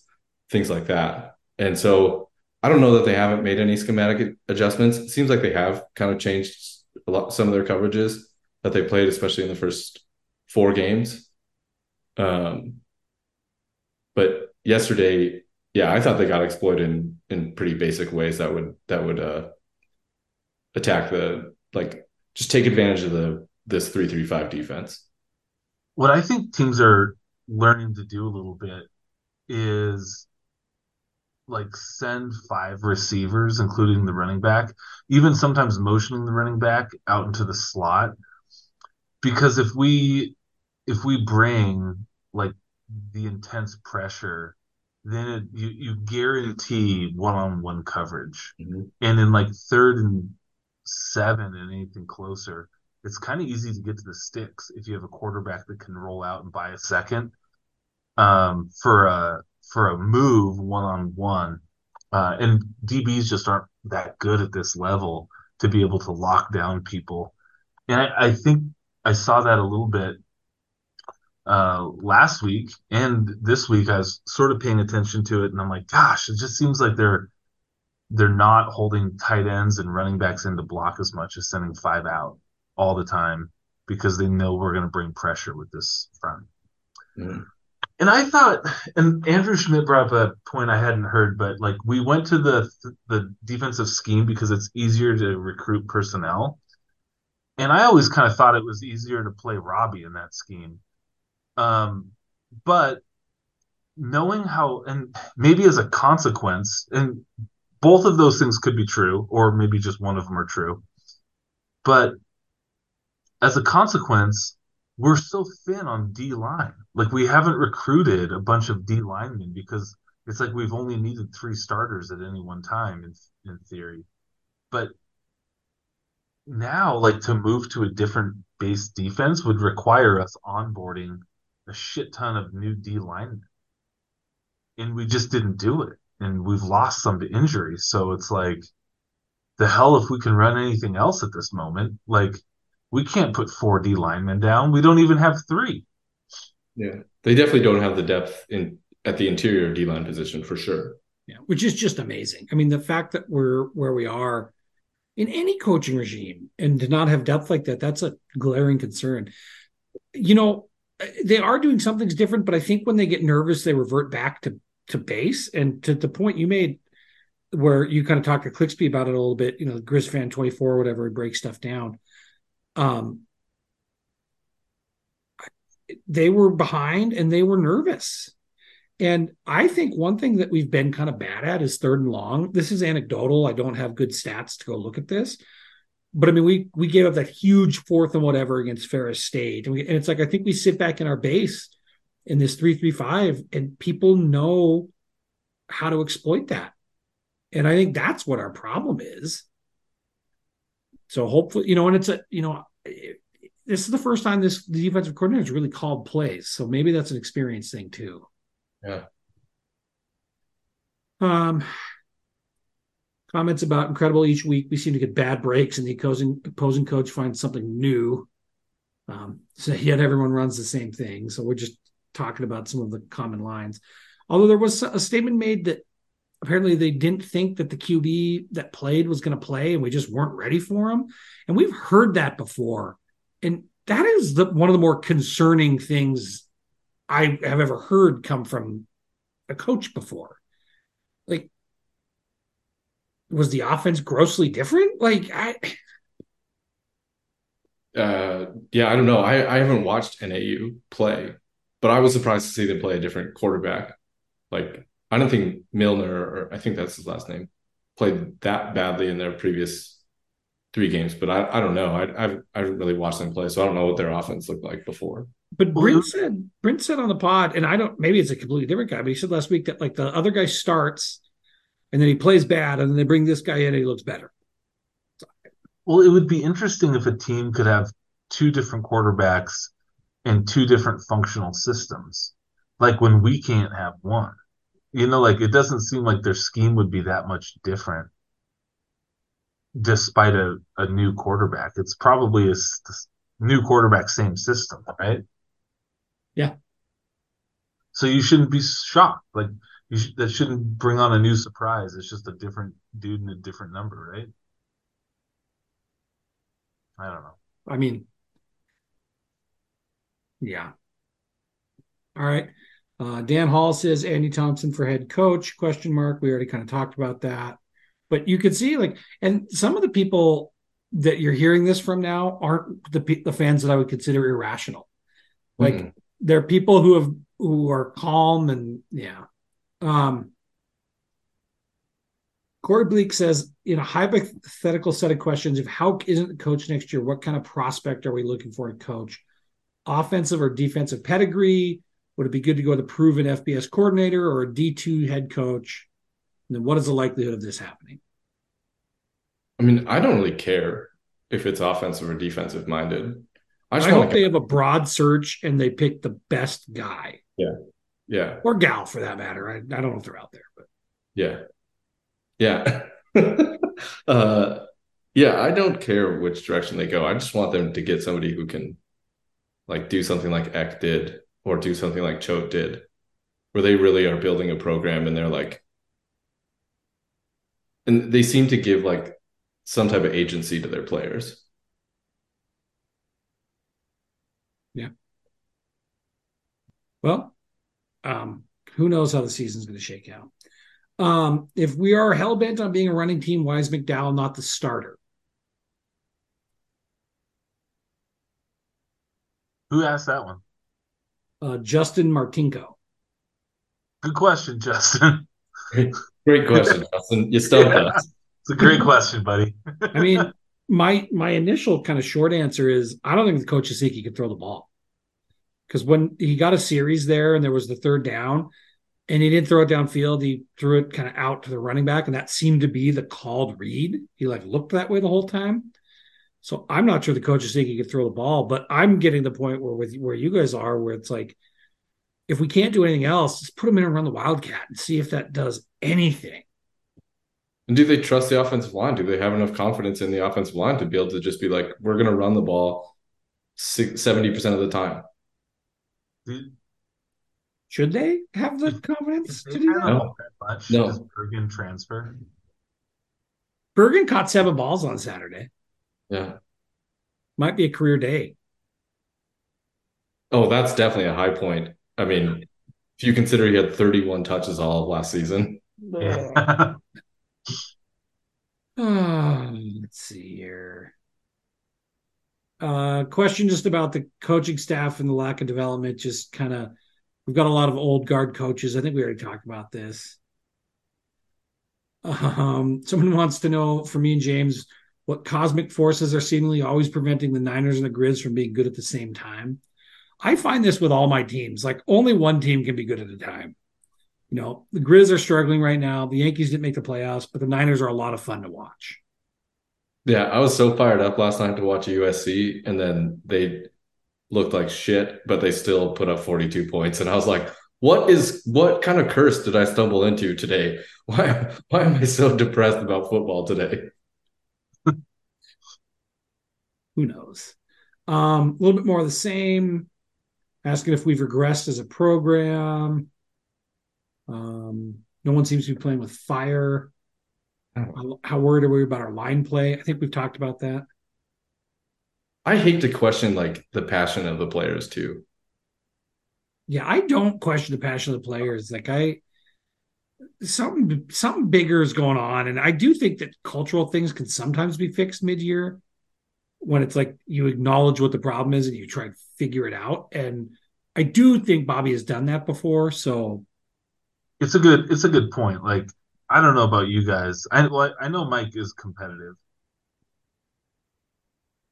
things like that. And so I don't know that they haven't made any schematic adjustments. It seems like they have kind of changed a lot, some of their coverages that they played, especially in the first four games. Um, but yesterday, yeah, I thought they got exploited in, in pretty basic ways that would, that would uh, attack the, like just take advantage of the, this three three five defense. What I think teams are learning to do a little bit is like send five receivers, including the running back, even sometimes motioning the running back out into the slot. Because if we, if we bring like the intense pressure, then it, you, you guarantee one-on-one coverage. Mm-hmm. And in like third and seven and anything closer, it's kind of easy to get to the sticks if you have a quarterback that can roll out and buy a second um, for a for a move one on one, and D Bs just aren't that good at this level to be able to lock down people. And I, I think I saw that a little bit uh, last week and this week. I was sort of paying attention to it, and I'm like, gosh, it just seems like they're they're not holding tight ends and running backs in to block as much as sending five out all the time, because they know we're going to bring pressure with this front. Mm. And I thought, and Andrew Schmidt brought up a point I hadn't heard, but like we went to the the defensive scheme because it's easier to recruit personnel. And I always kind of thought it was easier to play Robbie in that scheme. Um, but knowing how, and maybe as a consequence, and both of those things could be true, or maybe just one of them are true, but as a consequence, we're so thin on D-line. Like, we haven't recruited a bunch of D-linemen because it's like we've only needed three starters at any one time, in, in theory. But now, like, to move to a different base defense would require us onboarding a shit ton of new D-linemen. And we just didn't do it. And we've lost some to injury. So it's like, the hell if we can run anything else at this moment. Like, we can't put four D linemen down. We don't even have three. Yeah, they definitely don't have the depth in at the interior D line position for sure. Yeah, which is just amazing. I mean, the fact that we're where we are in any coaching regime and to not have depth like that—that's a glaring concern. You know, they are doing some things different, but I think when they get nervous, they revert back to to base. And to the point you made, where you kind of talked to Clixby about it a little bit, you know, Grisfan twenty-four or whatever, breaks stuff down. Um, they were behind and they were nervous. And I think one thing that we've been kind of bad at is third and long. This is anecdotal. I don't have good stats to go look at this, but I mean, we, we gave up that huge fourth and whatever against Ferris State. And, we, and it's like, I think we sit back in our base in this three, three, five, and people know how to exploit that. And I think that's what our problem is. So hopefully, you know, and it's a, you know, it, this is the first time this the defensive coordinator has really called plays. So maybe that's an experience thing too. Yeah. Um, comments about incredible each week. We seem to get bad breaks and the opposing, opposing coach finds something new. Um, so yet everyone runs the same thing. So we're just talking about some of the common lines. Although there was a statement made that apparently they didn't think that the Q B that played was going to play, and we just weren't ready for him. And we've heard that before. And that is the, one of the more concerning things I have ever heard come from a coach before. Like, was the offense grossly different? Like, I... Uh, yeah, I don't know. I, I haven't watched N A U play, but I was surprised to see them play a different quarterback. Like, I don't think Milner, or I think that's his last name, played that badly in their previous three games. But I, I don't know. I, I've I haven't really watched them play, so I don't know what their offense looked like before. But Brent said Brent said on the pod, and I don't. Maybe it's a completely different guy, but he said last week that like the other guy starts, and then he plays bad, and then they bring this guy in and he looks better. So, well, it would be interesting if a team could have two different quarterbacks in two different functional systems, like when we can't have one. You know, like it doesn't seem like their scheme would be that much different despite a, a new quarterback. It's probably a new quarterback, same system, right? Yeah. So you shouldn't be shocked. Like you sh- that shouldn't bring on a new surprise. It's just a different dude and a different number, right? I don't know. I mean, yeah. All right. Uh, Dan Hall says Andy Thompson for head coach, question mark. We already kind of talked about that. But you could see, like, and some of the people that you're hearing this from now aren't the, the fans that I would consider irrational. Like, mm. they're people who have who are calm and yeah. Um, Corey Bleak says, in a hypothetical set of questions, if Hauck isn't the coach next year, what kind of prospect are we looking for in coach? Offensive or defensive pedigree? Would it be good to go with a proven F B S coordinator or a D two head coach? And then what is the likelihood of this happening? I mean, I don't really care if it's offensive or defensive minded. I, just I hope they have a broad search and they pick the best guy. Yeah. Yeah. Or gal for that matter. I, I don't know if they're out there, but yeah. Yeah. uh, yeah. I don't care which direction they go. I just want them to get somebody who can like do something like Eck did or do something like Choate did, where they really are building a program and they're like, and they seem to give like some type of agency to their players. Yeah. Well, um, who knows how the season's going to shake out. Um, if we are hell-bent on being a running team, why is McDowell not the starter? Who asked that one? Uh, Justin Martinko. Good question, Justin. Great, great question, Justin. You stumped yeah, us. It's a great question, buddy. I mean, my my initial kind of short answer is I don't think the coach Isiki could throw the ball. Because when he got a series there and there was the third down, and he didn't throw it downfield. He threw it kind of out to the running back, and that seemed to be the called read. He, like, looked that way the whole time. So I'm not sure the coaches think he could throw the ball, but I'm getting the point where with where you guys are, where it's like, if we can't do anything else, just put him in and run the Wildcat and see if that does anything. And do they trust the offensive line? Do they have enough confidence in the offensive line to be able to just be like, we're going to run the ball seventy percent of the time? Mm-hmm. Should they have the confidence to do that? No. no. Does Bergen transfer? Bergen caught seven balls on Saturday. Yeah. Might be a career day. Oh, that's definitely a high point. I mean, if you consider he had thirty-one touches all of last season. Yeah. uh, let's see here. Uh, question just about the coaching staff and the lack of development, just kind of we've got a lot of old guard coaches. I think we already talked about this. Um, someone wants to know, for me and James, what cosmic forces are seemingly always preventing the Niners and the Grizz from being good at the same time. I find this with all my teams. Like, only one team can be good at a time. You know, the Grizz are struggling right now. The Yankees didn't make the playoffs, but the Niners are a lot of fun to watch. Yeah, I was so fired up last night to watch U S C, and then they – looked like shit, but they still put up forty-two points. And I was like, what is, what kind of curse did I stumble into today? Why, why am I so depressed about football today? Who knows? Um, a little bit more of the same. Asking if we've regressed as a program. Um, no one seems to be playing with fire. How, how worried are we about our line play? I think we've talked about that. I hate to question, like, the passion of the players, too. Yeah, I don't question the passion of the players. Like, I – something something bigger is going on, and I do think that cultural things can sometimes be fixed mid-year when it's, like, you acknowledge what the problem is and you try to figure it out. And I do think Bobby has done that before, so – It's a good it's a good point. Like, I don't know about you guys. I, well, I know Mike is competitive.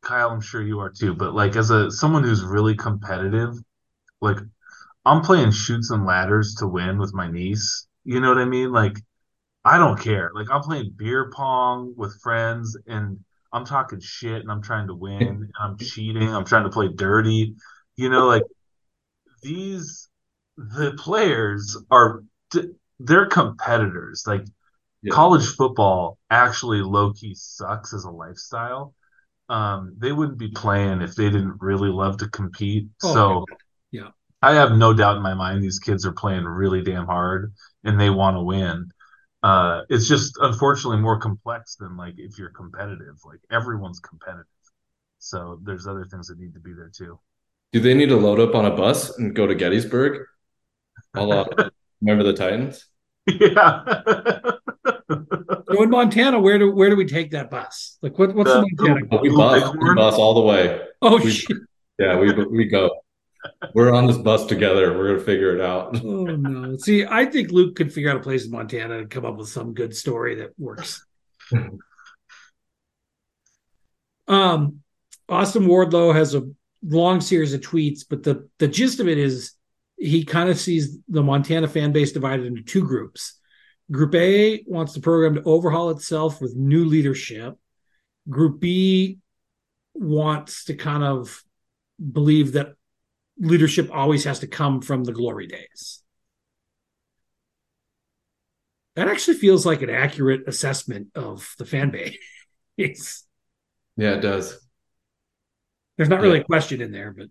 Kyle, I'm sure you are too, but like as a someone who's really competitive, like I'm playing shoots and ladders to win with my niece. You know what I mean? Like I don't care. Like, I'm playing beer pong with friends, and I'm talking shit, and I'm trying to win, and I'm cheating, I'm trying to play dirty. You know, like, these – the players are – they're competitors. Like, yeah. College football actually low-key sucks as a lifestyle. Um, they wouldn't be playing if they didn't really love to compete. Oh, so yeah, I have no doubt in my mind these kids are playing really damn hard, and they want to win. Uh, it's just unfortunately more complex than like if you're competitive. Like everyone's competitive, so there's other things that need to be there too. Do they need to load up on a bus and go to Gettysburg? I'll, uh, remember the Titans? Yeah. So in Montana, where do where do we take that bus? Like what what's uh, the Montana? We bus, we bus all the way. Oh we, shit! Yeah, we we go. We're on this bus together. We're gonna figure it out. Oh no! See, I think Luke could figure out a place in Montana and come up with some good story that works. um, Austin Wardlow has a long series of tweets, but the the gist of it is he kind of sees the Montana fan base divided into two groups. Group A wants the program to overhaul itself with new leadership. Group B wants to kind of believe that leadership always has to come from the glory days. That actually feels like an accurate assessment of the fan base. Yeah, it does. There's not yeah. really a question in there, but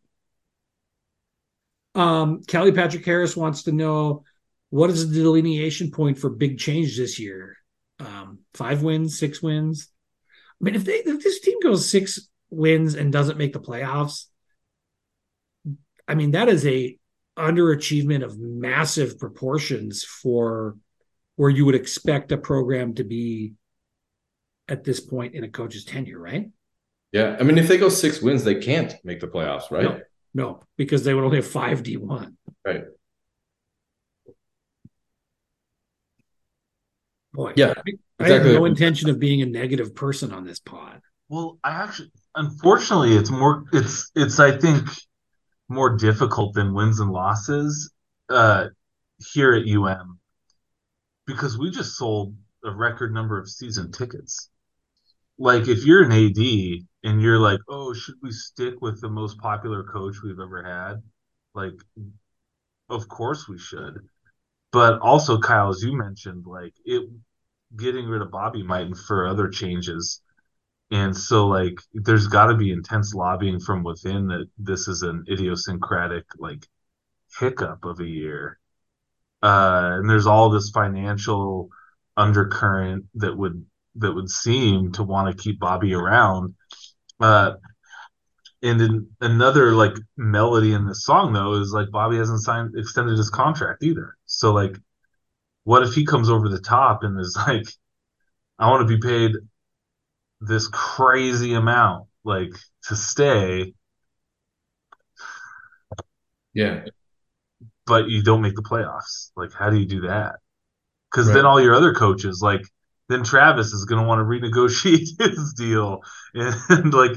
um, Callie Patrick Harris wants to know, what is the delineation point for big change this year? Um, five wins, six wins. I mean, if they if this team goes six wins and doesn't make the playoffs, I mean, that is a underachievement of massive proportions for where you would expect a program to be at this point in a coach's tenure, right? Yeah. I mean, if they go six wins, they can't make the playoffs, right? No, no, because they would only have five D one. Right. Boy, yeah, I exactly. have no intention of being a negative person on this pod. Well, I actually, unfortunately, it's more, it's, it's, I think, more difficult than wins and losses uh, here at U M because we just sold a record number of season tickets. Like, if you're an A D and you're like, oh, should we stick with the most popular coach we've ever had? Like, of course we should. But also, Kyle, as you mentioned, like it, getting rid of Bobby might infer other changes, and so like there's got to be intense lobbying from within that this is an idiosyncratic like hiccup of a year, uh, and there's all this financial undercurrent that would that would seem to want to keep Bobby around. Uh, And in another like melody in this song though is like Bobby hasn't signed extended his contract either. So like, what if he comes over the top and is like, I want to be paid this crazy amount like to stay. Yeah, but you don't make the playoffs. Like, how do you do that? Because right. then all your other coaches like then Travis is going to want to renegotiate his deal and, and like.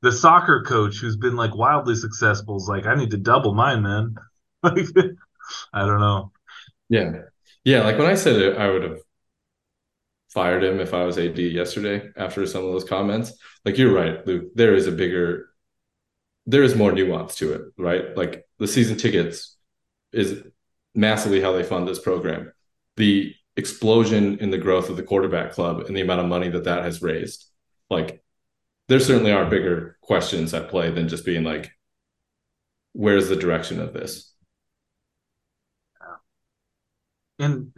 The soccer coach who's been like wildly successful is like, I need to double mine, man. Like, I don't know. Yeah. Yeah. Like when I said it, I would have fired him if I was A D yesterday after some of those comments. Like, you're right, Luke. There is a bigger, there is more nuance to it, right? Like the season tickets is massively how they fund this program. The explosion in the growth of the quarterback club and the amount of money that that has raised, like, there certainly are bigger questions at play than just being like, where's the direction of this? And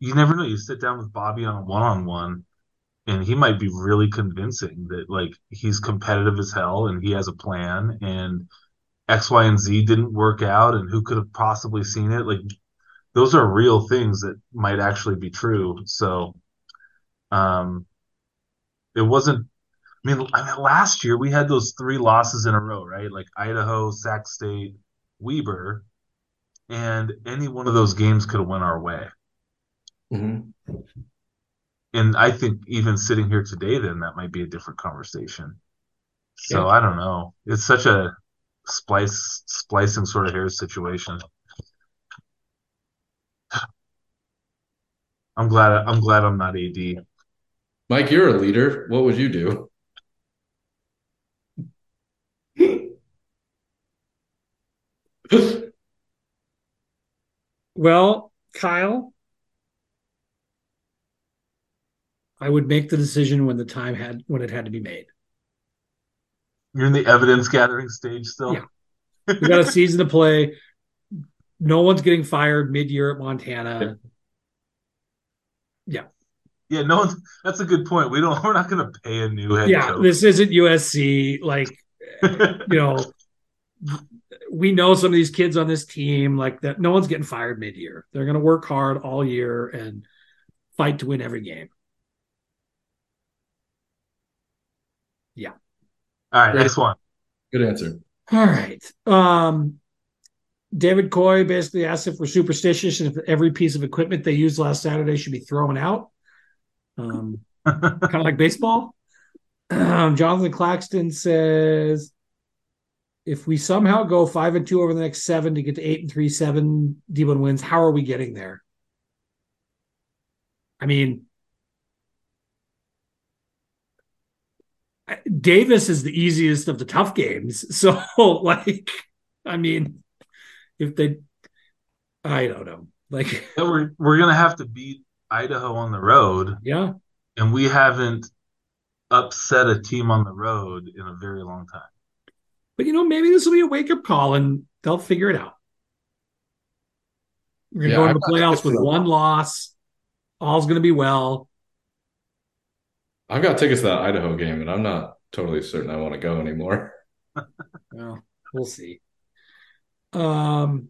you never know. You sit down with Bobby on a one-on-one, and he might be really convincing that, like, he's competitive as hell and he has a plan and X, Y, and Z didn't work out and who could have possibly seen it. Like, those are real things that might actually be true. So um, it wasn't I mean, last year we had those three losses in a row, right? Like Idaho, Sac State, Weber, and any one of those games could have went our way. Mm-hmm. And I think even sitting here today, then that might be a different conversation. So yeah. I don't know. It's such a splice, splicing sort of hair situation. I'm glad. I'm glad I'm not A D. Mike, you're a leader. What would you do? Well, Kyle, I would make the decision when the time had when it had to be made. You're in the evidence gathering stage still. Yeah. We got a season to play. No one's getting fired mid-year at Montana. Yeah. Yeah, no one's that's a good point. We don't we're not gonna pay a new head yeah, coach. This isn't U S C. Like you know, we know some of these kids on this team, like that no one's getting fired mid-year. They're going to work hard all year and fight to win every game. Yeah. All right, next one. Good answer. All right. Um, David Coy basically asked if we're superstitious and if every piece of equipment they used last Saturday should be thrown out. Um, kind of like baseball. Um, Jonathan Claxton says, if we somehow go five and two over the next seven to get to eight and three, seven D one wins, how are we getting there? I mean, Davis is the easiest of the tough games. So, like, I mean, if they, I don't know, like we're we're gonna have to beat Idaho on the road, yeah, and we haven't upset a team on the road in a very long time. But, you know, maybe this will be a wake-up call, and they'll figure it out. We're going to yeah, go into the playoffs with one loss. All's going to be well. I've got tickets to that Idaho game, and I'm not totally certain I want to go anymore. Well, we'll see. Um,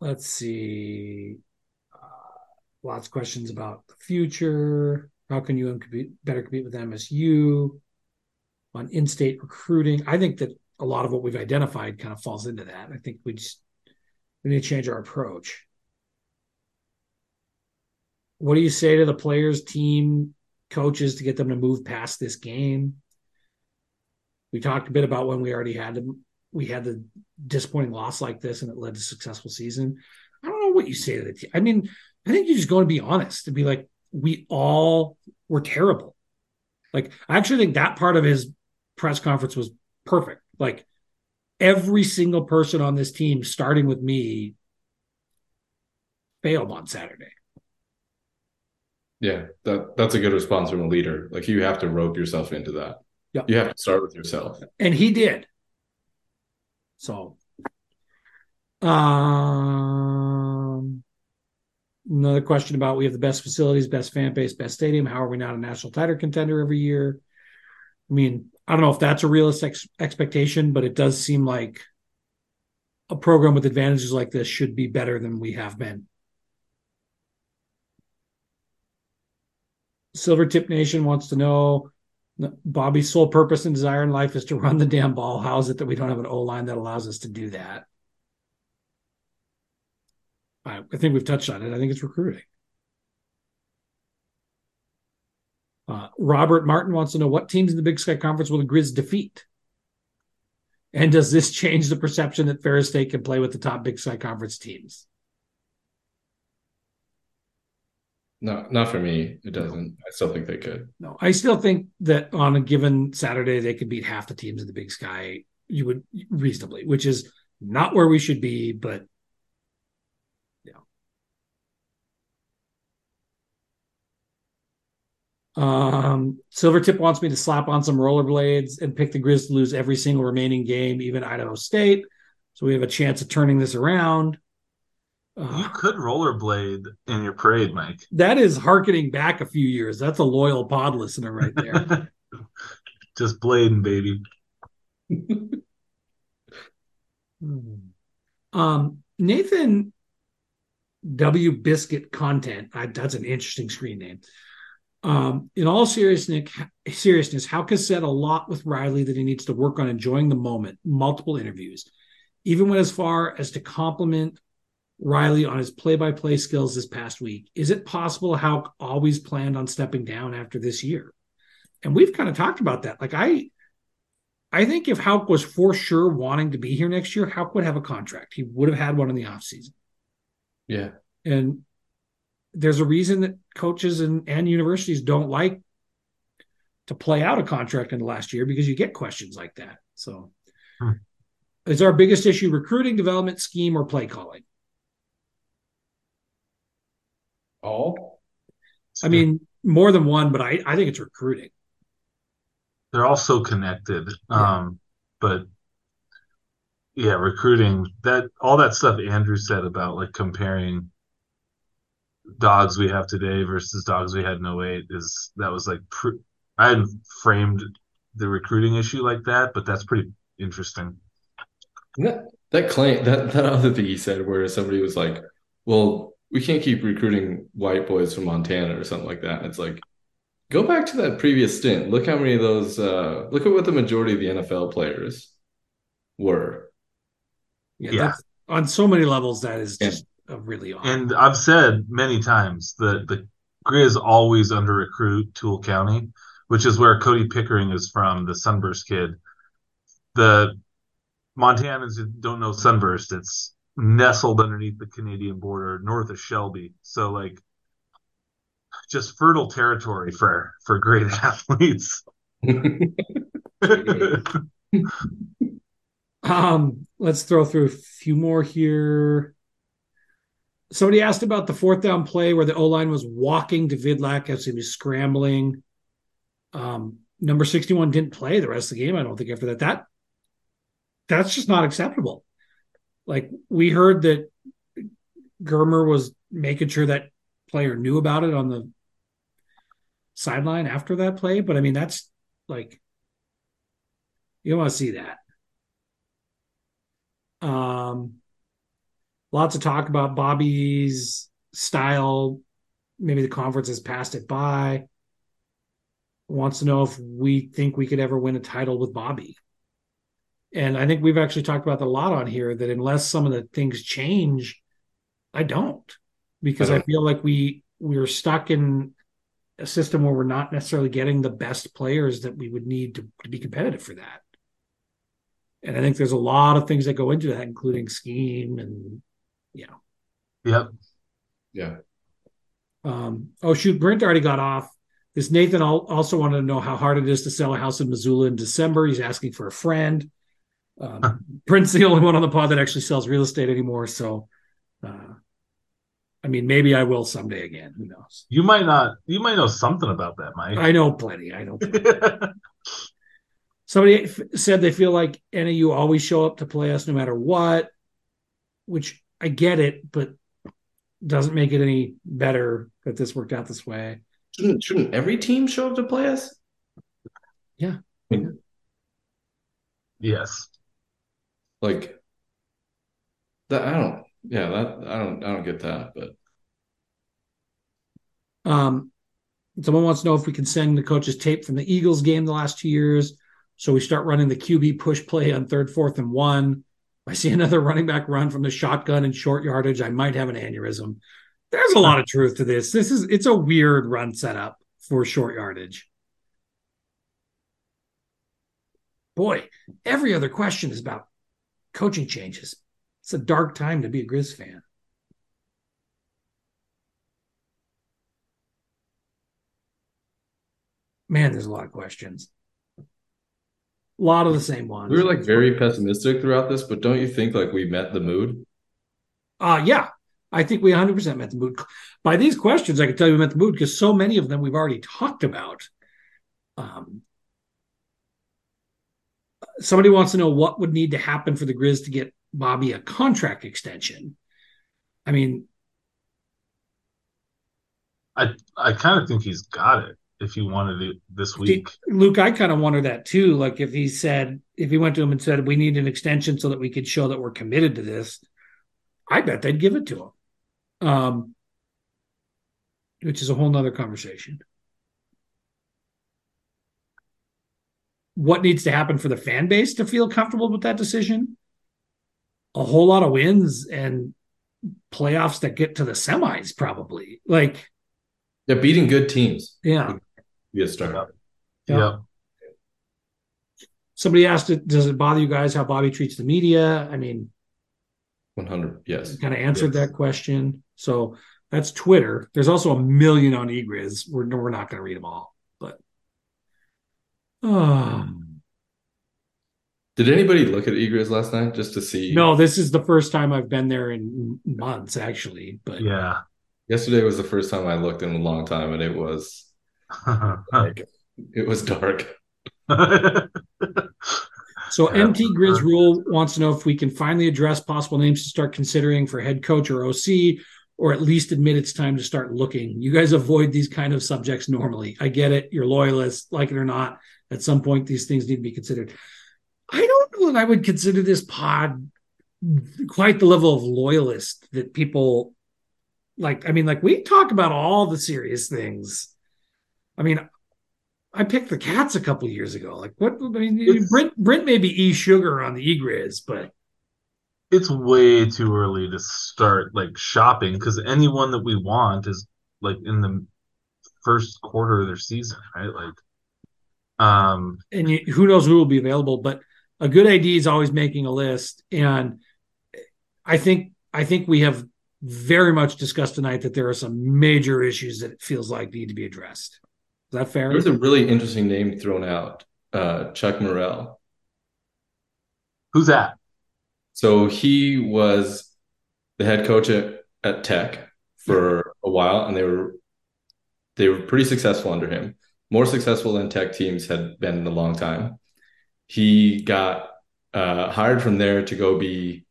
let's see. Uh, lots of questions about the future. How can U M compete, better compete with M S U? On in-state recruiting, I think that a lot of what we've identified kind of falls into that. I think we just we need to change our approach. What do you say to the players, team, coaches to get them to move past this game? We talked a bit about when we already had to, we had the disappointing loss like this, and it led to a successful season. I don't know what you say to the team. I mean, I think you just go to be honest and be like, we all were terrible. Like, I actually think that part of his press conference was perfect. Like, every single person on this team, starting with me, failed on Saturday. Yeah, that that's a good response from a leader. Like, you have to rope yourself into that. Yep. You have to start with yourself. And he did. So, um, another question about we have the best facilities, best fan base, best stadium. How are we not a national title contender every year? I mean, I don't know if that's a realistic ex- expectation, but it does seem like a program with advantages like this should be better than we have been. Silver Tip Nation wants to know, Bobby's sole purpose and desire in life is to run the damn ball. How is it that we don't have an O-line that allows us to do that? I think we've touched on it. I think it's recruiting. Uh, Robert Martin wants to know what teams in the Big Sky Conference will the Grizz defeat? And does this change the perception that Ferris State can play with the top Big Sky Conference teams? No, not for me. It doesn't. I still think they could. No, I still think that on a given Saturday, they could beat half the teams in the Big Sky you would reasonably, which is not where we should be, but Um, Silvertip wants me to slap on some rollerblades and pick the Grizz to lose every single remaining game, even Idaho State. So we have a chance of turning this around. Uh, you could rollerblade in your parade, Mike. That is hearkening back a few years. That's a loyal pod listener right there. Just blading, baby. um, Nathan W. Biscuit Content. I, that's an interesting screen name. Um, in all seriousness, seriousness, Hauck has said a lot with Riley that he needs to work on enjoying the moment, multiple interviews, even went as far as to compliment Riley on his play-by-play skills this past week. Is it possible Hauck always planned on stepping down after this year? And we've kind of talked about that. Like I, I think if Hauck was for sure wanting to be here next year, Hauck would have a contract. He would have had one in the offseason. Yeah. And there's a reason that coaches and, and universities don't like to play out a contract in the last year, because you get questions like that. So hmm. is our biggest issue recruiting, development, scheme, or play calling? All? I mean, more than one, but I, I think it's recruiting. They're all so connected. Yeah. Um, but yeah, recruiting, that all that stuff Andrew said about like comparing dogs we have today versus dogs we had in oh eight is, that was like, pr- I hadn't framed the recruiting issue like that, but that's pretty interesting. That, that claim, that, that other thing he said where somebody was like, well, we can't keep recruiting white boys from Montana or something like that. And it's like, go back to that previous stint. Look how many of those, uh, look at what the majority of the N F L players were. Yeah. yeah. That's, on so many levels, that is just yeah. a really awesome. And I've said many times that the Grizz always under recruit Toole County, which is where Cody Pickering is from, the Sunburst kid. The Montanans don't know Sunburst. It's nestled underneath the Canadian border, north of Shelby. So, like, just fertile territory for, for great athletes. um, let's throw through a few more here. Somebody asked about the fourth down play where the O-line was walking to Vidlak as he was scrambling. Um, number sixty-one didn't play the rest of the game, I don't think, after that. That that's just not acceptable. Like, we heard that Germer was making sure that player knew about it on the sideline after that play, but I mean, that's like, you don't want to see that. Um, lots of talk about Bobby's style. Maybe the conference has passed it by. Wants to know if we think we could ever win a title with Bobby. And I think we've actually talked about that a lot on here, that unless some of the things change, I don't. Because I, I feel like we, we're stuck in a system where we're not necessarily getting the best players that we would need to, to be competitive for that. And I think there's a lot of things that go into that, including scheme and, you know. Yep. Yeah. Um, oh, shoot, Brent already got off. This Nathan also wanted to know how hard it is to sell a house in Missoula in December. He's asking for a friend. Um, huh. Brent's the only one on the pod that actually sells real estate anymore. So, uh, I mean, maybe I will someday again. Who knows? You might not. You might know something about that, Mike. I know plenty. I know plenty. Somebody f- said they feel like N A U always show up to play us no matter what, which I get it, but doesn't make it any better that this worked out this way. Shouldn't, shouldn't every team show up to play us? Yeah. Yes. Like that. I don't. Yeah. That I don't. I don't get that. But um, someone wants to know if we can send the coaches tape from the Eagles game the last two years, so we start running the Q B push play on third, fourth, and one. If I see another running back run from the shotgun and short yardage, I might have an aneurysm. There's a lot of truth to this. This is it's a weird run setup for short yardage. Boy, every other question is about coaching changes. It's a dark time to be a Grizz fan. Man, there's a lot of questions. A lot of the same ones. We were like very pessimistic throughout this, but don't you think like we met the mood? Uh, yeah. I think we one hundred percent met the mood. By these questions, I can tell you we met the mood because so many of them we've already talked about. Um, somebody wants to know what would need to happen for the Grizz to get Bobby a contract extension. I mean, I I kind of think he's got it if you wanted it this week. Luke, I kind of wonder that too. Like if he said, if he went to him and said, we need an extension so that we could show that we're committed to this, I bet they'd give it to him. Um, which is a whole nother conversation. What needs to happen for the fan base to feel comfortable with that decision? A whole lot of wins and playoffs that get to the semis, probably. Like they're beating good teams. Yeah. Yes, start. Yeah. yeah. Somebody asked, "Does it bother you guys how Bobby treats the media?" I mean, one hundred. Yes. Kind of answered yes. that question. So That's Twitter. There's also a million on eGriz. We're, we're not going to read them all. But uh. Did anybody look at eGriz last night just to see? No, this is the first time I've been there in months, actually. But yeah, yesterday was the first time I looked in a long time, and it was like, it was dark. So M T Grizz Rule wants to know if we can finally address possible names to start considering for head coach or O C, or at least admit it's time to start looking. You guys avoid these kind of subjects normally. I get it. You're loyalists, like it or not. At some point, these things need to be considered. I don't know that I would consider this pod quite the level of loyalist that people like. I mean, like, we talk about all the serious things. I mean, I picked the Cats a couple of years ago. Like, what? I mean, Brent, Brent may be e-sugar on the eGriz, but it's way too early to start like shopping, because anyone that we want is like in the first quarter of their season, right? Like, um, and you, who knows who will be available? But a good idea is always making a list, and I think I think we have very much discussed tonight that there are some major issues that it feels like need to be addressed. Is that fair? There's a really interesting name thrown out, uh, Chuck Morrell. Who's that? So he was the head coach at, at Tech for a while, and they were they were pretty successful under him, more successful than Tech teams had been in a long time. He got uh, hired from there to go be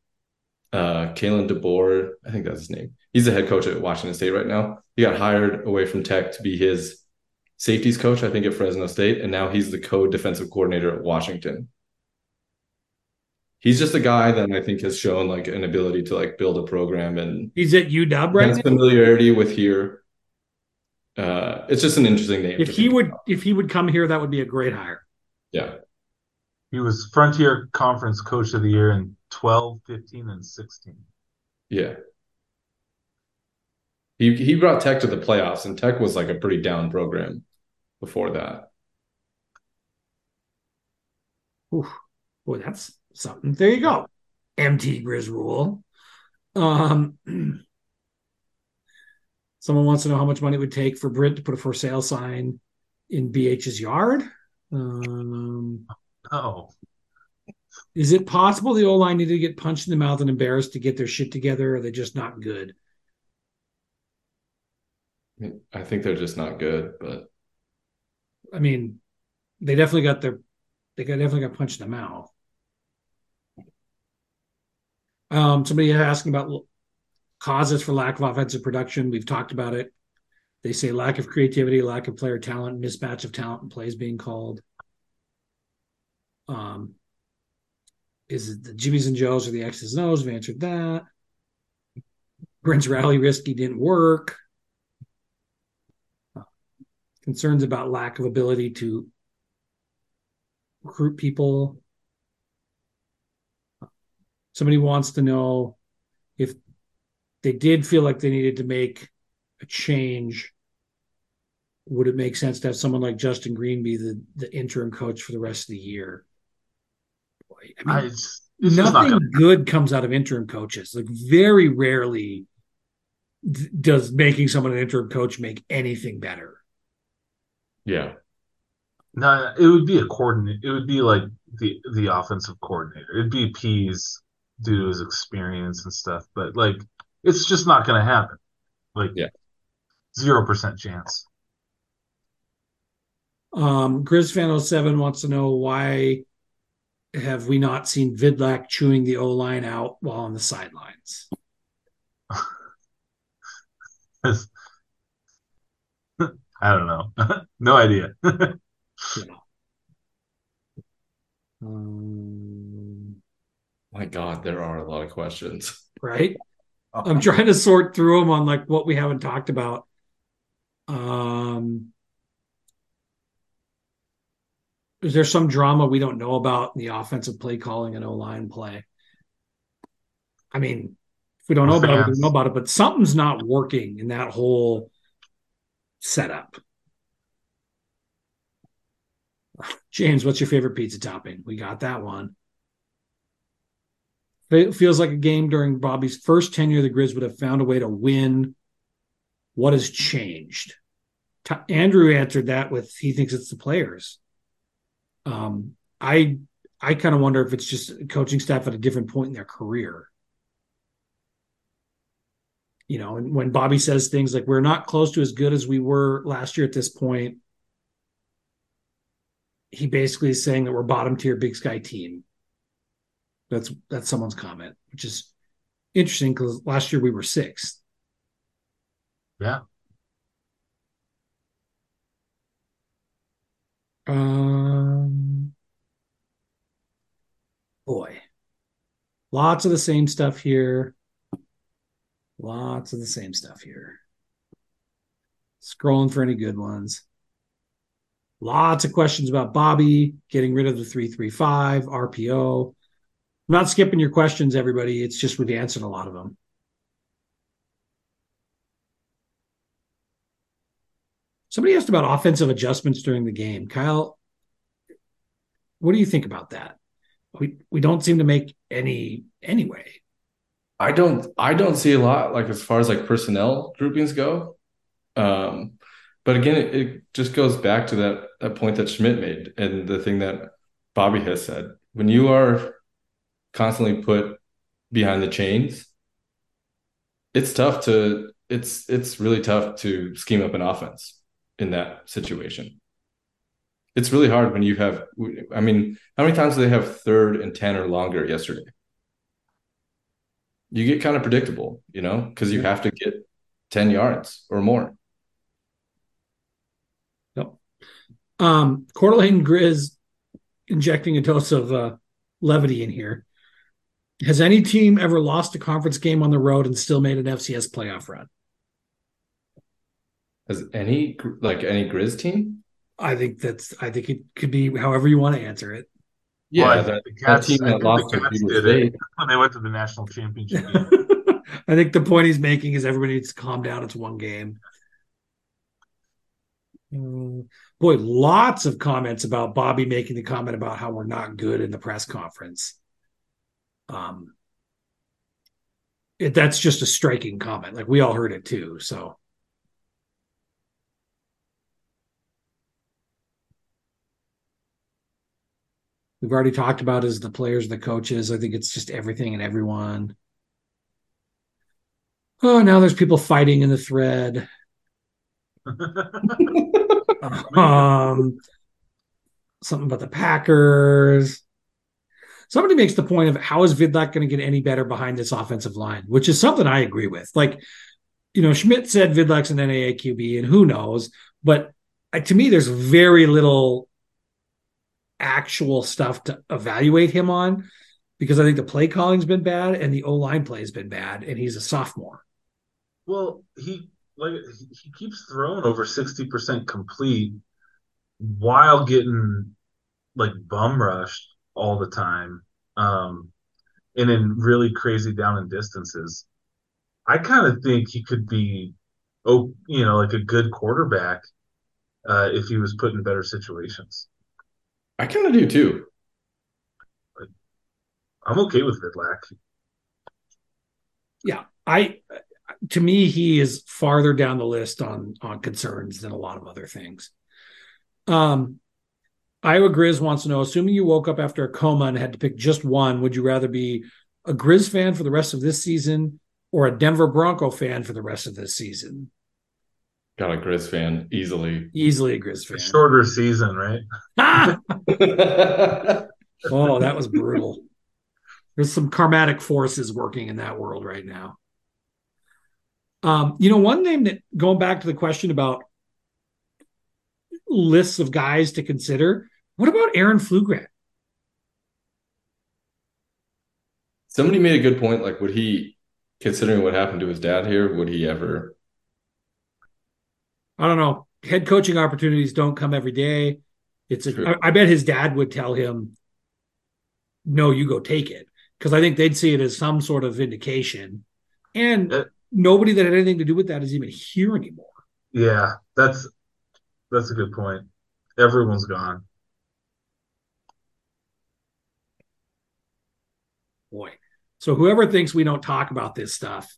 uh, Kalen DeBoer. I think that's his name. He's the head coach at Washington State right now. He got hired away from Tech to be his safeties coach, I think, at Fresno State, and now he's the co-defensive coordinator at Washington. He's just a guy that I think has shown like an ability to like build a program, and he's at U W right now. Familiarity with here. Uh, it's just an interesting name. If he would, about. if he would come here, that would be a great hire. Yeah, he was Frontier Conference Coach of the Year in twelve, fifteen, and sixteen. Yeah. He he brought Tech to the playoffs, and Tech was like a pretty down program before that. Ooh, boy, that's something. There you go. M T Grizz Rule. Um, someone wants to know how much money it would take for Britt to put a for sale sign in B H's yard. Um, oh. Is it possible the O-line needed to get punched in the mouth and embarrassed to get their shit together, or are they just not good? I think they're just not good, but I mean, they definitely got their they got definitely got punched in the mouth. Um, somebody asking about causes for lack of offensive production. We've talked about it. They say lack of creativity, lack of player talent, mismatch of talent and plays being called. Um, is it the Jimmys and Joes or the X's and O's? We've answered that. Brent's rally risky didn't work. Concerns about lack of ability to recruit people. Somebody wants to know if they did feel like they needed to make a change, would it make sense to have someone like Justin Green be the, the interim coach for the rest of the year? Boy, I mean, I, it's, it's nothing gonna... good comes out of interim coaches. Like, very rarely d- does making someone an interim coach make anything better. Yeah. No, it would be a coordinator. It would be like the the offensive coordinator. It'd be P's due to his experience and stuff, but like, it's just not going to happen. Like, yeah, zero percent chance. Um, Grizzfan oh seven wants to know, why have we not seen Vidlak chewing the O line out while on the sidelines? I don't know. No idea. Yeah. um, My God, there are a lot of questions. Right? Oh. I'm trying to sort through them on like what we haven't talked about. Um, is there some drama we don't know about in the offensive play calling and O-line play? I mean, if we don't know about it, we don't know about it, but something's not working in that whole setup. James, what's your favorite pizza topping? We got that one. It feels like a game during Bobby's first tenure the Grizz would have found a way to win. what has changed? T- Andrew answered that with, he thinks it's the players. Um, I I kind of wonder if it's just coaching staff at a different point in their career. You know, and when Bobby says things like, we're not close to as good as we were last year at this point, he basically is saying that we're bottom tier Big Sky team. That's that's someone's comment, which is interesting because last year we were sixth. Yeah. Um, boy, lots of the same stuff here. Lots of the same stuff here. Scrolling for any good ones. Lots of questions about Bobby, getting rid of the three three five, R P O. I'm not skipping your questions, everybody. It's just we've answered a lot of them. Somebody asked about offensive adjustments during the game. Kyle, what do you think about that? We we don't seem to make any anyway. I don't I don't see a lot, like, as far as like personnel groupings go. Um, but again, it, it just goes back to that, that point that Schmidt made and the thing that Bobby has said. When you are constantly put behind the chains, it's tough to it's it's really tough to scheme up an offense in that situation. It's really hard when you have, I mean, how many times do they have third and ten or longer yesterday? You get kind of predictable, you know, because you have to get ten yards or more. Yep. Um, Coeur d'Alene Grizz injecting a dose of uh, levity in here. Has any team ever lost a conference game on the road and still made an F C S playoff run? Has any, like any Grizz team? I think that's, I think it could be however you want to answer it. Yeah, well, that, the Cats, that team that lost the Cats did it when they went to the national championship game. I think the point he's making is everybody needs to calm down. It's one game. Um, boy, lots of comments about Bobby making the comment about how we're not good in the press conference. Um, it, that's just a striking comment. Like, we all heard it too, so. We've already talked about is the players, the coaches. I think it's just everything and everyone. Oh, now there's people fighting in the thread. um, something about the Packers. Somebody makes the point of how is Vidlak going to get any better behind this offensive line, which is something I agree with. Like, you know, Schmidt said Vidlak's an N A I A Q B, and who knows? But uh, to me, there's very little actual stuff to evaluate him on, because I think the play calling's been bad and the O-line play has been bad, and he's a sophomore. Well, he like he keeps throwing over sixty percent complete while getting like bum rushed all the time, um, and in really crazy down and distances. I kind of think he could be, oh, you know, like a good quarterback uh, if he was put in better situations. I kind of do too. I'm okay with Vidlak. Yeah, I. To me, he is farther down the list on on concerns than a lot of other things. Um, Iowa Grizz wants to know: assuming you woke up after a coma and had to pick just one, would you rather be a Grizz fan for the rest of this season or a Denver Bronco fan for the rest of this season? Got a Grizz fan, easily. Easily a Grizz fan. Shorter season, right? Ah! Oh, that was brutal. There's some karmatic forces working in that world right now. Um, you know, one name that, going back to the question about lists of guys to consider, what about Aaron Flugrat? Somebody made a good point. Like, would he, considering what happened to his dad here, would he ever... I don't know. Head coaching opportunities don't come every day. It's a, I, I bet his dad would tell him, no, you go take it. Because I think they'd see it as some sort of vindication. And it, nobody that had anything to do with that is even here anymore. Yeah, that's that's a good point. Everyone's gone. Boy. So whoever thinks we don't talk about this stuff.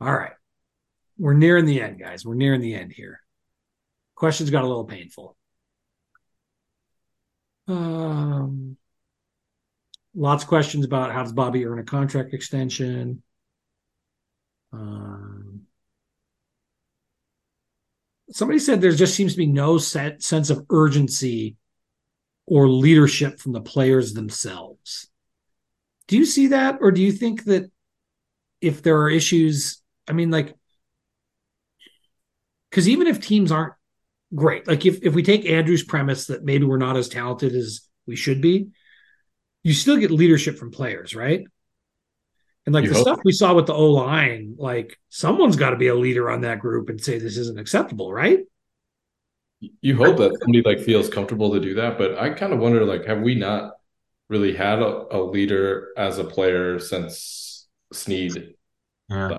All right. we're nearing the end, guys. We're nearing the end here. Questions got a little painful. Um, lots of questions about how does Bobby earn a contract extension? Um, somebody said there just seems to be no set sense of urgency or leadership from the players themselves. Do you see that? Or do you think that if there are issues, I mean, like, because even if teams aren't great, like if, if we take Andrew's premise that maybe we're not as talented as we should be, you still get leadership from players, right? And like you the hope. Stuff we saw with the O-line, like someone's got to be a leader on that group and say this isn't acceptable, right? You hope that somebody like feels comfortable to do that, but I kind of wonder, like, have we not really had a, a leader as a player since Sneed? Uh,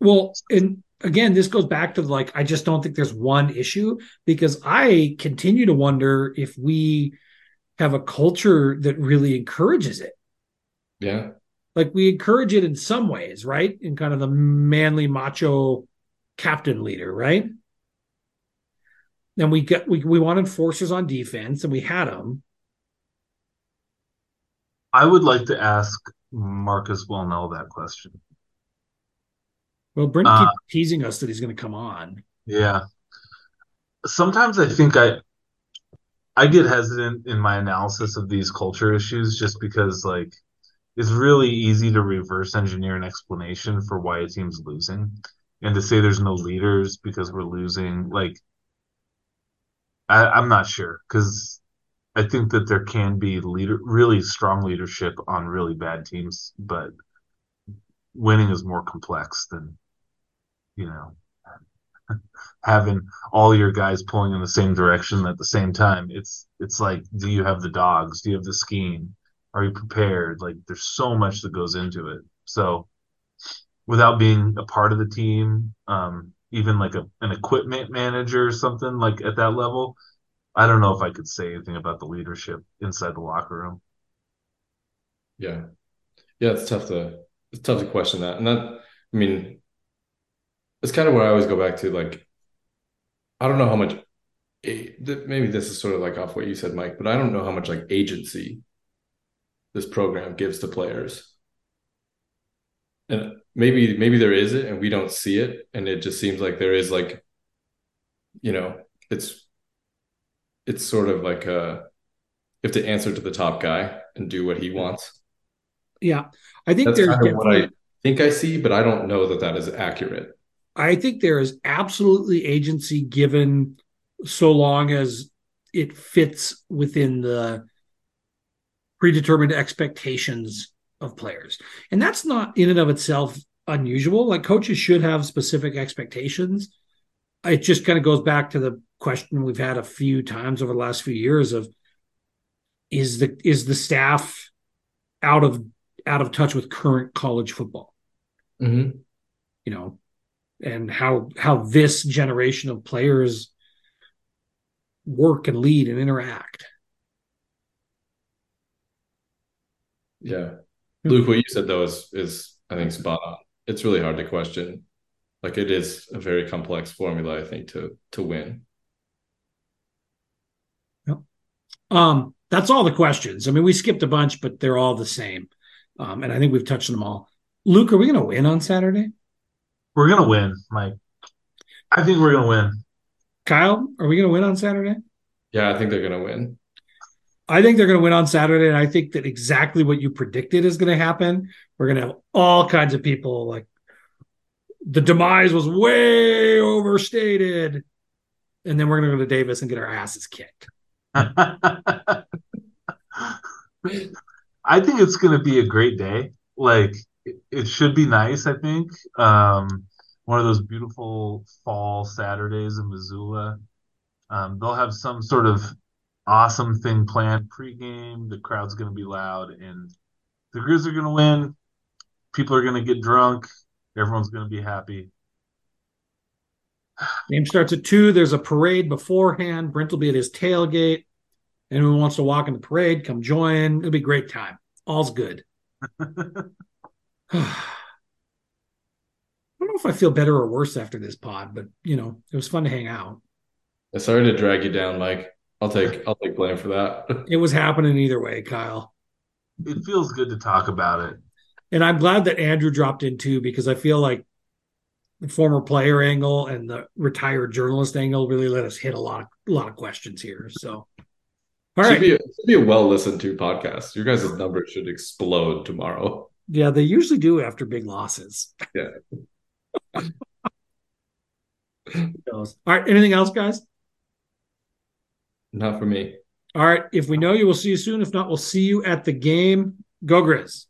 well, and again, this goes back to like, I just don't think there's one issue, because I continue to wonder if we have a culture that really encourages it. Yeah. Like we encourage it in some ways, right? In kind of the manly macho captain leader, right? And we get we we want enforcers on defense, and we had them. I would like to ask Marcus Wilnell that question. Well, Brent uh, keeps teasing us that he's going to come on. Yeah. Sometimes I think I I get hesitant in my analysis of these culture issues, just because like it's really easy to reverse engineer an explanation for why a team's losing, and to say there's no leaders because we're losing, like. I, I'm not sure, because I think that there can be leader, really strong leadership on really bad teams, but winning is more complex than, you know, having all your guys pulling in the same direction at the same time. It's it's like, do you have the dogs? Do you have the scheme? Are you prepared? Like, there's so much that goes into it. So without being a part of the team, um, even like a, an equipment manager or something like at that level, I don't know if I could say anything about the leadership inside the locker room. Yeah. Yeah. It's tough to, it's tough to question that. And that, I mean, it's kind of where I always go back to, like, I don't know how much, maybe this is sort of like off what you said, Mike, but I don't know how much like agency this program gives to players. And maybe, maybe there is it and we don't see it. And it just seems like there is like, you know, it's, it's sort of like a, you have to answer to the top guy and do what he wants. Yeah. I think that's there's kind of what I think I see, but I don't know that that is accurate. I think there is absolutely agency given so long as it fits within the predetermined expectations of players. And that's not in and of itself unusual. Like coaches should have specific expectations. It just kind of goes back to the question we've had a few times over the last few years of is the is the staff out of out of touch with current college football? Mm-hmm. You know, and how how this generation of players work and lead and interact. Yeah. Luke, what you said though is is I think spot on. It's really hard to question. Like it is a very complex formula, I think, to to win. Yep. Um, that's all the questions. I mean, we skipped a bunch, but they're all the same. Um, and I think we've touched them all. Luke, are we gonna win on Saturday? We're gonna win, Mike. I think we're gonna win. Kyle, are we gonna win on Saturday? Yeah, I think they're gonna win. I think they're going to win on Saturday, and I think that exactly what you predicted is going to happen. We're going to have all kinds of people like the demise was way overstated, and then we're going to go to Davis and get our asses kicked. I think it's going to be a great day. Like it should be nice. I think um, one of those beautiful fall Saturdays in Missoula. Um, they'll have some sort of awesome thing planned pregame. The crowd's going to be loud, and the Grizz are going to win. People are going to get drunk. Everyone's going to be happy. Game starts at two. There's a parade beforehand. Brent will be at his tailgate. Anyone who wants to walk in the parade, come join. It'll be a great time. All's good. I don't know if I feel better or worse after this pod, but you know, it was fun to hang out. Sorry to drag you down, Mike. I'll take I'll take blame for that. It was happening either way, Kyle. It feels good to talk about it. And I'm glad that Andrew dropped in too, because I feel like the former player angle and the retired journalist angle really let us hit a lot of a lot of questions here. So all right. It should be a, it should be a well listened to podcast. Your guys' numbers should explode tomorrow. Yeah, they usually do after big losses. Yeah. All right. Anything else, guys? Not for me. All right. If we know you, we'll see you soon. If not, we'll see you at the game. Go Grizz.